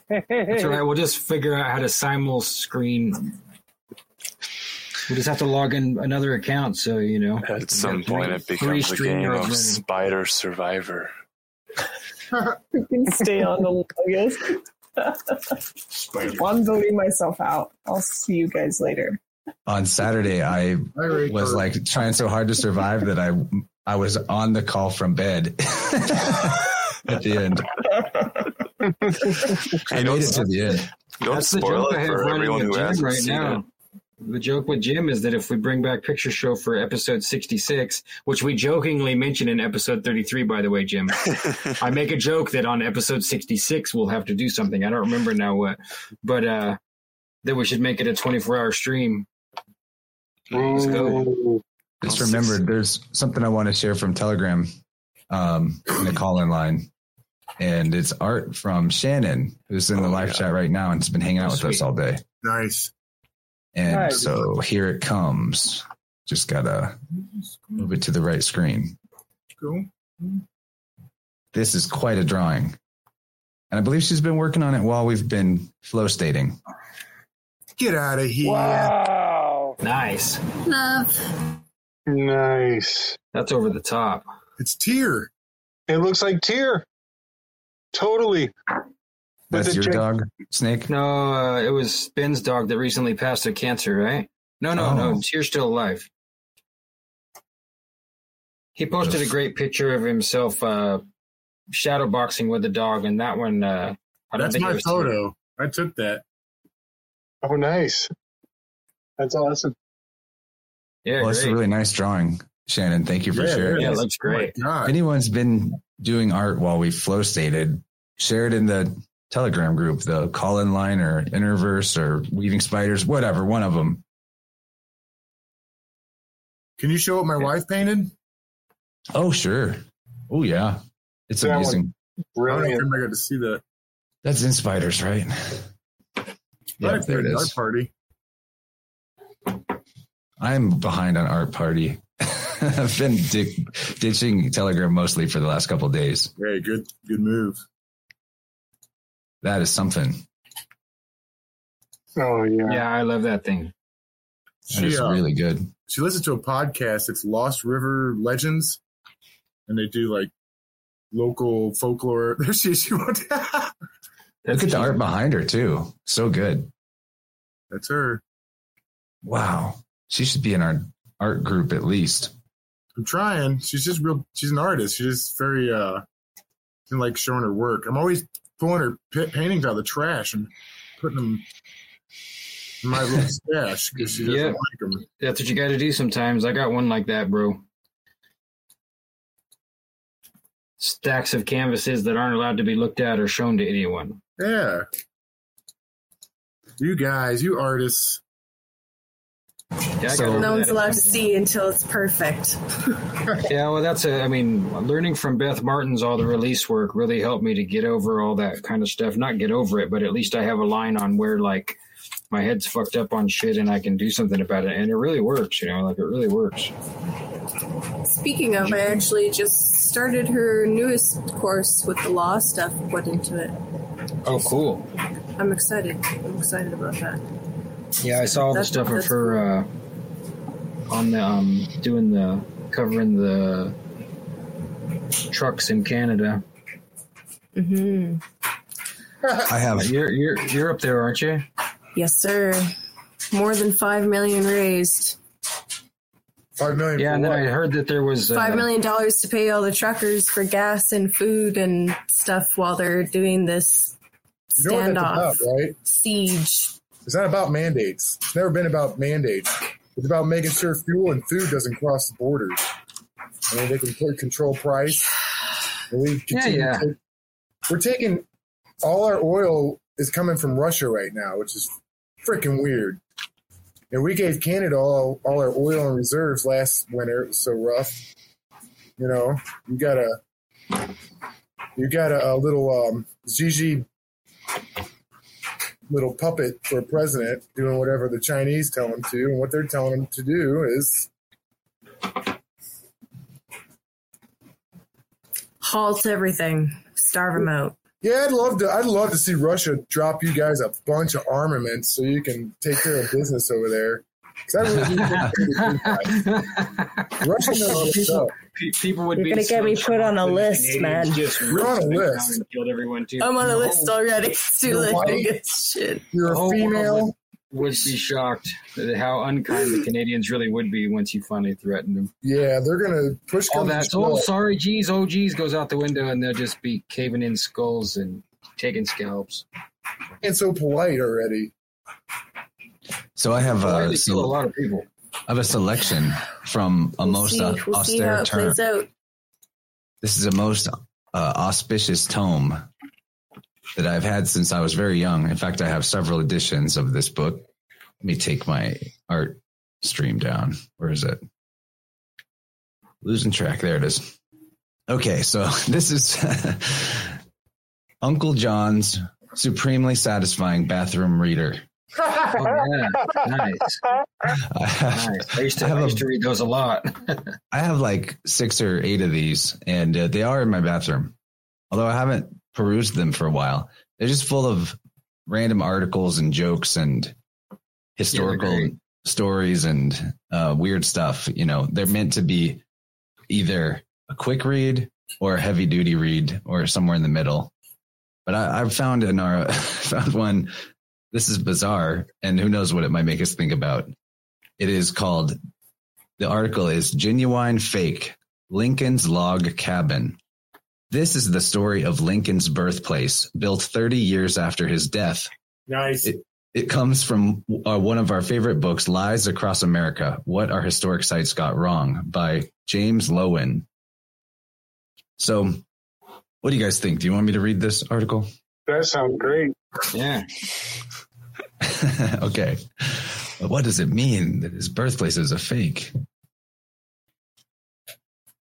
That's all right. We'll just figure out how to simul screen. We just have to log in another account, so you know. At some point, it becomes a game of Spider Survivor. We can stay on the longest. I'm voting myself out. I'll see you guys later. On Saturday, I was like trying so hard to survive that I I was on the call from bed at the end. I made it to the end. Don't spoil it for everyone who hasn't right now. It. The joke with Jim is that if we bring back Picture Show for episode sixty-six, which we jokingly mention in episode thirty-three, by the way, Jim, I make a joke that on episode sixty-six, we'll have to do something. I don't remember now what, but uh, that we should make it a twenty-four hour stream. Let's go. Just remembered there's something I want to share from Telegram um, in the call-in line. And it's art from Shannon, who's in the oh, live yeah. chat right now and has been hanging out oh, with sweet. us all day. Nice. And right. so here it comes. Just gotta move it to the right screen. Cool. This is quite a drawing. And I believe she's been working on it while we've been flow stating. Get out of here. Wow. Nice. Love. Nice. That's over the top. It's Tyr. It looks like Tyr. Totally. That's your dog, Snake? No, uh, it was Ben's dog that recently passed of cancer, right? No, no, oh. no. Tyr's still alive. He posted Oof. a great picture of himself uh, shadow boxing with the dog, and that one... Uh, I don't That's think my was photo. Here. I took that. Oh, nice. That's awesome. Yeah, well, that's a really nice drawing, Shannon. Thank you for yeah, sharing. Yeah, it looks great. Oh, if anyone's been doing art while we flow stated, share it in the... Telegram group, the call-in line or Interverse or Weaving Spiders, whatever, one of them. Can you show what my yeah. wife painted? Oh, sure. Oh, yeah. It's that amazing. Brilliant. I don't know if I got to see that. That's in Spiders, right? Yeah, there it is. Art Party. I'm behind on Art Party. I've been di- ditching Telegram mostly for the last couple of days. Hey, good, good move. That is something. Oh, yeah. Yeah, I love that thing. That she, is really good. She listens to a podcast. It's Lost River Legends. And they do, like, local folklore. There she is. Look at the art behind her, too. So good. That's her. Wow. She should be in our art group, at least. I'm trying. She's just real. She's an artist. She's just very, uh, I like showing her work. I'm always... pulling her p- paintings out of the trash and putting them in my little stash because she doesn't yeah. like them. That's what you got to do sometimes. I got one like that, bro. Stacks of canvases that aren't allowed to be looked at or shown to anyone. Yeah. You guys, you artists. Yeah, so no one's allowed to see until it's perfect. Yeah, well, that's a, I mean, learning from Beth Martin's all the release work really helped me to get over all that kind of stuff. Not get over it, but at least I have a line on where, like, my head's fucked up on shit and I can do something about it. And it really works, you know, like, it really works. Speaking of, I actually just started her newest course with the law stuff put into it. Oh, cool. I'm excited. I'm excited about that. Yeah, I saw all the stuff of her uh, on the um, doing the covering the trucks in Canada. Mm-hmm. I have. You're you're you're up there, aren't you? Yes, sir. More than five million raised. Five million. Yeah, and then I heard that there was uh, five million dollars to pay all the truckers for gas and food and stuff while they're doing this standoff, you know, right? Siege. It's not about mandates. It's never been about mandates. It's about making sure fuel and food doesn't cross the borders. I mean, they can control price. We yeah, yeah. Take, we're taking all our oil is coming from Russia right now, which is freaking weird. And we gave Canada all, all our oil and reserves last winter. It was so rough. You know, you got a you got a, a little um, Gigi. Little puppet for a president doing whatever the Chinese tell him to, and what they're telling him to do is halt everything, starve them out. Yeah, I'd love to. I'd love to see Russia drop you guys a bunch of armaments so you can take care of business over there. Really Russia knows people, people would You're be gonna get me put on a list, Canadians, man. Just You're on a list. Killed everyone too. I'm on a no. list already. It's too late. Biggest shit. You're a female. Would be shocked at how unkind the Canadians really would be once you finally threaten them. Yeah, they're gonna push all that. Oh, sorry, geez, oh, geez, goes out the window, and they'll just be caving in skulls and taking scalps. And so polite already. So I have uh, so a lot of people. I have a selection from a we'll most see, we'll austere term. This is a most uh, auspicious tome that I've had since I was very young. In fact, I have several editions of this book. Let me take my art stream down. Where is it? Losing track. There it is. Okay, so this is Uncle John's Supremely Satisfying Bathroom Reader. Oh, yeah. Nice. I have, nice. I used to, I have I used to read those a lot. I have like six or eight of these, and uh, they are in my bathroom. Although I haven't perused them for a while, they're just full of random articles and jokes and historical yeah, stories and uh, weird stuff. You know, they're meant to be either a quick read or a heavy duty read or somewhere in the middle. But I, I found an uh, found one. This is bizarre, and who knows what it might make us think about. It is called, the article is Genuine Fake, Lincoln's Log Cabin. This is the story of Lincoln's birthplace, built thirty years after his death. Nice. It, it comes from uh, one of our favorite books, Lies Across America, What Our Historic Sites Got Wrong, by James Lowen. So, what do you guys think? Do you want me to read this article? That sounds great. Yeah. Okay. But what does it mean that his birthplace is a fake?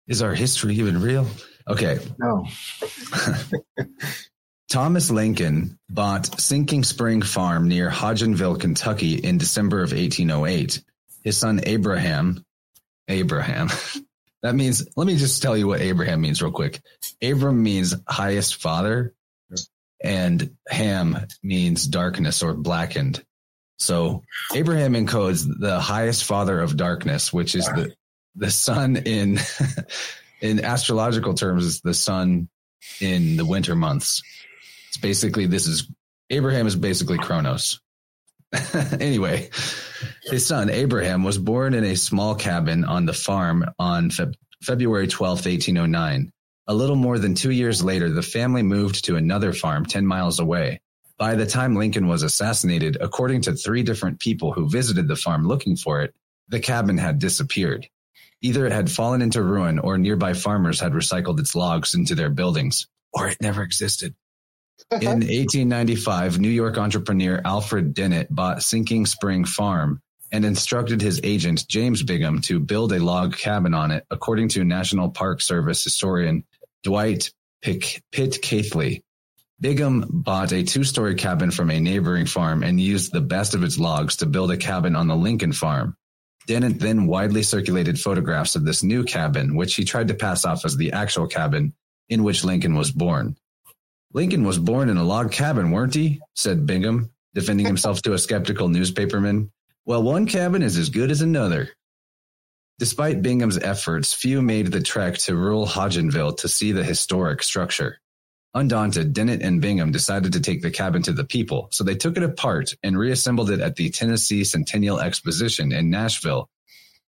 Is our history even real? Okay. No. Thomas Lincoln bought Sinking Spring Farm near Hodgenville, Kentucky in December of eighteen oh eight. His son Abraham, Abraham, that means, let me just tell you what Abraham means real quick. Abram means highest father. And Ham means darkness or blackened. So Abraham encodes the highest father of darkness, which is the, the sun in in astrological terms is the sun in the winter months. It's basically this is Abraham is basically Kronos. Anyway, his son Abraham was born in a small cabin on the farm on Fe- February twelfth, eighteen oh nine. A little more than two years later, the family moved to another farm ten miles away. By the time Lincoln was assassinated, according to three different people who visited the farm looking for it, the cabin had disappeared. Either it had fallen into ruin or nearby farmers had recycled its logs into their buildings, or it never existed. In eighteen ninety-five, New York entrepreneur Alfred Dennett bought Sinking Spring Farm, and instructed his agent, James Bingham, to build a log cabin on it, according to National Park Service historian Dwight Pitcatley. Bingham bought a two-story cabin from a neighboring farm and used the best of its logs to build a cabin on the Lincoln farm. Dennett then widely circulated photographs of this new cabin, which he tried to pass off as the actual cabin in which Lincoln was born. "Lincoln was born in a log cabin, weren't he?" said Bingham, defending himself to a skeptical newspaperman. "Well, one cabin is as good as another." Despite Bingham's efforts, few made the trek to rural Hodgenville to see the historic structure. Undaunted, Dennett and Bingham decided to take the cabin to the people, so they took it apart and reassembled it at the Tennessee Centennial Exposition in Nashville.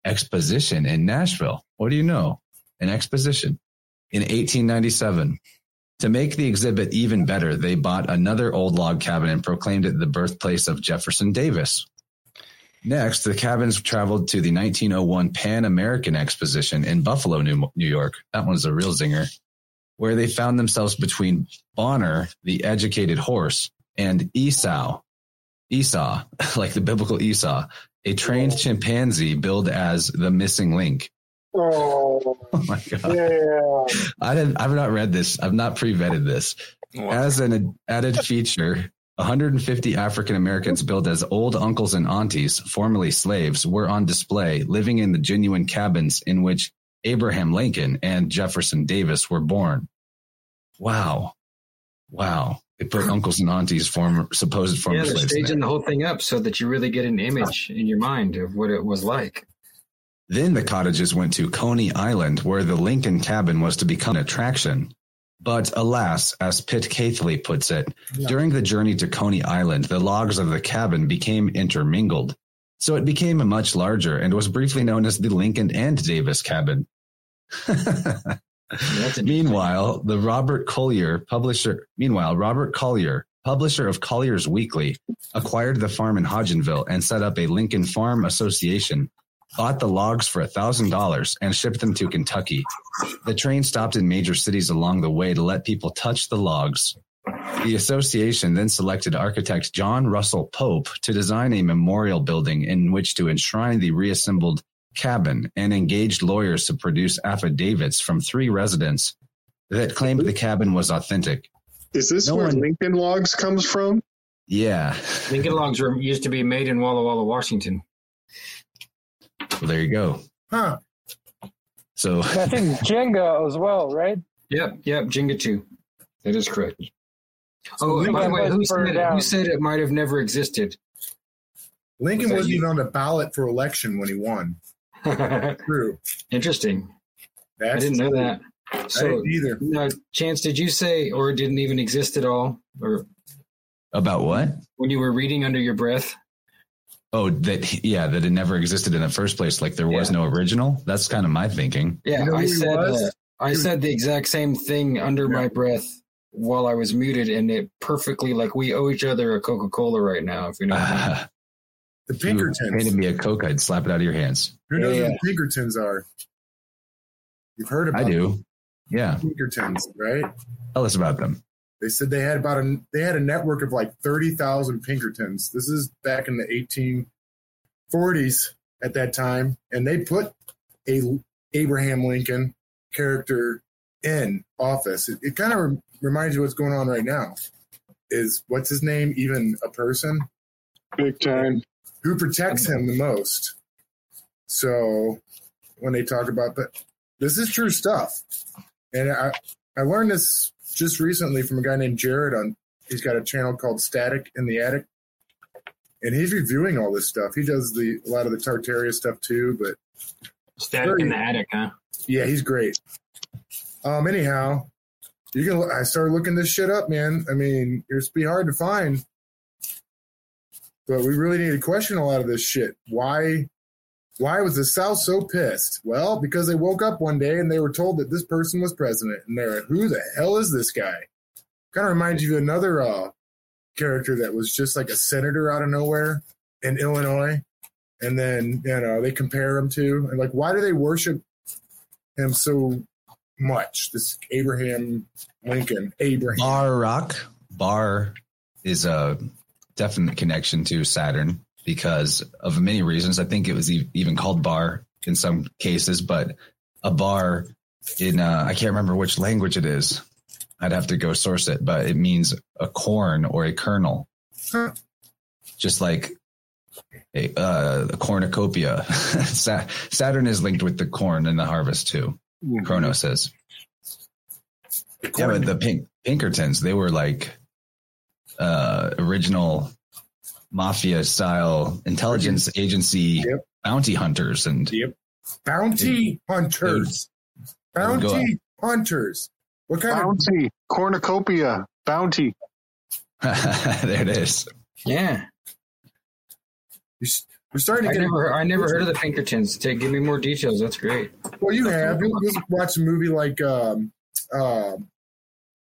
Exposition in Nashville? What do you know? An exposition. In eighteen ninety-seven. To make the exhibit even better, they bought another old log cabin and proclaimed it the birthplace of Jefferson Davis. Next, the cabins traveled to the nineteen oh one Pan American Exposition in Buffalo, New York. That one's a real zinger. Where they found themselves between Bonner, the educated horse, and Esau, Esau, like the biblical Esau, a trained oh. chimpanzee billed as the missing link. Oh, oh my God. Yeah. I didn't, I've not read this. I've not pre-vetted this. Wow. As an added feature, one hundred fifty African-Americans billed as old uncles and aunties, formerly slaves, were on display, living in the genuine cabins in which Abraham Lincoln and Jefferson Davis were born. Wow. Wow. They put uncles and aunties, former, supposed former yeah, slaves. Yeah, they're staging the whole thing up so that you really get an image in your mind of what it was like. Then the cottages went to Coney Island, where the Lincoln cabin was to become an attraction. But alas, as Pitcatley puts it, yeah. during the journey to Coney Island, the logs of the cabin became intermingled. So it became much larger and was briefly known as the Lincoln and Davis cabin. Meanwhile, the Robert Collier publisher, meanwhile, Robert Collier, publisher of Collier's Weekly, acquired the farm in Hodgenville and set up a Lincoln Farm Association, bought the logs for one thousand dollars and shipped them to Kentucky. The train stopped in major cities along the way to let people touch the logs. The association then selected architect John Russell Pope to design a memorial building in which to enshrine the reassembled cabin and engaged lawyers to produce affidavits from three residents that claimed the cabin was authentic. Is this no where one... Lincoln Logs comes from? Yeah. Lincoln Logs were, used to be made in Walla Walla, Washington. Well, there you go. Huh. So I think Jenga as well, right? Yep, yep, Jenga too. That is correct. So oh, by the way, who said, who said it might have never existed? Lincoln was wasn't you? even on the ballot for election when he won. True. Interesting. That's I didn't true. know that. So, I didn't either. Now, Chance, did you say, or it didn't even exist at all? Or about what? When you were reading under your breath? Oh, that yeah, that it never existed in the first place. Like there yeah. was no original. That's kind of my thinking. Yeah, you know I said uh, I said the exact same thing under yeah. my breath. While I was muted, and it perfectly like we owe each other a Coca-Cola right now. If you know, what I mean. The Pinkertons. If you handed me a Coke, I'd slap it out of your hands. Who knows yeah, yeah. what the Pinkertons are? You've heard about? I do. Them. Yeah, the Pinkertons, right? Tell us about them. They said they had about a they had a network of like thirty thousand Pinkertons. This is back in the eighteen forties at that time, and they put a Abraham Lincoln character in office. It, it kind of reminds you what's going on right now. Is what's his name even a person? Big time. Who protects him the most? So when they talk about that, this is true stuff. And I I learned this just recently from a guy named Jared. On he's got a channel called Static in the Attic, and he's reviewing all this stuff. He does the a lot of the Tartaria stuff too, but Static very, in the Attic, huh? Yeah, he's great. Um. Anyhow. You can. I started looking this shit up, man. I mean, it's be hard to find, but we really need to question a lot of this shit. Why? Why was the South so pissed? Well, because they woke up one day and they were told that this person was president, and they're like, "Who the hell is this guy?" Kind of reminds you of another uh, character that was just like a senator out of nowhere in Illinois, and then you know they compare him to, and like, why do they worship him so much? This Abraham Lincoln, Abraham. Bar Rock. Bar is a definite connection to Saturn. because of many reasons. I think it was even called bar in some cases, but a bar in uh, I can't remember which language it is. I'd have to go source it, but it means a corn or a kernel, just like a, uh, a cornucopia. Saturn is linked with the corn and the harvest too. Kronos is. Yeah, but the Pink, Pinkertons, they were like uh, original mafia style intelligence agency yep. bounty hunters and yep. bounty they, hunters, they, bounty they hunters. What kind bounty, of cornucopia, bounty? There it is. Yeah, we're starting. To get I never, I never heard of the Pinkertons. Take, give me more details. That's great. Well, you have. You watch a movie like. Um, uh,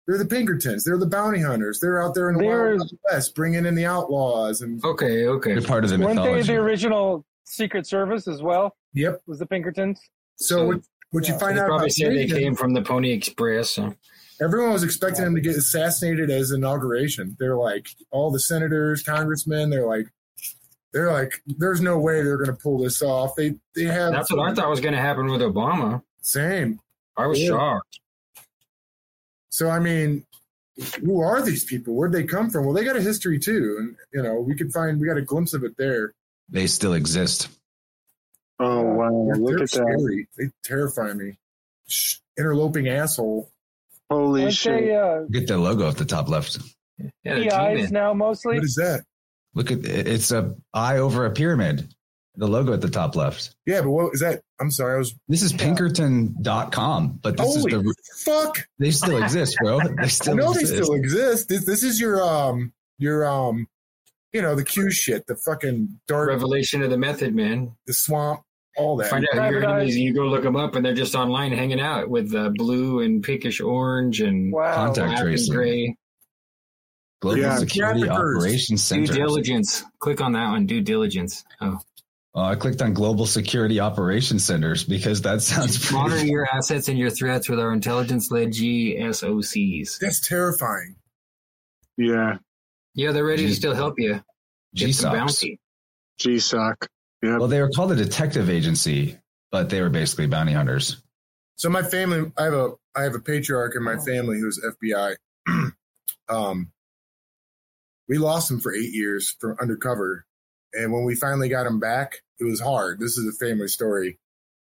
They're the Pinkertons. They're the bounty hunters. They're out there in the There's, Wild West, bringing in the outlaws. And okay, okay, they're part of the mythology. Weren't they the original Secret Service as well? Yep, was the Pinkertons. So, so what, what yeah, you find out? Probably said they came from the Pony Express. So. Everyone was expecting yeah. him to get assassinated as inauguration. They're like all the senators, congressmen. They're like, they're like, there's no way they're going to pull this off. They they have. That's what I thought was going to happen with Obama. Same. I was yeah. shocked. So, I mean, who are these people? Where'd they come from? Well, they got a history, too. And, you know, we could find, we got a glimpse of it there. They still exist. Oh, wow. They're, Look they're at scary. That. They terrify me. Shh, interloping asshole. Holy Aren't shit. They, uh, get their logo at the top left. Yeah, the eyes now, mostly. What is that? Look at it's a eye over a pyramid. The logo at the top left. Yeah, but what is that? I'm sorry, I was. This is Pinkerton dot com, but this Holy is the fuck. They still exist, bro. They still. No, they still exist. This, this is your um your um, you know the Q shit, the fucking dark revelation of the method, man. The swamp, all that. Find out who your enemies. You go look them up, and they're just online hanging out with uh, blue and pinkish orange and wow. contact tracing. Gray. Global yeah, Security Operations Center. Due diligence. Click on that one. Due diligence. Oh. Uh, I clicked on Global Security Operations Centers because that sounds pretty... Monitor your assets and your threats with our intelligence-led G S O Cs. That's terrifying. Yeah. Yeah, they're ready G- to still help you. G S O Cs. G S O C. Yep. Well, they were called a detective agency, but they were basically bounty hunters. So my family, I have a, I have a patriarch in my family who's F B I. um, we lost him for eight years from undercover. And when we finally got him back, it was hard. This is a family story.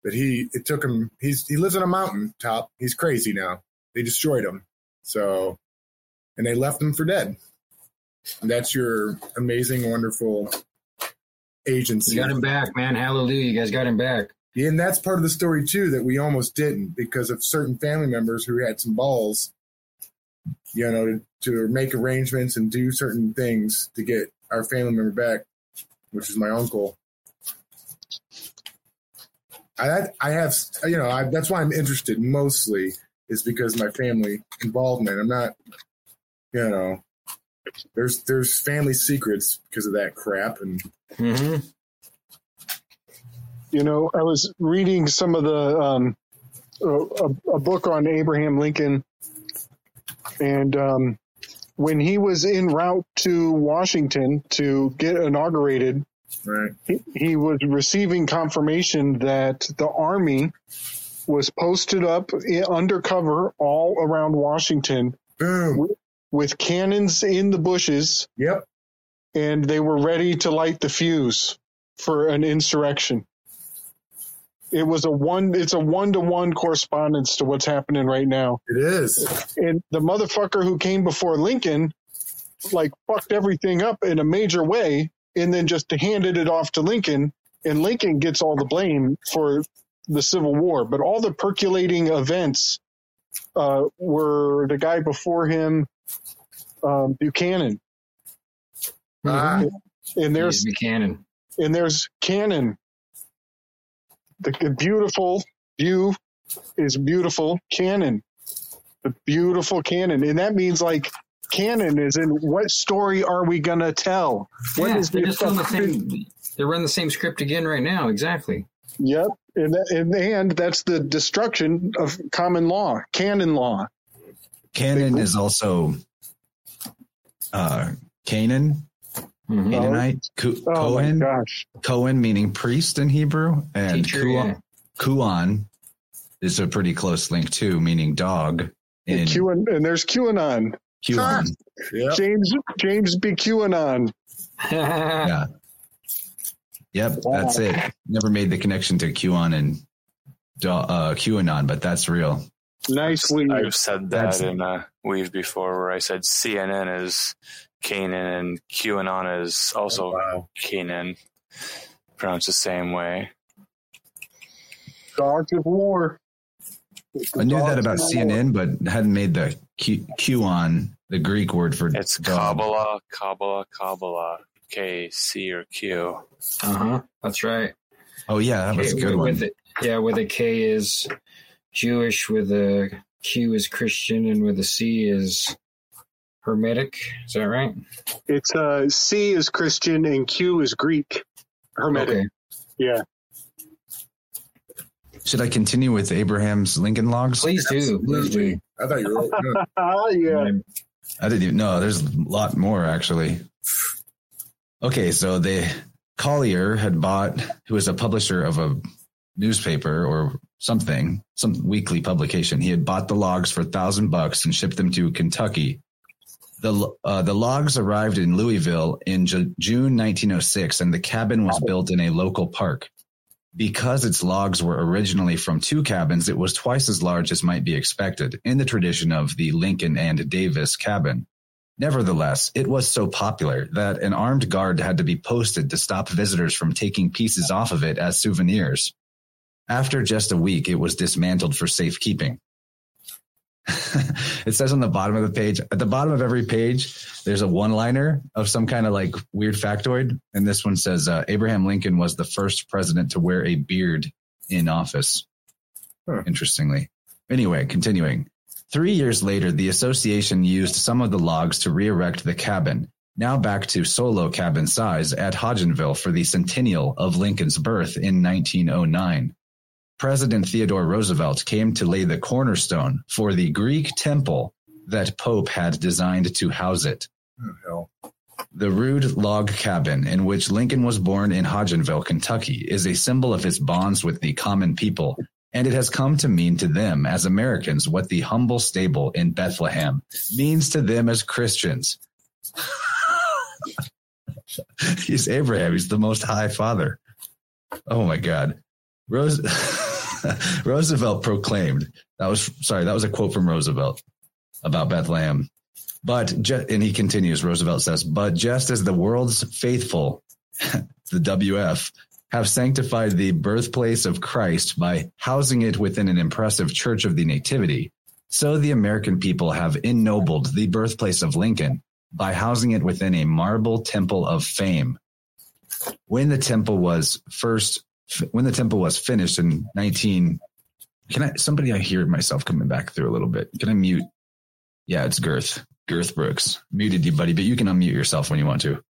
But he, it took him, he's, he lives on a mountain top. He's crazy now. They destroyed him. So, and they left him for dead. And that's your amazing, wonderful agency. You got him back, man. Hallelujah. You guys got him back. Yeah, and that's part of the story, too, that we almost didn't because of certain family members who had some balls, you know, to, to make arrangements and do certain things to get our family member back. Which is my uncle. I I have, you know, I, that's why I'm interested mostly is because my family involvement. I'm not, you know, there's there's family secrets because of that crap. And mm-hmm. You know, I was reading some of the um, a, a book on Abraham Lincoln, and um, when he was en route to Washington to get inaugurated, right. he, he was receiving confirmation that the Army was posted up undercover all around Washington with, with cannons in the bushes. Yep. And they were ready to light the fuse for an insurrection. It was a one. It's a one-to-one correspondence to what's happening right now. It is. And the motherfucker who came before Lincoln, like, fucked everything up in a major way, and then just handed it off to Lincoln. And Lincoln gets all the blame for the Civil War, but all the percolating events uh, were the guy before him, um, Buchanan. Ah, and there's Buchanan. And there's Cannon. The beautiful view is beautiful Cannon. The beautiful Cannon. And that means, like, Cannon is in what story are we going to tell? What yeah, is they're just on the same, they're running the same script again right now. Exactly. Yep. And, that, and, and that's the destruction of common law, canon law. Canon they, is also uh, Canaan. Mm-hmm. Canaanite, Co- oh Cohen, gosh. Cohen meaning priest in Hebrew, and Teacher, Kuan, yeah. Kuan is a pretty close link too, meaning dog. In, and, Q- and there's QAnon. QAnon. Yep. James James B. QAnon. Yeah. Yep, wow. That's it. Never made the connection to QAnon and uh, QAnon, but that's real. Nice weave. I've said that that's in a weave before, where I said C N N is Canaan and QAnon is also oh, wow. Canaan, pronounced the same way. Dogs of war. I knew that about C N N, but hadn't made the Q- QAnon, the Greek word for it's dog. Kabbalah, Kabbalah, Kabbalah. K, C, or Q. Uh huh. That's right. Oh yeah, that was K, a good with one. It, yeah, where the K is Jewish, with a Q is Christian, and with a C is Hermetic. Is that right? It's uh, C is Christian and Q is Greek. Hermetic. Okay. Yeah. Should I continue with Abraham's Lincoln Logs? Please do. Please do. I thought you were. Yeah. Oh, yeah. I didn't even know. There's a lot more, actually. Okay, so the Collier had bought, who was a publisher of a newspaper or something, some weekly publication. He had bought the logs for a thousand bucks and shipped them to Kentucky. The uh, the logs arrived in Louisville in Ju- June nineteen oh six, and the cabin was built in a local park. Because its logs were originally from two cabins, it was twice as large as might be expected, in the tradition of the Lincoln and Davis cabin. Nevertheless, it was so popular that an armed guard had to be posted to stop visitors from taking pieces off of it as souvenirs. After just a week, it was dismantled for safekeeping. It says on the bottom of the page, at the bottom of every page, there's a one-liner of some kind of like weird factoid. And this one says, uh, Abraham Lincoln was the first president to wear a beard in office. Huh. Interestingly. Anyway, continuing. Three years later, the association used some of the logs to re-erect the cabin, now back to solo cabin size, at Hodgenville for the centennial of Lincoln's birth in nineteen oh nine. President Theodore Roosevelt came to lay the cornerstone for the Greek temple that Pope had designed to house it. Oh, hell. The rude log cabin in which Lincoln was born in Hodgenville, Kentucky, is a symbol of his bonds with the common people, and it has come to mean to them as Americans what the humble stable in Bethlehem means to them as Christians. He's Abraham. He's the Most High Father. Oh, my God. Rose Roosevelt proclaimed that was sorry that was a quote from Roosevelt about Bethlehem, but ju- and he continues. Roosevelt says, "But just as the world's faithful, the W F, have sanctified the birthplace of Christ by housing it within an impressive Church of the Nativity, so the American people have ennobled the birthplace of Lincoln by housing it within a marble temple of fame." When the temple was first. When the temple was finished in nineteen, can I? Somebody, I hear myself coming back through a little bit. Can I mute? Yeah, it's Girth. Girth Brooks muted you, buddy, but you can unmute yourself when you want to.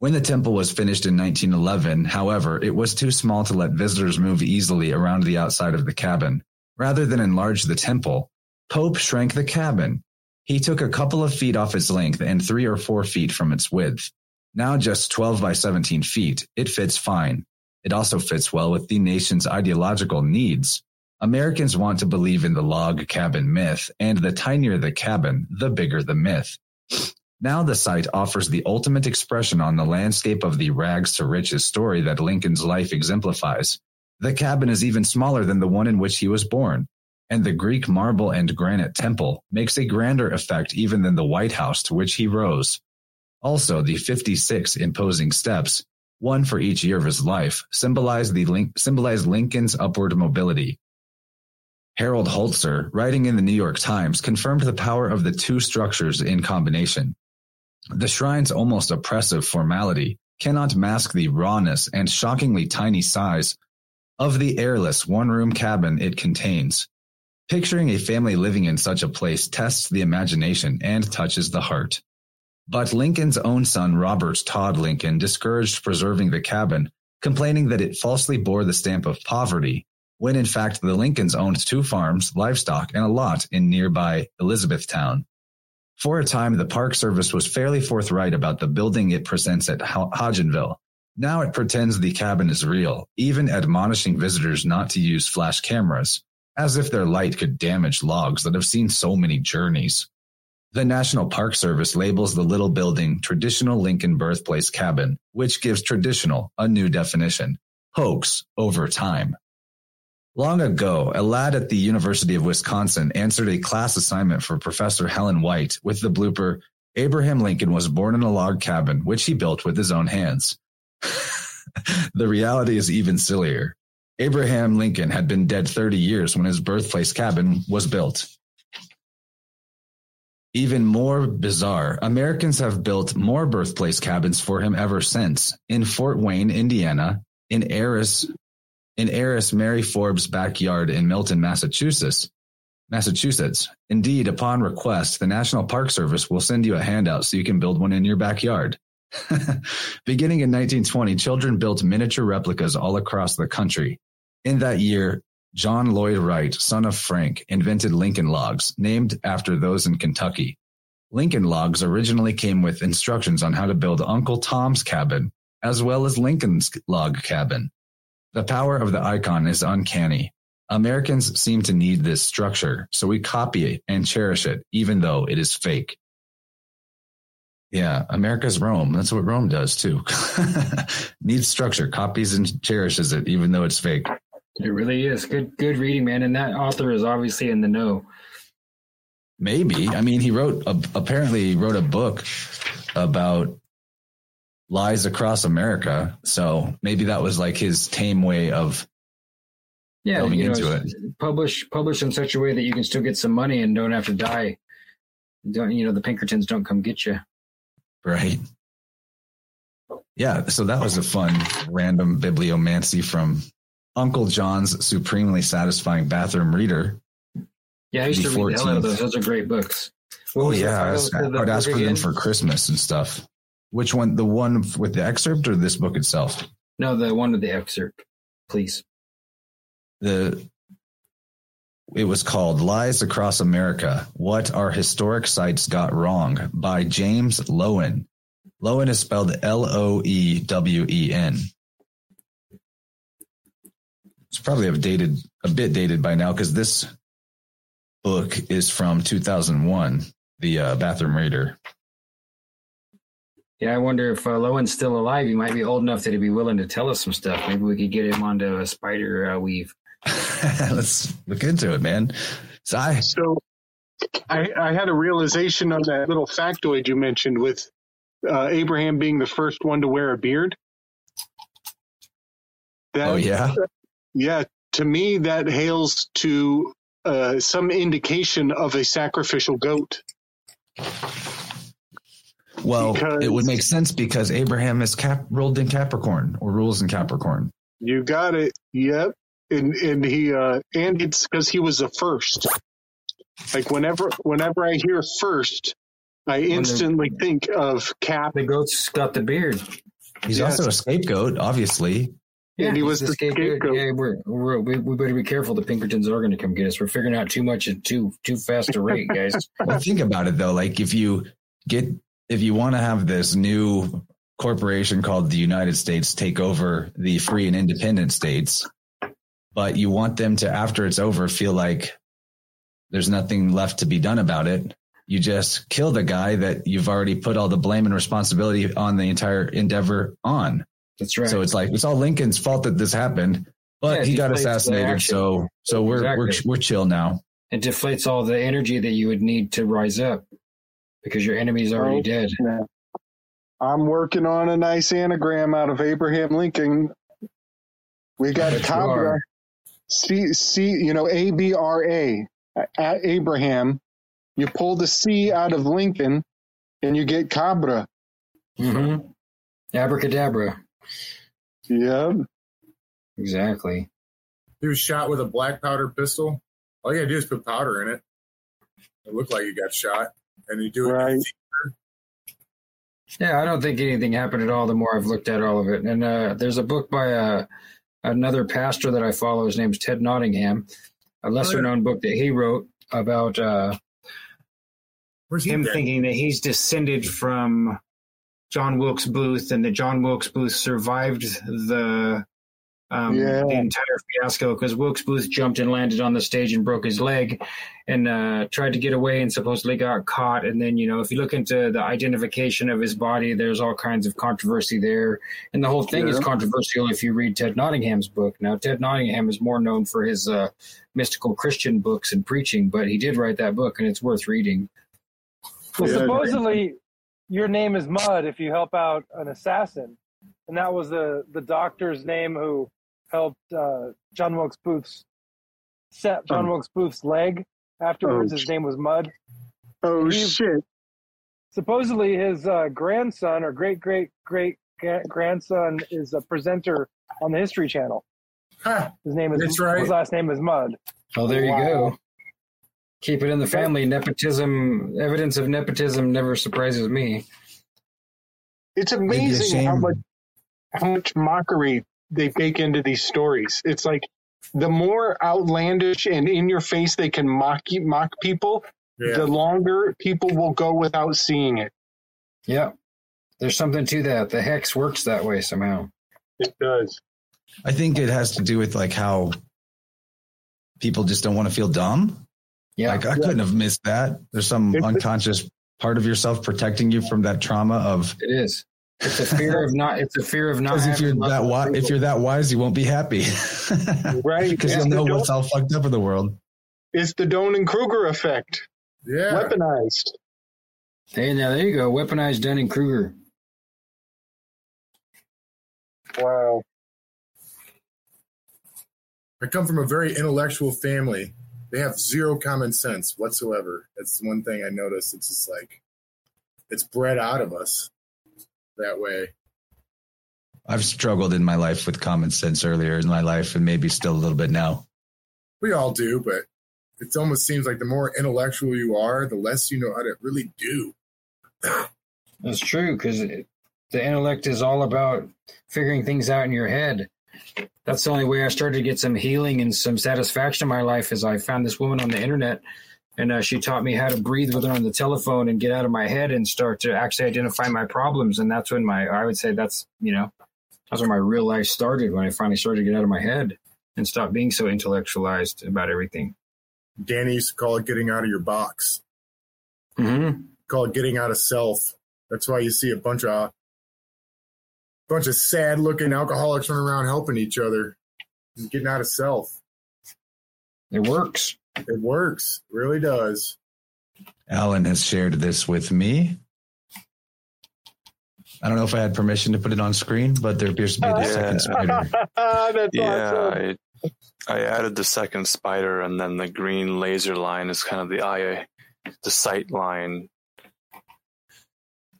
When the temple was finished in nineteen eleven, however, it was too small to let visitors move easily around the outside of the cabin. Rather than enlarge the temple, Pope shrank the cabin. He took a couple of feet off its length and three or four feet from its width. Now just twelve by seventeen feet, it fits fine. It also fits well with the nation's ideological needs. Americans want to believe in the log cabin myth, and the tinier the cabin, the bigger the myth. Now the site offers the ultimate expression on the landscape of the rags to riches story that Lincoln's life exemplifies. The cabin is even smaller than the one in which he was born, and the Greek marble and granite temple makes a grander effect even than the White House to which he rose. Also, the fifty-six imposing steps, one for each year of his life, symbolized the link, symbolized Lincoln's upward mobility. Harold Holzer, writing in the New York Times, confirmed the power of the two structures in combination. The shrine's almost oppressive formality cannot mask the rawness and shockingly tiny size of the airless one-room cabin it contains. Picturing a family living in such a place tests the imagination and touches the heart. But Lincoln's own son, Robert Todd Lincoln, discouraged preserving the cabin, complaining that it falsely bore the stamp of poverty, when in fact the Lincolns owned two farms, livestock, and a lot in nearby Elizabethtown. For a time, the Park Service was fairly forthright about the building it presents at Hodgenville. Now it pretends the cabin is real, even admonishing visitors not to use flash cameras, as if their light could damage logs that have seen so many journeys. The National Park Service labels the little building Traditional Lincoln Birthplace Cabin, which gives traditional a new definition, hoax over time. Long ago, a lad at the University of Wisconsin answered a class assignment for Professor Helen White with the blooper, Abraham Lincoln was born in a log cabin, which he built with his own hands. The reality is even sillier. Abraham Lincoln had been dead thirty years when his birthplace cabin was built. Even more bizarre, Americans have built more birthplace cabins for him ever since. In Fort Wayne, Indiana, in Aris, in heiress Mary Forbes' backyard in Milton, Massachusetts. Massachusetts. Indeed, upon request, the National Park Service will send you a handout so you can build one in your backyard. Beginning in nineteen twenty, children built miniature replicas all across the country. In that year, John Lloyd Wright, son of Frank, invented Lincoln Logs, named after those in Kentucky. Lincoln Logs originally came with instructions on how to build Uncle Tom's cabin, as well as Lincoln's log cabin. The power of the icon is uncanny. Americans seem to need this structure, so we copy it and cherish it, even though it is fake. Yeah, America's Rome. That's what Rome does, too. Needs structure, copies and cherishes it, even though it's fake. It really is. Good good reading, man. And that author is obviously in the know. Maybe. I mean, he wrote, a, apparently he wrote a book about lies across America. So maybe that was like his tame way of yeah, delving you know, into it. Publish, publish in such a way that you can still get some money and don't have to die. Don't, you know, the Pinkertons don't come get you. Right. Yeah. So that was a fun random bibliomancy from Uncle John's Supremely Satisfying Bathroom Reader. Yeah. I used to read the hell out of those. Those are great books. What oh yeah. I, was, I would ask for them for Christmas and stuff. Which one? The one with the excerpt or this book itself? No, the one with the excerpt, please. The It was called Lies Across America, What Our Historic Sites Got Wrong by James Loewen. Loewen is spelled L O E W E N. It's probably updated, a bit dated by now because this book is from two thousand one, the uh, Bathroom Reader. Yeah, I wonder if uh, Lowen's still alive. He might be old enough that he'd be willing to tell us some stuff. Maybe we could get him onto a spider uh, weave. Let's look into it, man. So, I, so I, I had a realization on that little factoid you mentioned with uh, Abraham being the first one to wear a beard. That, oh, yeah? Uh, yeah, to me, that hails to uh, some indication of a sacrificial goat. Well, because it would make sense because Abraham is cap- ruled in Capricorn or rules in Capricorn. You got it. Yep. And and he uh, and it's because he was the first. Like whenever whenever I hear first, I instantly the, think of Cap. The goat's got the beard. He's yes. also a scapegoat, obviously. Yeah, and he was the scapegoat. scapegoat. Yeah, we're, we're, we we better be careful. The Pinkertons are going to come get us. We're figuring out too much at too too fast a rate, guys. Well, think about it though. Like if you get. If you want to have this new corporation called the United States take over the free and independent states, but you want them to, after it's over, feel like there's nothing left to be done about it, you just kill the guy that you've already put all the blame and responsibility on the entire endeavor on. That's right. So it's like, it's all Lincoln's fault that this happened, but yeah, he got assassinated. So, so we're, exactly. we're, we're chill now. It deflates all the energy that you would need to rise up. Because your enemy's already dead. I'm working on a nice anagram out of Abraham Lincoln. We got yes, Cabra. C, C, you know, A B R A. At Abraham. You pull the C out of Lincoln, and you get Cabra. Mm-hmm. Abracadabra. Yep. Exactly. He was shot with a black powder pistol. All you gotta do is put powder in it. It looked like he got shot. And you do it. Right. Yeah, I don't think anything happened at all the more I've looked at all of it. And uh, there's a book by uh, another pastor that I follow. His name's Ted Nottingham, a lesser-known book that he wrote about uh, Where's him he thinking that he's descended from John Wilkes Booth, and that John Wilkes Booth survived the um, yeah. the entire fiasco because Wilkes Booth jumped and landed on the stage and broke his leg and uh, tried to get away and supposedly got caught. And then, you know, if you look into the identification of his body, there's all kinds of controversy there. And the whole thing yeah. is controversial if you read Ted Nottingham's book. Now, Ted Nottingham is more known for his uh, mystical Christian books and preaching, but he did write that book, and it's worth reading. Well, yeah, supposedly your name is Mud if you help out an assassin. And that was the, the doctor's name who helped uh, John Wilkes Booth's set John oh. Wilkes Booth's leg. Afterwards, oh, his name was Mud. Oh, he, shit. Supposedly his uh, grandson or great-great-great-grandson is a presenter on the History Channel. Huh. His name is That's right. His last name is Mud. Oh, there you wow. go. Keep it in the family. Nepotism, evidence of nepotism never surprises me. It's amazing how much, how much mockery they bake into these stories. It's like the more outlandish and in your face they can mock you, mock people, yeah. the longer people will go without seeing it. Yeah. There's something to that. The hex works that way somehow. It does. I think it has to do with like how people just don't want to feel dumb. Yeah, like I couldn't have missed that. There's some unconscious part of yourself protecting you from that trauma of. It is. It's a fear of not. It's a fear of not. If you're that wise, if you're that wise, you won't be happy, right? Because you'll know what's all fucked up in the world. It's the Dunning-Kruger effect. Yeah, weaponized. Hey, now there you go. Weaponized Dunning-Kruger. Wow. I come from a very intellectual family. They have zero common sense whatsoever. That's one thing I noticed. It's just like, it's bred out of us that way. I've struggled in my life with common sense earlier in my life and maybe still a little bit now. We all do, but it almost seems like the more intellectual you are, the less you know how to really do. That's true, because the intellect is all about figuring things out in your head. That's the only way I started to get some healing and some satisfaction in my life is I found this woman on the internet, and uh, she taught me how to breathe with her on the telephone and get out of my head and start to actually identify my problems. And that's when my, I would say that's, you know, that's when my real life started, when I finally started to get out of my head and stop being so intellectualized about everything. Danny used to call it getting out of your box. Mm-hmm. Call it getting out of self. That's why you see a bunch of bunch of sad-looking alcoholics running around helping each other and getting out of self. It works. It works. It really does. Alan has shared this with me. I don't know if I had permission to put it on screen, but there appears to be the yeah. second spider. That's yeah, awesome. I, I added the second spider, and then the green laser line is kind of the eye, the sight line.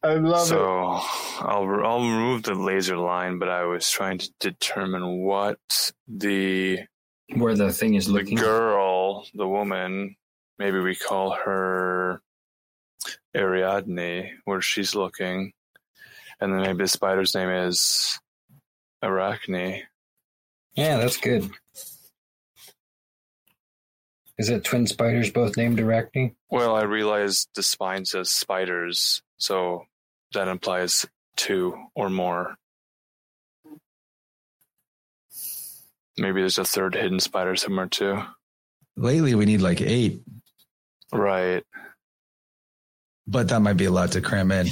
I love so it. So I'll, I'll remove the laser line, but I was trying to determine what the... Where the thing is the looking. The girl, the woman, maybe we call her Ariadne, where she's looking. And then maybe the spider's name is Arachne. Yeah, that's good. Is it twin spiders both named Arachne? Well, I realized the spine says spiders, so... That implies two or more. Maybe there's a third hidden spider somewhere too. Lately, we need like eight. Right. But that might be a lot to cram in.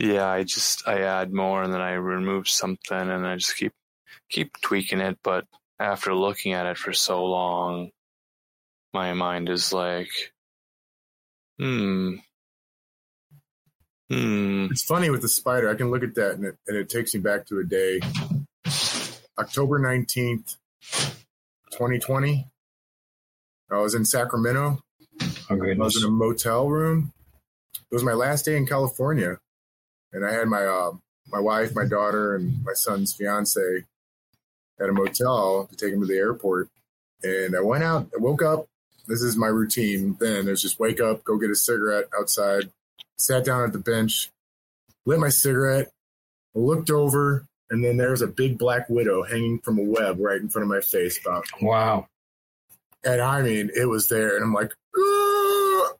Yeah, I just, I add more and then I remove something and I just keep, keep tweaking it. But after looking at it for so long, my mind is like, hmm. Mm. It's funny with the spider. I can look at that and it, and it takes me back to a day. October nineteenth, twenty twenty. I was in Sacramento. Oh, goodness. I was in a motel room. It was my last day in California. And I had my uh, my wife, my daughter, and my son's fiance at a motel to take him to the airport. And I went out. I woke up. This is my routine then. It's just wake up, go get a cigarette outside. Sat down at the bench, lit my cigarette, looked over, and then there was a big black widow hanging from a web right in front of my face. Bob. Wow. And I mean, it was there. And I'm like, Aah!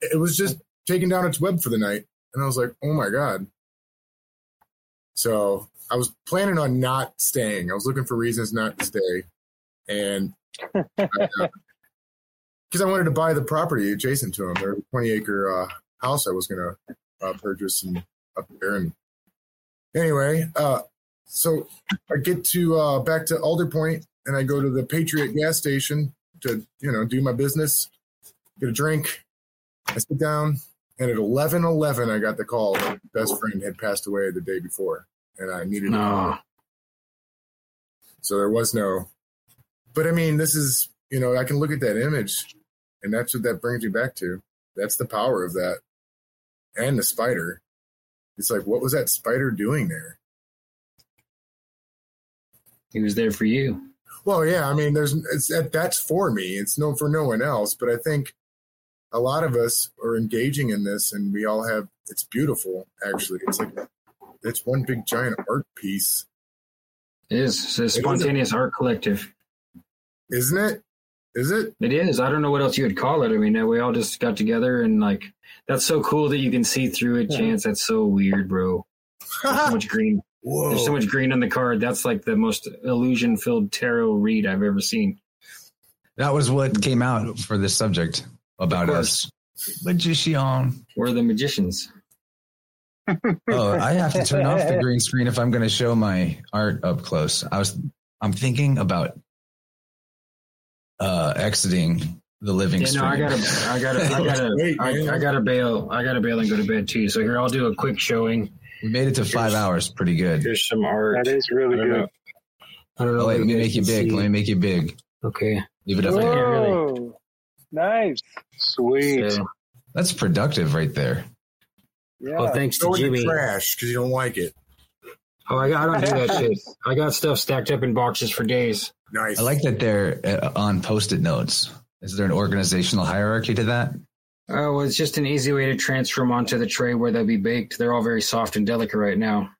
it was just taking down its web for the night. And I was like, oh, my God. So I was planning on not staying. I was looking for reasons not to stay. And because uh, I wanted to buy the property adjacent to them, their twenty acre uh, house I was going to uh, purchase and up there. And anyway, uh, so I get to uh, back to Alder Point, and I go to the Patriot gas station to, you know, do my business, get a drink. I sit down, and at eleven eleven, I got the call that my best friend had passed away the day before, and I needed no. it. So there was no. But I mean, this is, you know, I can look at that image, and that's what that brings me back to. That's the power of that, and the spider. It's like, what was that spider doing there? He was there for you. Well, yeah, I mean, there's it's that, that's for me. It's no for no one else. But I think a lot of us are engaging in this, and we all have. It's beautiful, actually. It's like it's one big giant art piece. It is. It's a spontaneous it is. art collective, isn't it? Is it? It is. I don't know what else you would call it. I mean, we all just got together, and like that's so cool that you can see through it. Yeah. Chance, that's so weird, bro. There's so much green. Whoa. There's so much green on the card. That's like the most illusion-filled tarot read I've ever seen. That was what came out for this subject about us. Magician. We're the magicians. Oh, I have to turn off the green screen if I'm going to show my art up close. I was, I'm thinking about uh, exiting the living yeah, stream. No, I gotta, I gotta, I gotta, Wait, I, I gotta bail. I gotta bail and go to bed too. So here, I'll do a quick showing. We made it to five Here's, hours. Pretty good. There's some art. That is really I good. Know. I don't know. Let me make you big. See. Let me make you big. Okay. Leave it up Whoa. there. Really. Nice. Sweet. So, that's productive right there. Yeah. Well, thanks to Jimmy. Trash because you don't like it. Oh, I, I don't do that shit. I got stuff stacked up in boxes for days. Nice. I like that they're uh, on Post-it notes. Is there an organizational hierarchy to that? Oh, well, it's just an easy way to transfer them onto the tray where they'll be baked. They're all very soft and delicate right now.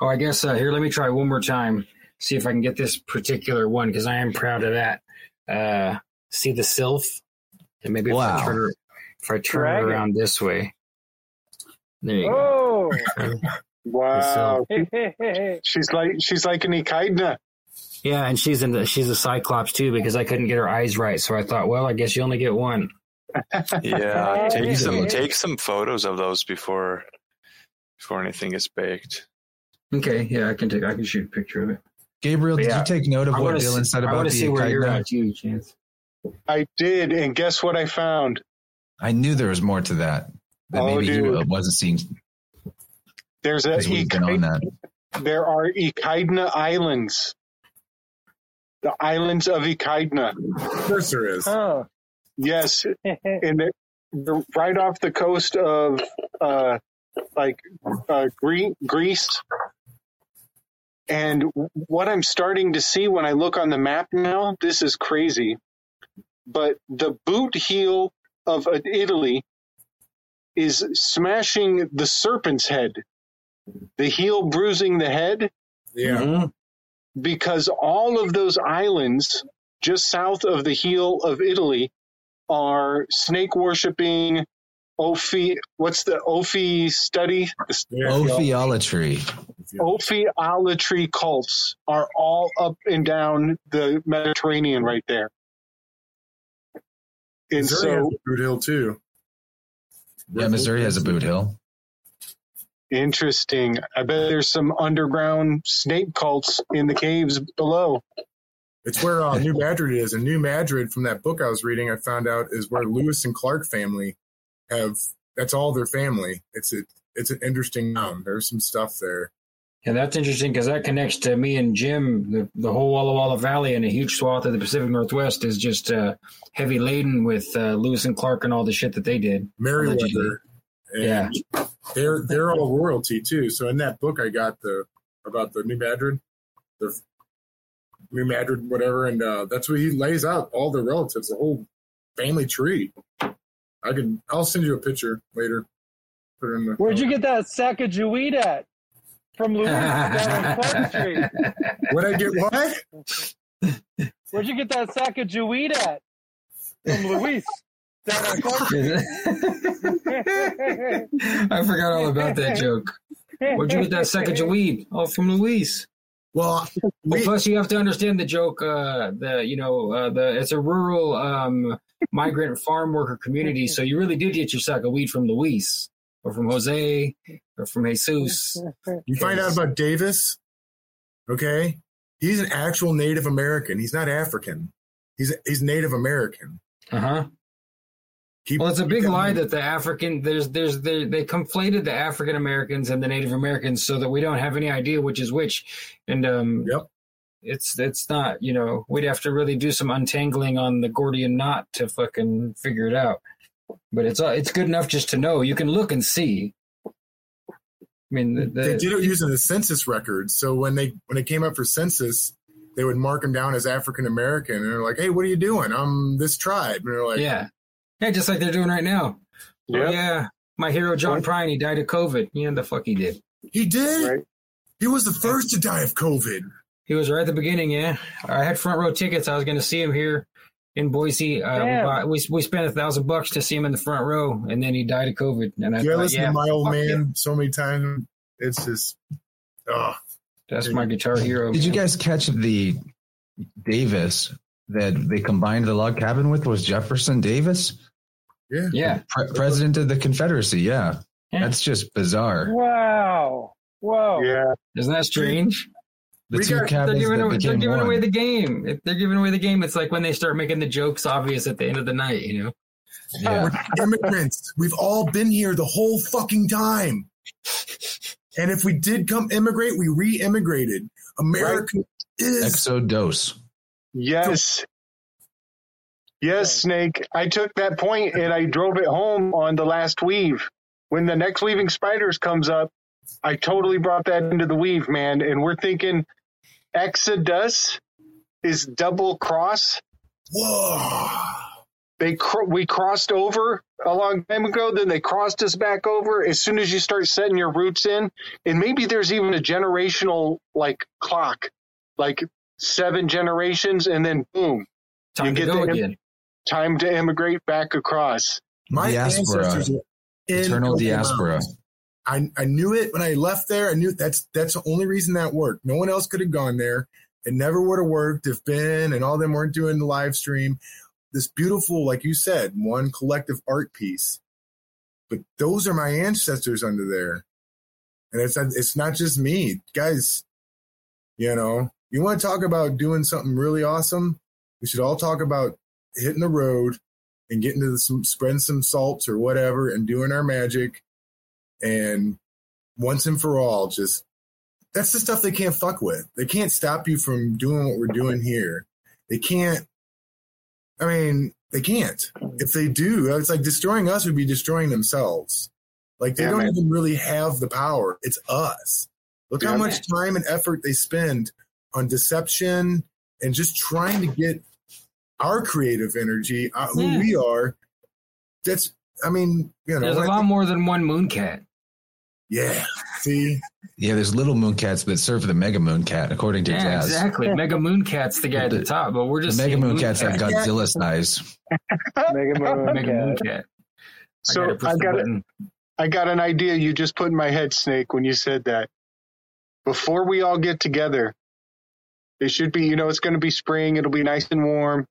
Oh, I guess uh, here, let me try one more time. See if I can get this particular one, because I am proud of that. Uh, see the sylph? And maybe wow. if I turn, her, if I turn her around this way. There you oh. go. Wow. Hey, hey, hey. She's like she's like an echidna. Yeah, and she's in the, she's a cyclops, too, because I couldn't get her eyes right. So I thought, well, I guess you only get one. Yeah, take some take some photos of those before before anything is baked. Okay, yeah, I can take I can shoot a picture of it. Gabriel, but did yeah, you take note of what Dylan said about the echidna? I want to see where you're at, you, Chance. I did, and guess what I found? I knew there was more to that. that oh, maybe dude. It wasn't seen. There's a echidna. There are echidna islands. The islands of echidna. Of course, there is. Oh. Yes, and the, the, right off the coast of uh, like uh, Gre- Greece. And w- what I'm starting to see when I look on the map now, this is crazy, but the boot heel of uh, Italy is smashing the serpent's head, the heel bruising the head. Yeah, mm-hmm. Because all of those islands just south of the heel of Italy are snake worshiping, Ophi. What's the Ophi study? Ophiolatry. Ophiolatry cults are all up and down the Mediterranean right there. And Missouri so, has a boot hill too. Yeah, Missouri has a boot hill. Interesting. I bet there's some underground snake cults in the caves below. It's where uh, New Madrid is, and New Madrid, from that book I was reading, I found out is where Lewis and Clark family have. That's all their family. It's a, it's an interesting town. There's some stuff there. Yeah, that's interesting because that connects to me and Jim. The, the whole Walla Walla Valley and a huge swath of the Pacific Northwest is just uh, heavy laden with uh, Lewis and Clark and all the shit that they did. Merriweather. Yeah, they're they're all royalty too. So in that book I got the about the New Madrid. The New Madrid, whatever, and uh, that's what he lays out, all the relatives, the whole family tree. I can, I'll send you a picture later. Put it in the Where'd phone. You get that sack of Jeweed at? From Louis down on Clark Street. Where'd I get what? Where'd you get that sack of Jeweed at? From Louis. that are helping. I forgot all about that joke. Where'd you get that second of weed? Oh, from Luis. Well, we, plus you have to understand the joke. Uh, the you know uh, the it's a rural um, migrant farm worker community, so you really do get your sack of weed from Luis or from Jose or from Jesus. You find out about Davis, okay? He's an actual Native American. He's not African. He's he's Native American. Uh huh. Keep well, it's a big lie that the African there's there's they, they conflated the African Americans and the Native Americans so that we don't have any idea which is which, and um, yep. it's it's not you know we'd have to really do some untangling on the Gordian knot to fucking figure it out, but it's it's good enough just to know you can look and see. I mean, the, the, they did it using the census records, so when they when it came up for census, they would mark them down as African American, and they're like, "Hey, what are you doing? I'm this tribe," and they're like, "Yeah." Yeah, just like they're doing right now. Yep. Oh, yeah, my hero John Prine, he died of COVID. Yeah, the fuck he did. He did? Right. He was the first to die of COVID. He was right at the beginning, yeah. I had front row tickets. I was going to see him here in Boise. Uh, yeah. we, bought, we we spent a thousand bucks to see him in the front row, and then he died of COVID. And I yeah, thought, listen yeah, to my old man him. so many times. It's just, oh. That's dude. My guitar hero. Did you guys catch the Davis that they combined the log cabin with was Jefferson Davis? Yeah. Yeah. Pre- president of the Confederacy. Yeah. yeah. That's just bizarre. Wow. Wow. Yeah. Isn't that strange? The we two got, cabins they're giving, that became they're giving away the game. If they're giving away the game, it's like when they start making the jokes obvious at the end of the night, you know? Yeah. We're immigrants. We've all been here the whole fucking time. And if we did come immigrate, we re-immigrated. America right. is... Exodus. Yes. Yes, Snake. I took that point and I drove it home on the last weave. When the next Weaving Spiders comes up, I totally brought that into the weave, man. And we're thinking Exodus is double cross. Whoa. They cr- we crossed over a long time ago, then they crossed us back over. As soon as you start setting your roots in, and maybe there's even a generational like clock, like seven generations, and then boom, time you get to go to im- again. Time to immigrate back across. My diaspora, ancestors are eternal diaspora. I I knew it when I left there. I knew that's that's the only reason that worked. No one else could have gone there. It never would have worked if Ben and all them weren't doing the live stream. This beautiful, like you said, one collective art piece. But those are my ancestors under there, and it's it's not just me, guys. You know. You want to talk about doing something really awesome? We should all talk about hitting the road and getting to some, spreading some salts or whatever and doing our magic. And once and for all, just that's the stuff they can't fuck with. They can't stop you from doing what we're doing here. They can't. I mean, they can't. If they do, it's like destroying us would be destroying themselves. Like they yeah, don't man. even really have the power. It's us. Look yeah, how much man. time and effort they spend on deception and just trying to get our creative energy, uh, who yeah. we are. That's, I mean, you know, there's a lot think, more than one mooncat. Yeah. See? Yeah, there's little mooncats that serve the mega mooncat, according to yeah, Jazz. Exactly. Mega mooncat's the guy at the top, but we're just mega mooncats moon have Godzilla size. Mega moon mega mooncat. So I got, I got a, I got an idea you just put in my head, Snake, when you said that. Before we all get together, it should be, you know, it's going to be spring. It'll be nice and warm.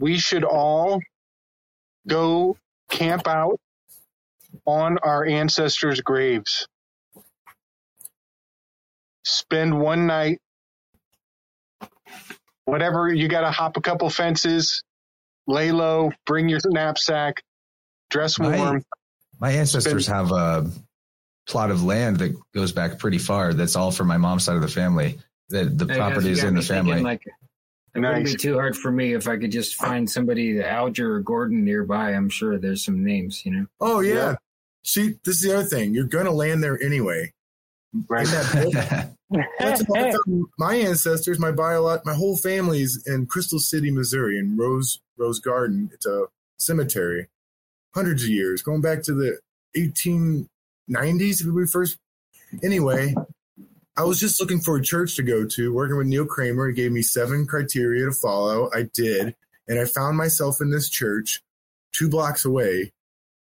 We should all go camp out on our ancestors' graves. Spend one night. Whatever, you got to hop a couple fences. Lay low. Bring your knapsack. Dress warm. My, my ancestors Spend- have a plot of land that goes back pretty far. That's all for my mom's side of the family. The, the property is in the family. Like, it nice. wouldn't be too hard for me if I could just find somebody, Alger or Gordon nearby. I'm sure there's some names, you know? Oh, yeah. yeah. See, this is the other thing. You're going to land there anyway. Right. That That's about my ancestors, my bio, my whole family's in Crystal City, Missouri, in Rose Rose Garden. It's a cemetery. Hundreds of years, going back to the eighteen nineties, when we first... Anyway... I was just looking for a church to go to, working with Neil Kramer. He gave me seven criteria to follow. I did. And I found myself in this church two blocks away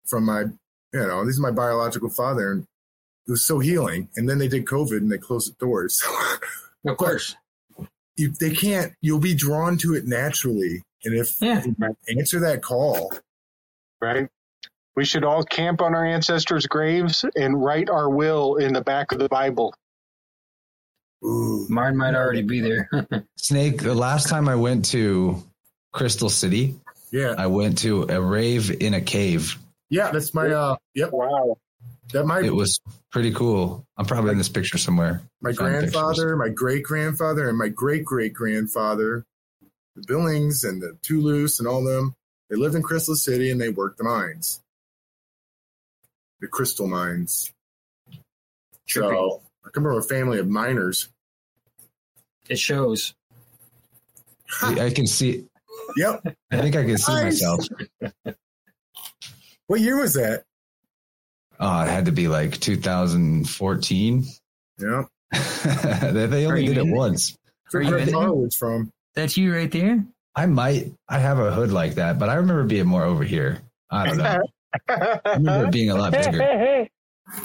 from my, you know, this is my biological father. And it was so healing. And then they did COVID and they closed the doors. Of course. You, they can't, you'll be drawn to it naturally. And if yeah. you answer that call. Right. We should all camp on our ancestors' graves and write our will in the back of the Bible. Ooh. Mine might already be there. Snake, the last time I went to Crystal City, yeah, I went to a rave in a cave. Yeah, that's my, uh, yep. Wow. That might. It was pretty cool. I'm probably in this picture somewhere. My grandfather, my great-grandfather, and my great-great-grandfather, the Billings and the Toulouse and all them, they lived in Crystal City and they worked the mines. The crystal mines. Trippy. So I come from a family of miners. It shows. I can see. Yep. I think I can see nice. myself. What year was that? Oh, it had to be like two thousand fourteen. Yeah. they they only did it once. Where you from? That's you right there? I might. I have a hood like that, but I remember being more over here. I don't know. I remember it being a lot bigger.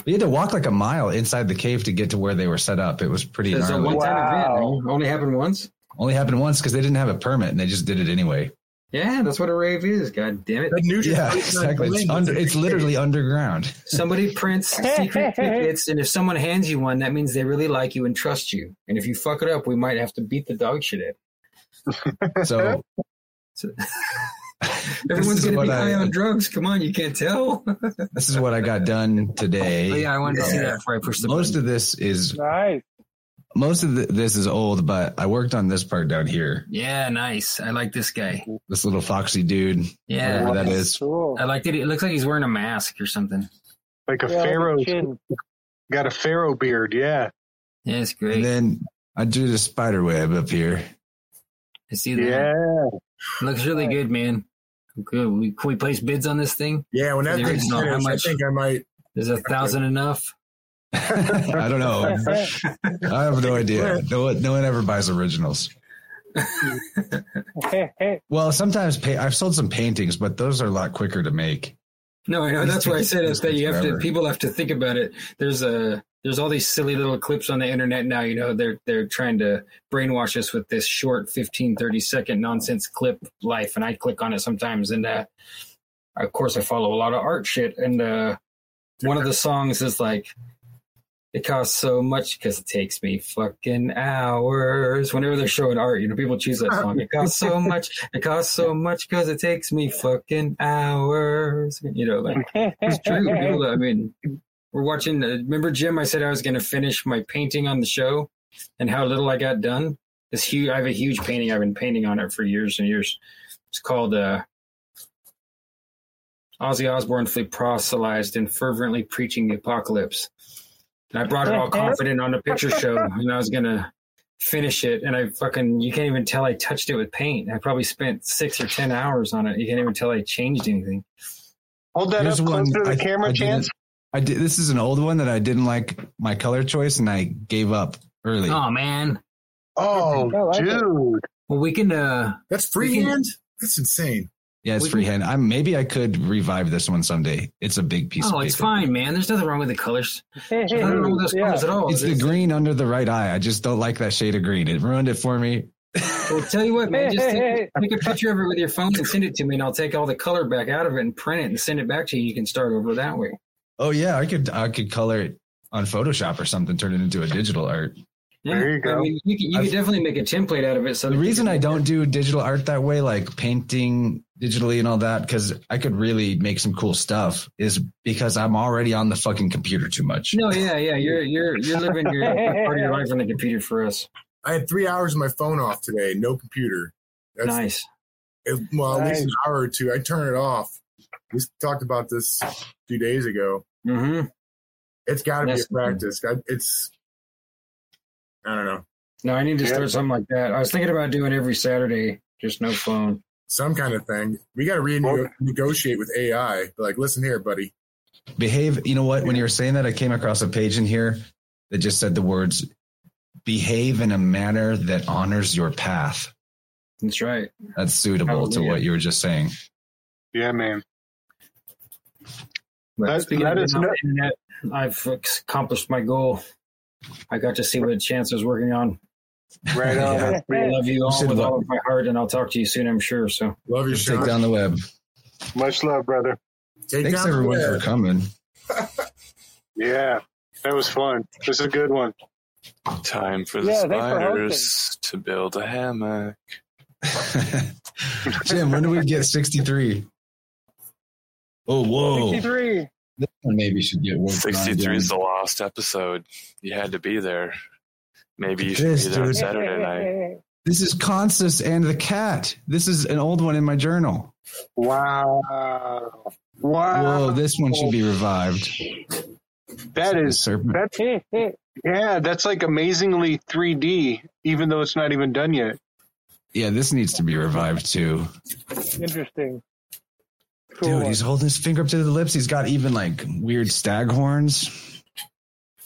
We had to walk like a mile inside the cave to get to where they were set up. It was pretty gnarly. It was a one-time wow. event. Only happened once? Only happened once because they didn't have a permit and they just did it anyway. Yeah, that's what a rave is. God damn it. Yeah, exactly. It's, under, it's literally underground. Somebody prints secret tickets, and if someone hands you one, that means they really like you and trust you. And if you fuck it up, we might have to beat the dog shit in. So... so everyone's going to be high I, on drugs. Come on, you can't tell. This is what I got done today. Oh, yeah, I wanted yeah. to see that before I pushed the Most button. of this is... Nice. Most of the, this is old, but I worked on this part down here. Yeah, nice. I like this guy. This little foxy dude. Yeah. Whatever that is. Cool. I liked it. It looks like he's wearing a mask or something. Like a yeah, pharaoh. Got a pharaoh beard, yeah. Yeah, it's great. And then I drew the spider web up here. I see that. Yeah. It looks really good, man. Good. We, can we place bids on this thing? Yeah, when that thing finished, I think I might. Is a thousand enough? I don't know. I have no idea. No one, no one ever buys originals. Well, sometimes pay, I've sold some paintings, but those are a lot quicker to make. No, I know. That's why I said it, that you have forever. to. People have to think about it. There's a there's all these silly little clips on the internet now. You know, they're they're trying to brainwash us with this short fifteen, thirty second nonsense clip life, and I click on it sometimes. And uh, of course, I follow a lot of art shit. And uh, one of the songs is like, it costs so much because it takes me fucking hours. Whenever they're showing art, you know, people choose that song. It costs so much. It costs so much because it takes me fucking hours. You know, like, it's true. People, I mean, we're watching. Uh, remember, Jim, I said I was going to finish my painting on the show and how little I got done? This huge, I have a huge painting. I've been painting on it for years and years. It's called uh, Ozzy Osbourne proselytized and fervently preaching the apocalypse. And I brought it all confident on a picture show, and I was going to finish it. And I fucking, you can't even tell I touched it with paint. I probably spent six or ten hours on it. You can't even tell I changed anything. Hold that Here's up close to the I, camera, I Chance. I did, this is an old one that I didn't like my color choice, and I gave up early. Oh, man. Oh, oh dude. Well, we can... Uh, That's freehand? That's insane. Yeah, it's freehand. I'm, maybe I could revive this one someday. It's a big piece oh, of paper. Oh, it's fine, man. There's nothing wrong with the colors. Hey, hey, I don't know those yeah. colors at all. It's There's the green under the right eye. I just don't like that shade of green. It ruined it for me. Well, tell you what, man. Just hey, take, hey, take a picture of it with your phone and send it to me, and I'll take all the color back out of it and print it and send it back to you. You can start over that way. Oh, yeah. I could I could color it on Photoshop or something, turn it into a digital art. Yeah, there you go. I mean, you can, you can definitely make a template out of it. So the reason I don't do digital art that way, like painting digitally and all that, because I could really make some cool stuff, is because I'm already on the fucking computer too much. No, yeah, yeah, you're you're you're living your part of your life on the computer for us. I had three hours of my phone off today, no computer. That's, nice. It, well, at nice. least an hour or two. I turn it off. We talked about this a few days ago. Mm-hmm. It's got to be a practice. I, it's. I don't know. No, I need to start yeah. something like that. I was thinking about doing every Saturday, just no phone. Some kind of thing. We got to renegotiate with A I. Like, listen here, buddy. Behave. You know what? When you were saying that, I came across a page in here that just said the words, behave in a manner that honors your path. That's right. That's suitable Hallelujah. to what you were just saying. Yeah, man. That, that is no- internet, I've accomplished my goal. I got to see what Chancellor's working on. Right on. Yeah. I love you all with all of my heart, and I'll talk to you soon, I'm sure. So love your show. Take down the web. Much love, brother. Take Thanks everyone for coming. Yeah, that was fun. This is a good one. Time for the yeah, spiders for to build a hammock. Jim, when do we get sixty-three? Oh, whoa. sixty-three. This one maybe should get one. sixty-three is the lost episode. You had to be there. Maybe you should this, be there on Saturday night. This is Consus and the Cat. This is an old one in my journal. Wow. Wow. Whoa, this one should be revived. That is, that's, yeah, that's like amazingly three D, even though it's not even done yet. Yeah, this needs to be revived too. Interesting. Cool. Dude, he's holding his finger up to the lips. He's got even like weird stag horns.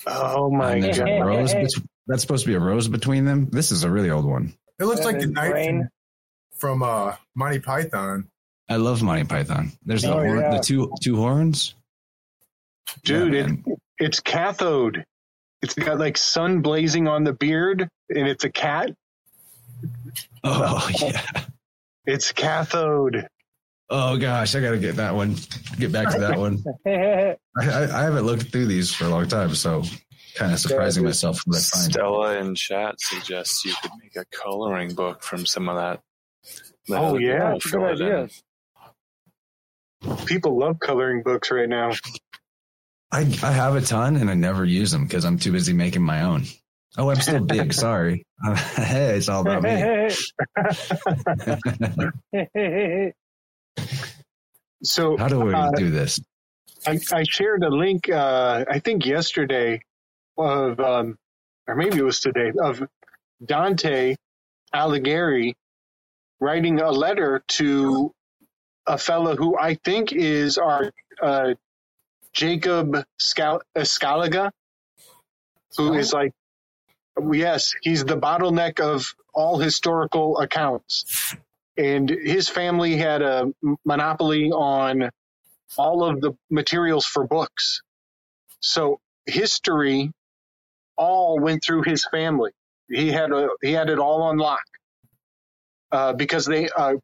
Oh my God. Hey, hey, hey. Bet- that's supposed to be a rose between them. This is a really old one. It looks that like the knife from uh, Monty Python. I love Monty Python. There's oh, the, horn, yeah. the two two horns. Dude, yeah, it, it's cathode. It's got like sun blazing on the beard, and it's a cat. Oh, yeah. It's cathode. Oh, gosh, I got to get that one. Get back to that one. I, I, I haven't looked through these for a long time, so kind of surprising myself. From that Stella in chat suggests you could make a coloring book from some of that. that oh, yeah, good idea. People love coloring books right now. I, I have a ton, and I never use them because I'm too busy making my own. Oh, I'm still big. Sorry. Uh, hey, it's all about me. So, how do we uh, do this? I, I shared a link, uh, I think yesterday, of um, or maybe it was today, of Dante Alighieri writing a letter to a fellow who I think is our uh, Jacob Scaliger, who is like, yes, he's the bottleneck of all historical accounts. And his family had a monopoly on all of the materials for books. So history all went through his family. He had a, he had it all on lock uh, because they uh,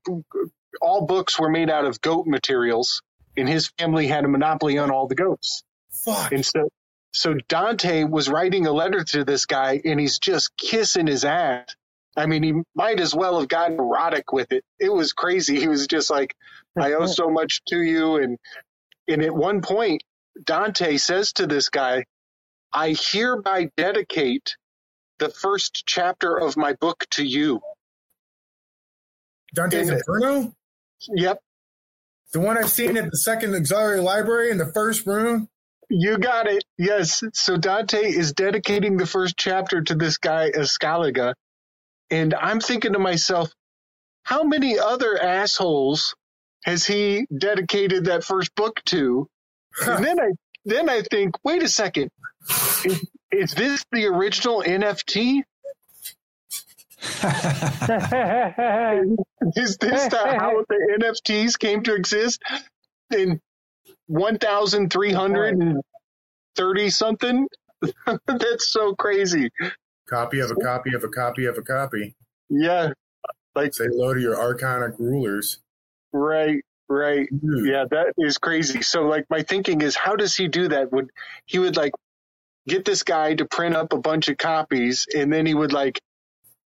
all books were made out of goat materials, and his family had a monopoly on all the goats. Fuck. And so, so Dante was writing a letter to this guy, and he's just kissing his ass. I mean, he might as well have gotten erotic with it. It was crazy. He was just like, I owe so much to you. And and at one point, Dante says to this guy, I hereby dedicate the first chapter of my book to you. Dante's Inferno? Yep. The one I've seen at the Second Auxiliary Library in the first room? You got it. Yes. So Dante is dedicating the first chapter to this guy, Scaliger. And I'm thinking to myself, how many other assholes has he dedicated that first book to? And then I then I think, wait a second, is, is this the original N F T? Is this the, how the N F Ts came to exist in one thousand three hundred thirty something? That's so crazy. Copy of a copy of a copy of a copy. Yeah. Like, say hello to your archonic rulers. Right, right. Dude. Yeah, that is crazy. So, like, my thinking is, how does he do that? Would he would, like, get this guy to print up a bunch of copies, and then he would, like,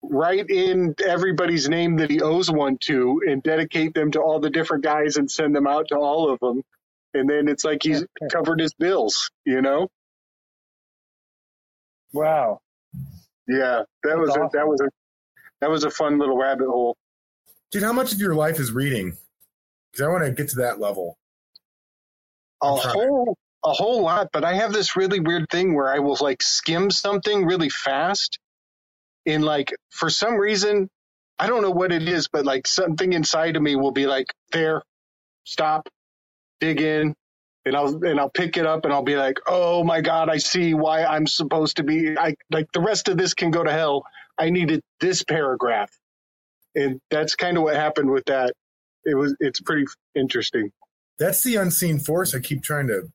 write in everybody's name that he owes one to and dedicate them to all the different guys and send them out to all of them. And then it's like he's okay. covered his bills, you know? Wow. Yeah, that was a, that was a that was a fun little rabbit hole. Dude, how much of your life is reading? Because I want to get to that level. A whole a whole lot, but I have this really weird thing where I will like skim something really fast, and like for some reason I don't know what it is, but like something inside of me will be like, there, stop, dig in. And I'll and I'll pick it up and I'll be like, oh my God, I see why I'm supposed to be. I like the rest of this can go to hell. I needed this paragraph. And that's kind of what happened with that. It was, it's pretty interesting. That's the unseen force. I keep trying to,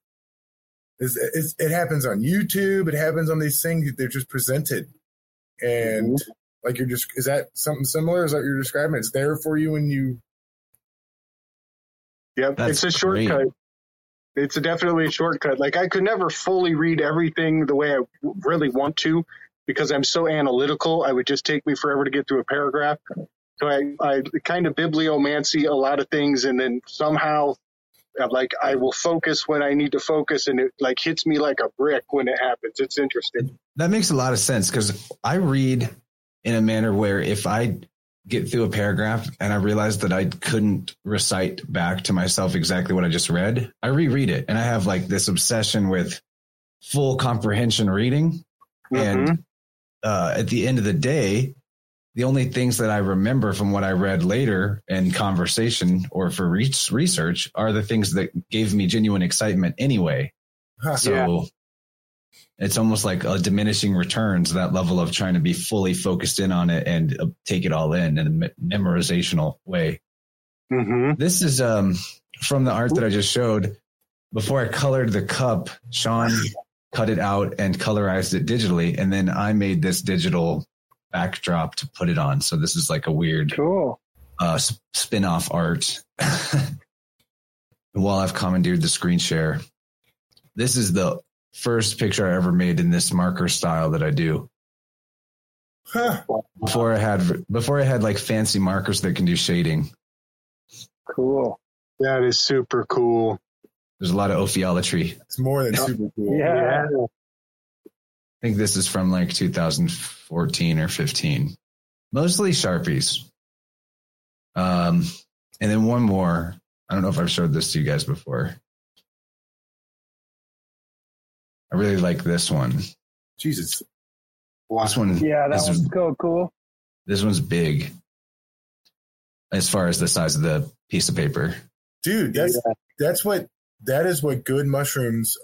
it's, it's, it happens on YouTube. It happens on these things. They're just presented. And mm-hmm. like, you're just, is that something similar? Is that what you're describing? It's there for you when you. Yep. That's it's a great. shortcut. It's a definitely a shortcut. Like, I could never fully read everything the way I really want to, because I'm so analytical. I would just take me forever to get through a paragraph. So I, I kind of bibliomancy a lot of things, and then somehow I'm like, I will focus when I need to focus, and it like hits me like a brick when it happens. It's interesting. That makes a lot of sense, because I read in a manner where if I get through a paragraph and I realized that I couldn't recite back to myself exactly what I just read, I reread it. And I have like this obsession with full comprehension reading. Mm-hmm. And uh, at the end of the day, the only things that I remember from what I read later in conversation or for re- research are the things that gave me genuine excitement anyway. Huh, so yeah. It's almost like a diminishing returns, that level of trying to be fully focused in on it and uh, take it all in in a me- memorizational way. Mm-hmm. This is um, from the art that I just showed. Before I colored the cup, Sean cut it out and colorized it digitally. And then I made this digital backdrop to put it on. So this is like a weird cool. uh, sp- spin-off art. While I've commandeered the screen share, this is the first picture I ever made in this marker style that I do. Huh. Before I had, before I had like fancy markers that can do shading. Cool. That is super cool. There's a lot of ophiolatry. It's more than super cool. Yeah. yeah. I think this is from like two thousand fourteen or fifteen. Mostly Sharpies. Um, and then one more. I don't know if I've showed this to you guys before. I really like this one. Jesus. Wow. This one. Yeah, that one's so cool. This one's big as far as the size of the piece of paper. Dude, that's yeah. that's what that is what good mushrooms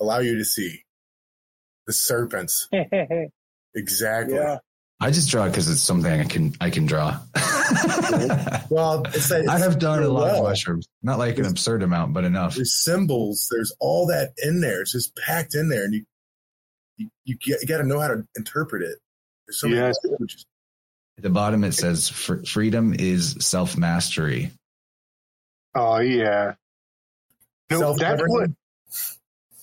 allow you to see. The serpents. Exactly. Yeah. I just draw it because it's something I can I can draw. Well, it's like, it's I have done a lot well. of mushrooms. Not like there's, an absurd amount, but enough. There's symbols. There's all that in there. It's just packed in there, and you you, you, you got to know how to interpret it. So yeah. At the bottom, it says, freedom is self-mastery. Oh, yeah. No, that's what,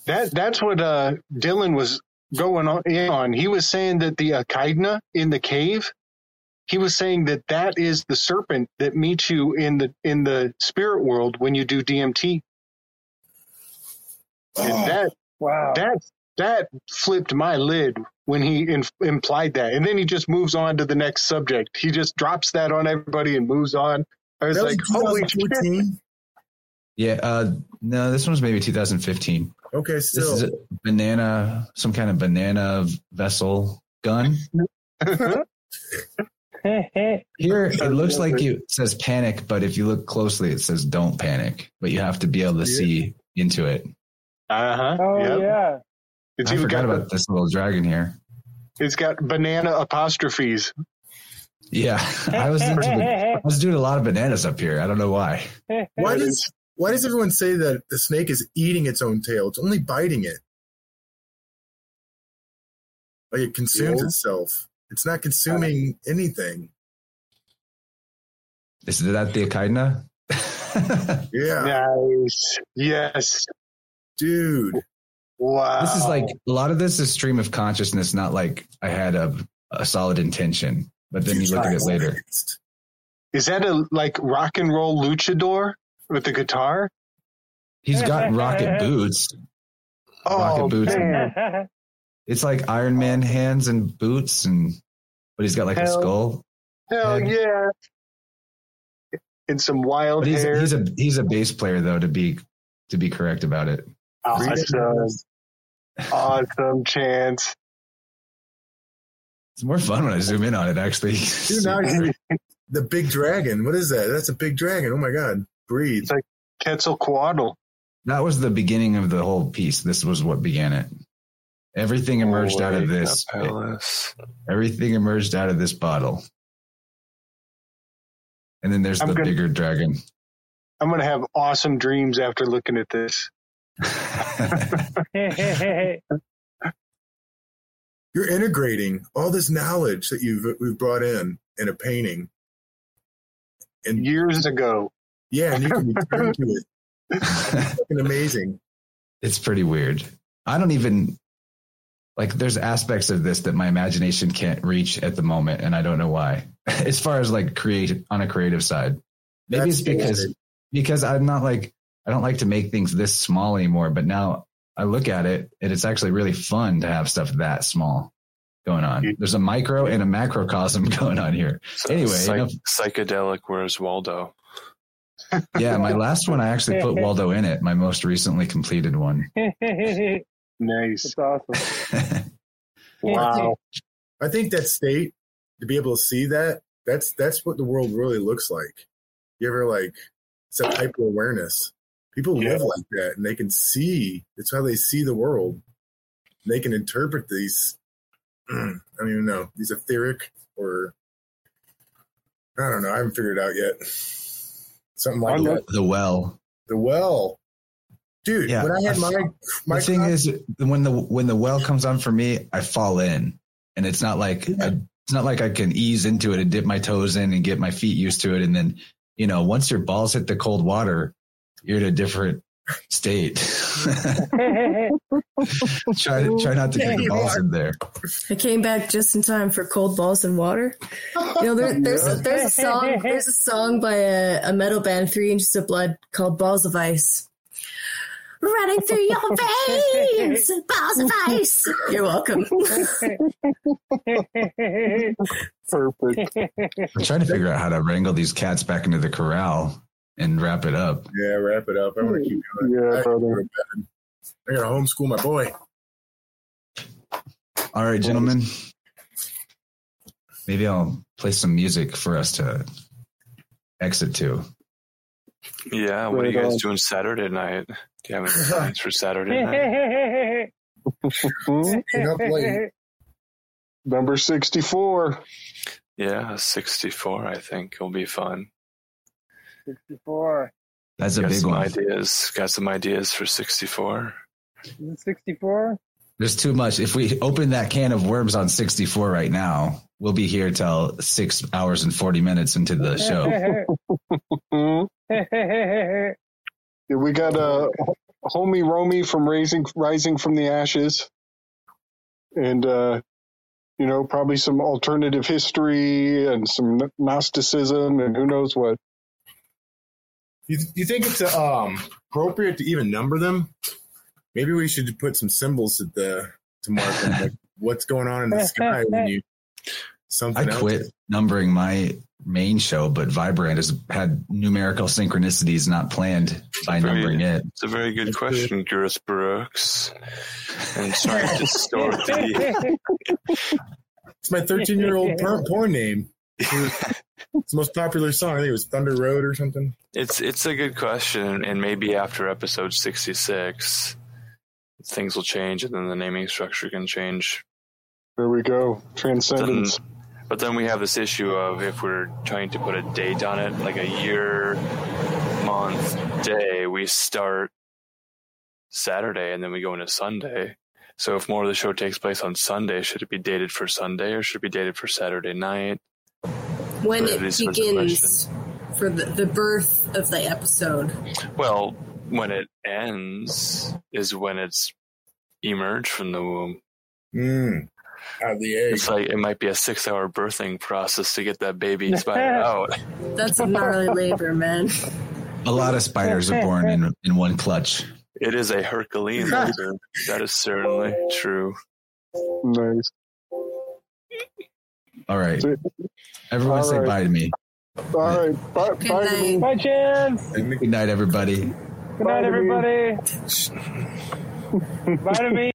that, that's what uh, Dylan was going on, on. He was saying that the echidna in the cave, he was saying that that is the serpent that meets you in the in the spirit world when you do D M T. Oh, and that wow, that that flipped my lid when he in, implied that, and then he just moves on to the next subject. He just drops that on everybody and moves on. I was that like, was holy shit. Yeah, uh, no, this one's maybe two thousand fifteen. Okay, still. This is a banana, some kind of banana vessel gun. Here, it looks like you, it says panic, but if you look closely, it says don't panic. But you have to be able to see into it. Uh-huh. Oh, yep. yeah. It's I forgot about this little dragon here. It's got banana apostrophes. Yeah. I was into the, I was doing a lot of bananas up here. I don't know why. Why does, why does everyone say that the snake is eating its own tail? It's only biting it. Like it consumes yeah. itself. It's not consuming anything. Is that the echidna? Yeah. Nice. Yes. Dude. Wow. This is like, a lot of this is stream of consciousness, not like I had a, a solid intention, but then you look at it later. Is that a like rock and roll luchador with the guitar? He's got rocket boots. Oh, rocket boots. Man. It's like Iron Man hands and boots, and but he's got like hell, a skull. Hell head. yeah! And some wild he's, hair. He's a he's a bass player though. To be to be correct about it. Awesome, awesome chance. It's more fun when I zoom in on it. Actually, Dude, now you, the big dragon. What is that? That's a big dragon. Oh my god! Breathe. It's like Quetzalcoatl. That was the beginning of the whole piece. This was what began it. Everything emerged oh, out of this. Everything emerged out of this bottle. And then there's I'm the gonna, bigger dragon. I'm going to have awesome dreams after looking at this. You're integrating all this knowledge that you've we've brought in in a painting. And years ago. Yeah, and you can return to it. It's fucking amazing. It's pretty weird. I don't even, like, there's aspects of this that my imagination can't reach at the moment, and I don't know why. As far as, like, create on a creative side. Maybe That's it's because, because I'm not, like, I don't like to make things this small anymore, but now I look at it, and it's actually really fun to have stuff that small going on. There's a micro and a macrocosm going on here. So anyway. Psych- enough- psychedelic, where's Waldo? Yeah, my last one, I actually put Waldo in it, my most recently completed one. Nice. That's awesome. Wow. I think that state, to be able to see that, that's that's what the world really looks like. You ever, like, it's a hyper-awareness. People yeah. live like that, and they can see. It's how they see the world. They can interpret these, I don't even know, these etheric or, I don't know, I haven't figured it out yet. Something like the, that. The well. The well. Dude, yeah, when I had I, my, my... The thing con- is, when the when the well comes on for me, I fall in. And it's not like yeah. I, it's not like I can ease into it and dip my toes in and get my feet used to it. And then, you know, once your balls hit the cold water, you're in a different state. try, try not to get your balls in there. I came back just in time for cold balls and water. You know, there, there's a, there's a song there's a song by a, a metal band, Three Inches of Blood, called "Balls of Ice." Running through your veins, balls of ice. You're welcome. Perfect. We're trying to figure out how to wrangle these cats back into the corral and wrap it up. Yeah, wrap it up. I'm gonna keep going. Yeah, I brother. I gotta homeschool my boy. All right, gentlemen. Maybe I'll play some music for us to exit to. Yeah, what are you guys doing Saturday night? Do you have any plans for Saturday night? Up late. Number sixty-four. Yeah, sixty-four, I think. It'll be fun. sixty-four. That's a got big some one. Ideas. Got some ideas for sixty-four? sixty-four? There's too much. If we open that can of worms on sixty-four right now, we'll be here till six hours and forty minutes into the show. We got a uh, homie Romy from Raising, Rising from the Ashes, and uh, you know, probably some alternative history and some Gnosticism and who knows what. You th- you think it's um, appropriate to even number them? Maybe we should put some symbols at the to mark them, like what's going on in the sky when you. Something I quit else. Numbering my main show, but Vibrant has had numerical synchronicities not planned by very, numbering it. It's a very good question, Gurus Brooks. I'm sorry to distort the... It's my thirteen-year-old porn name. It's the most popular song. I think it was Thunder Road or something. It's it's a good question, and maybe after episode sixty-six, things will change, and then the naming structure can change. There we go. Transcendence. Then, but then we have this issue of if we're trying to put a date on it, like a year, month, day, we start Saturday and then we go into Sunday. So if more of the show takes place on Sunday, should it be dated for Sunday or should it be dated for Saturday night? When it begins, for the, the birth of the episode. Well, when it ends is when it's emerged from the womb. Mm. Out of the egg. It's like it might be a six-hour birthing process to get that baby spider out. That's a gnarly labor, man. A lot of spiders are born in, in one clutch. It is a Herculean labor. That is certainly true. Nice. All right. Everyone All say right. bye to me. All right. Bye, Good bye night. To me. Bye, Chance. Good night, everybody. Good night, everybody. Bye to me.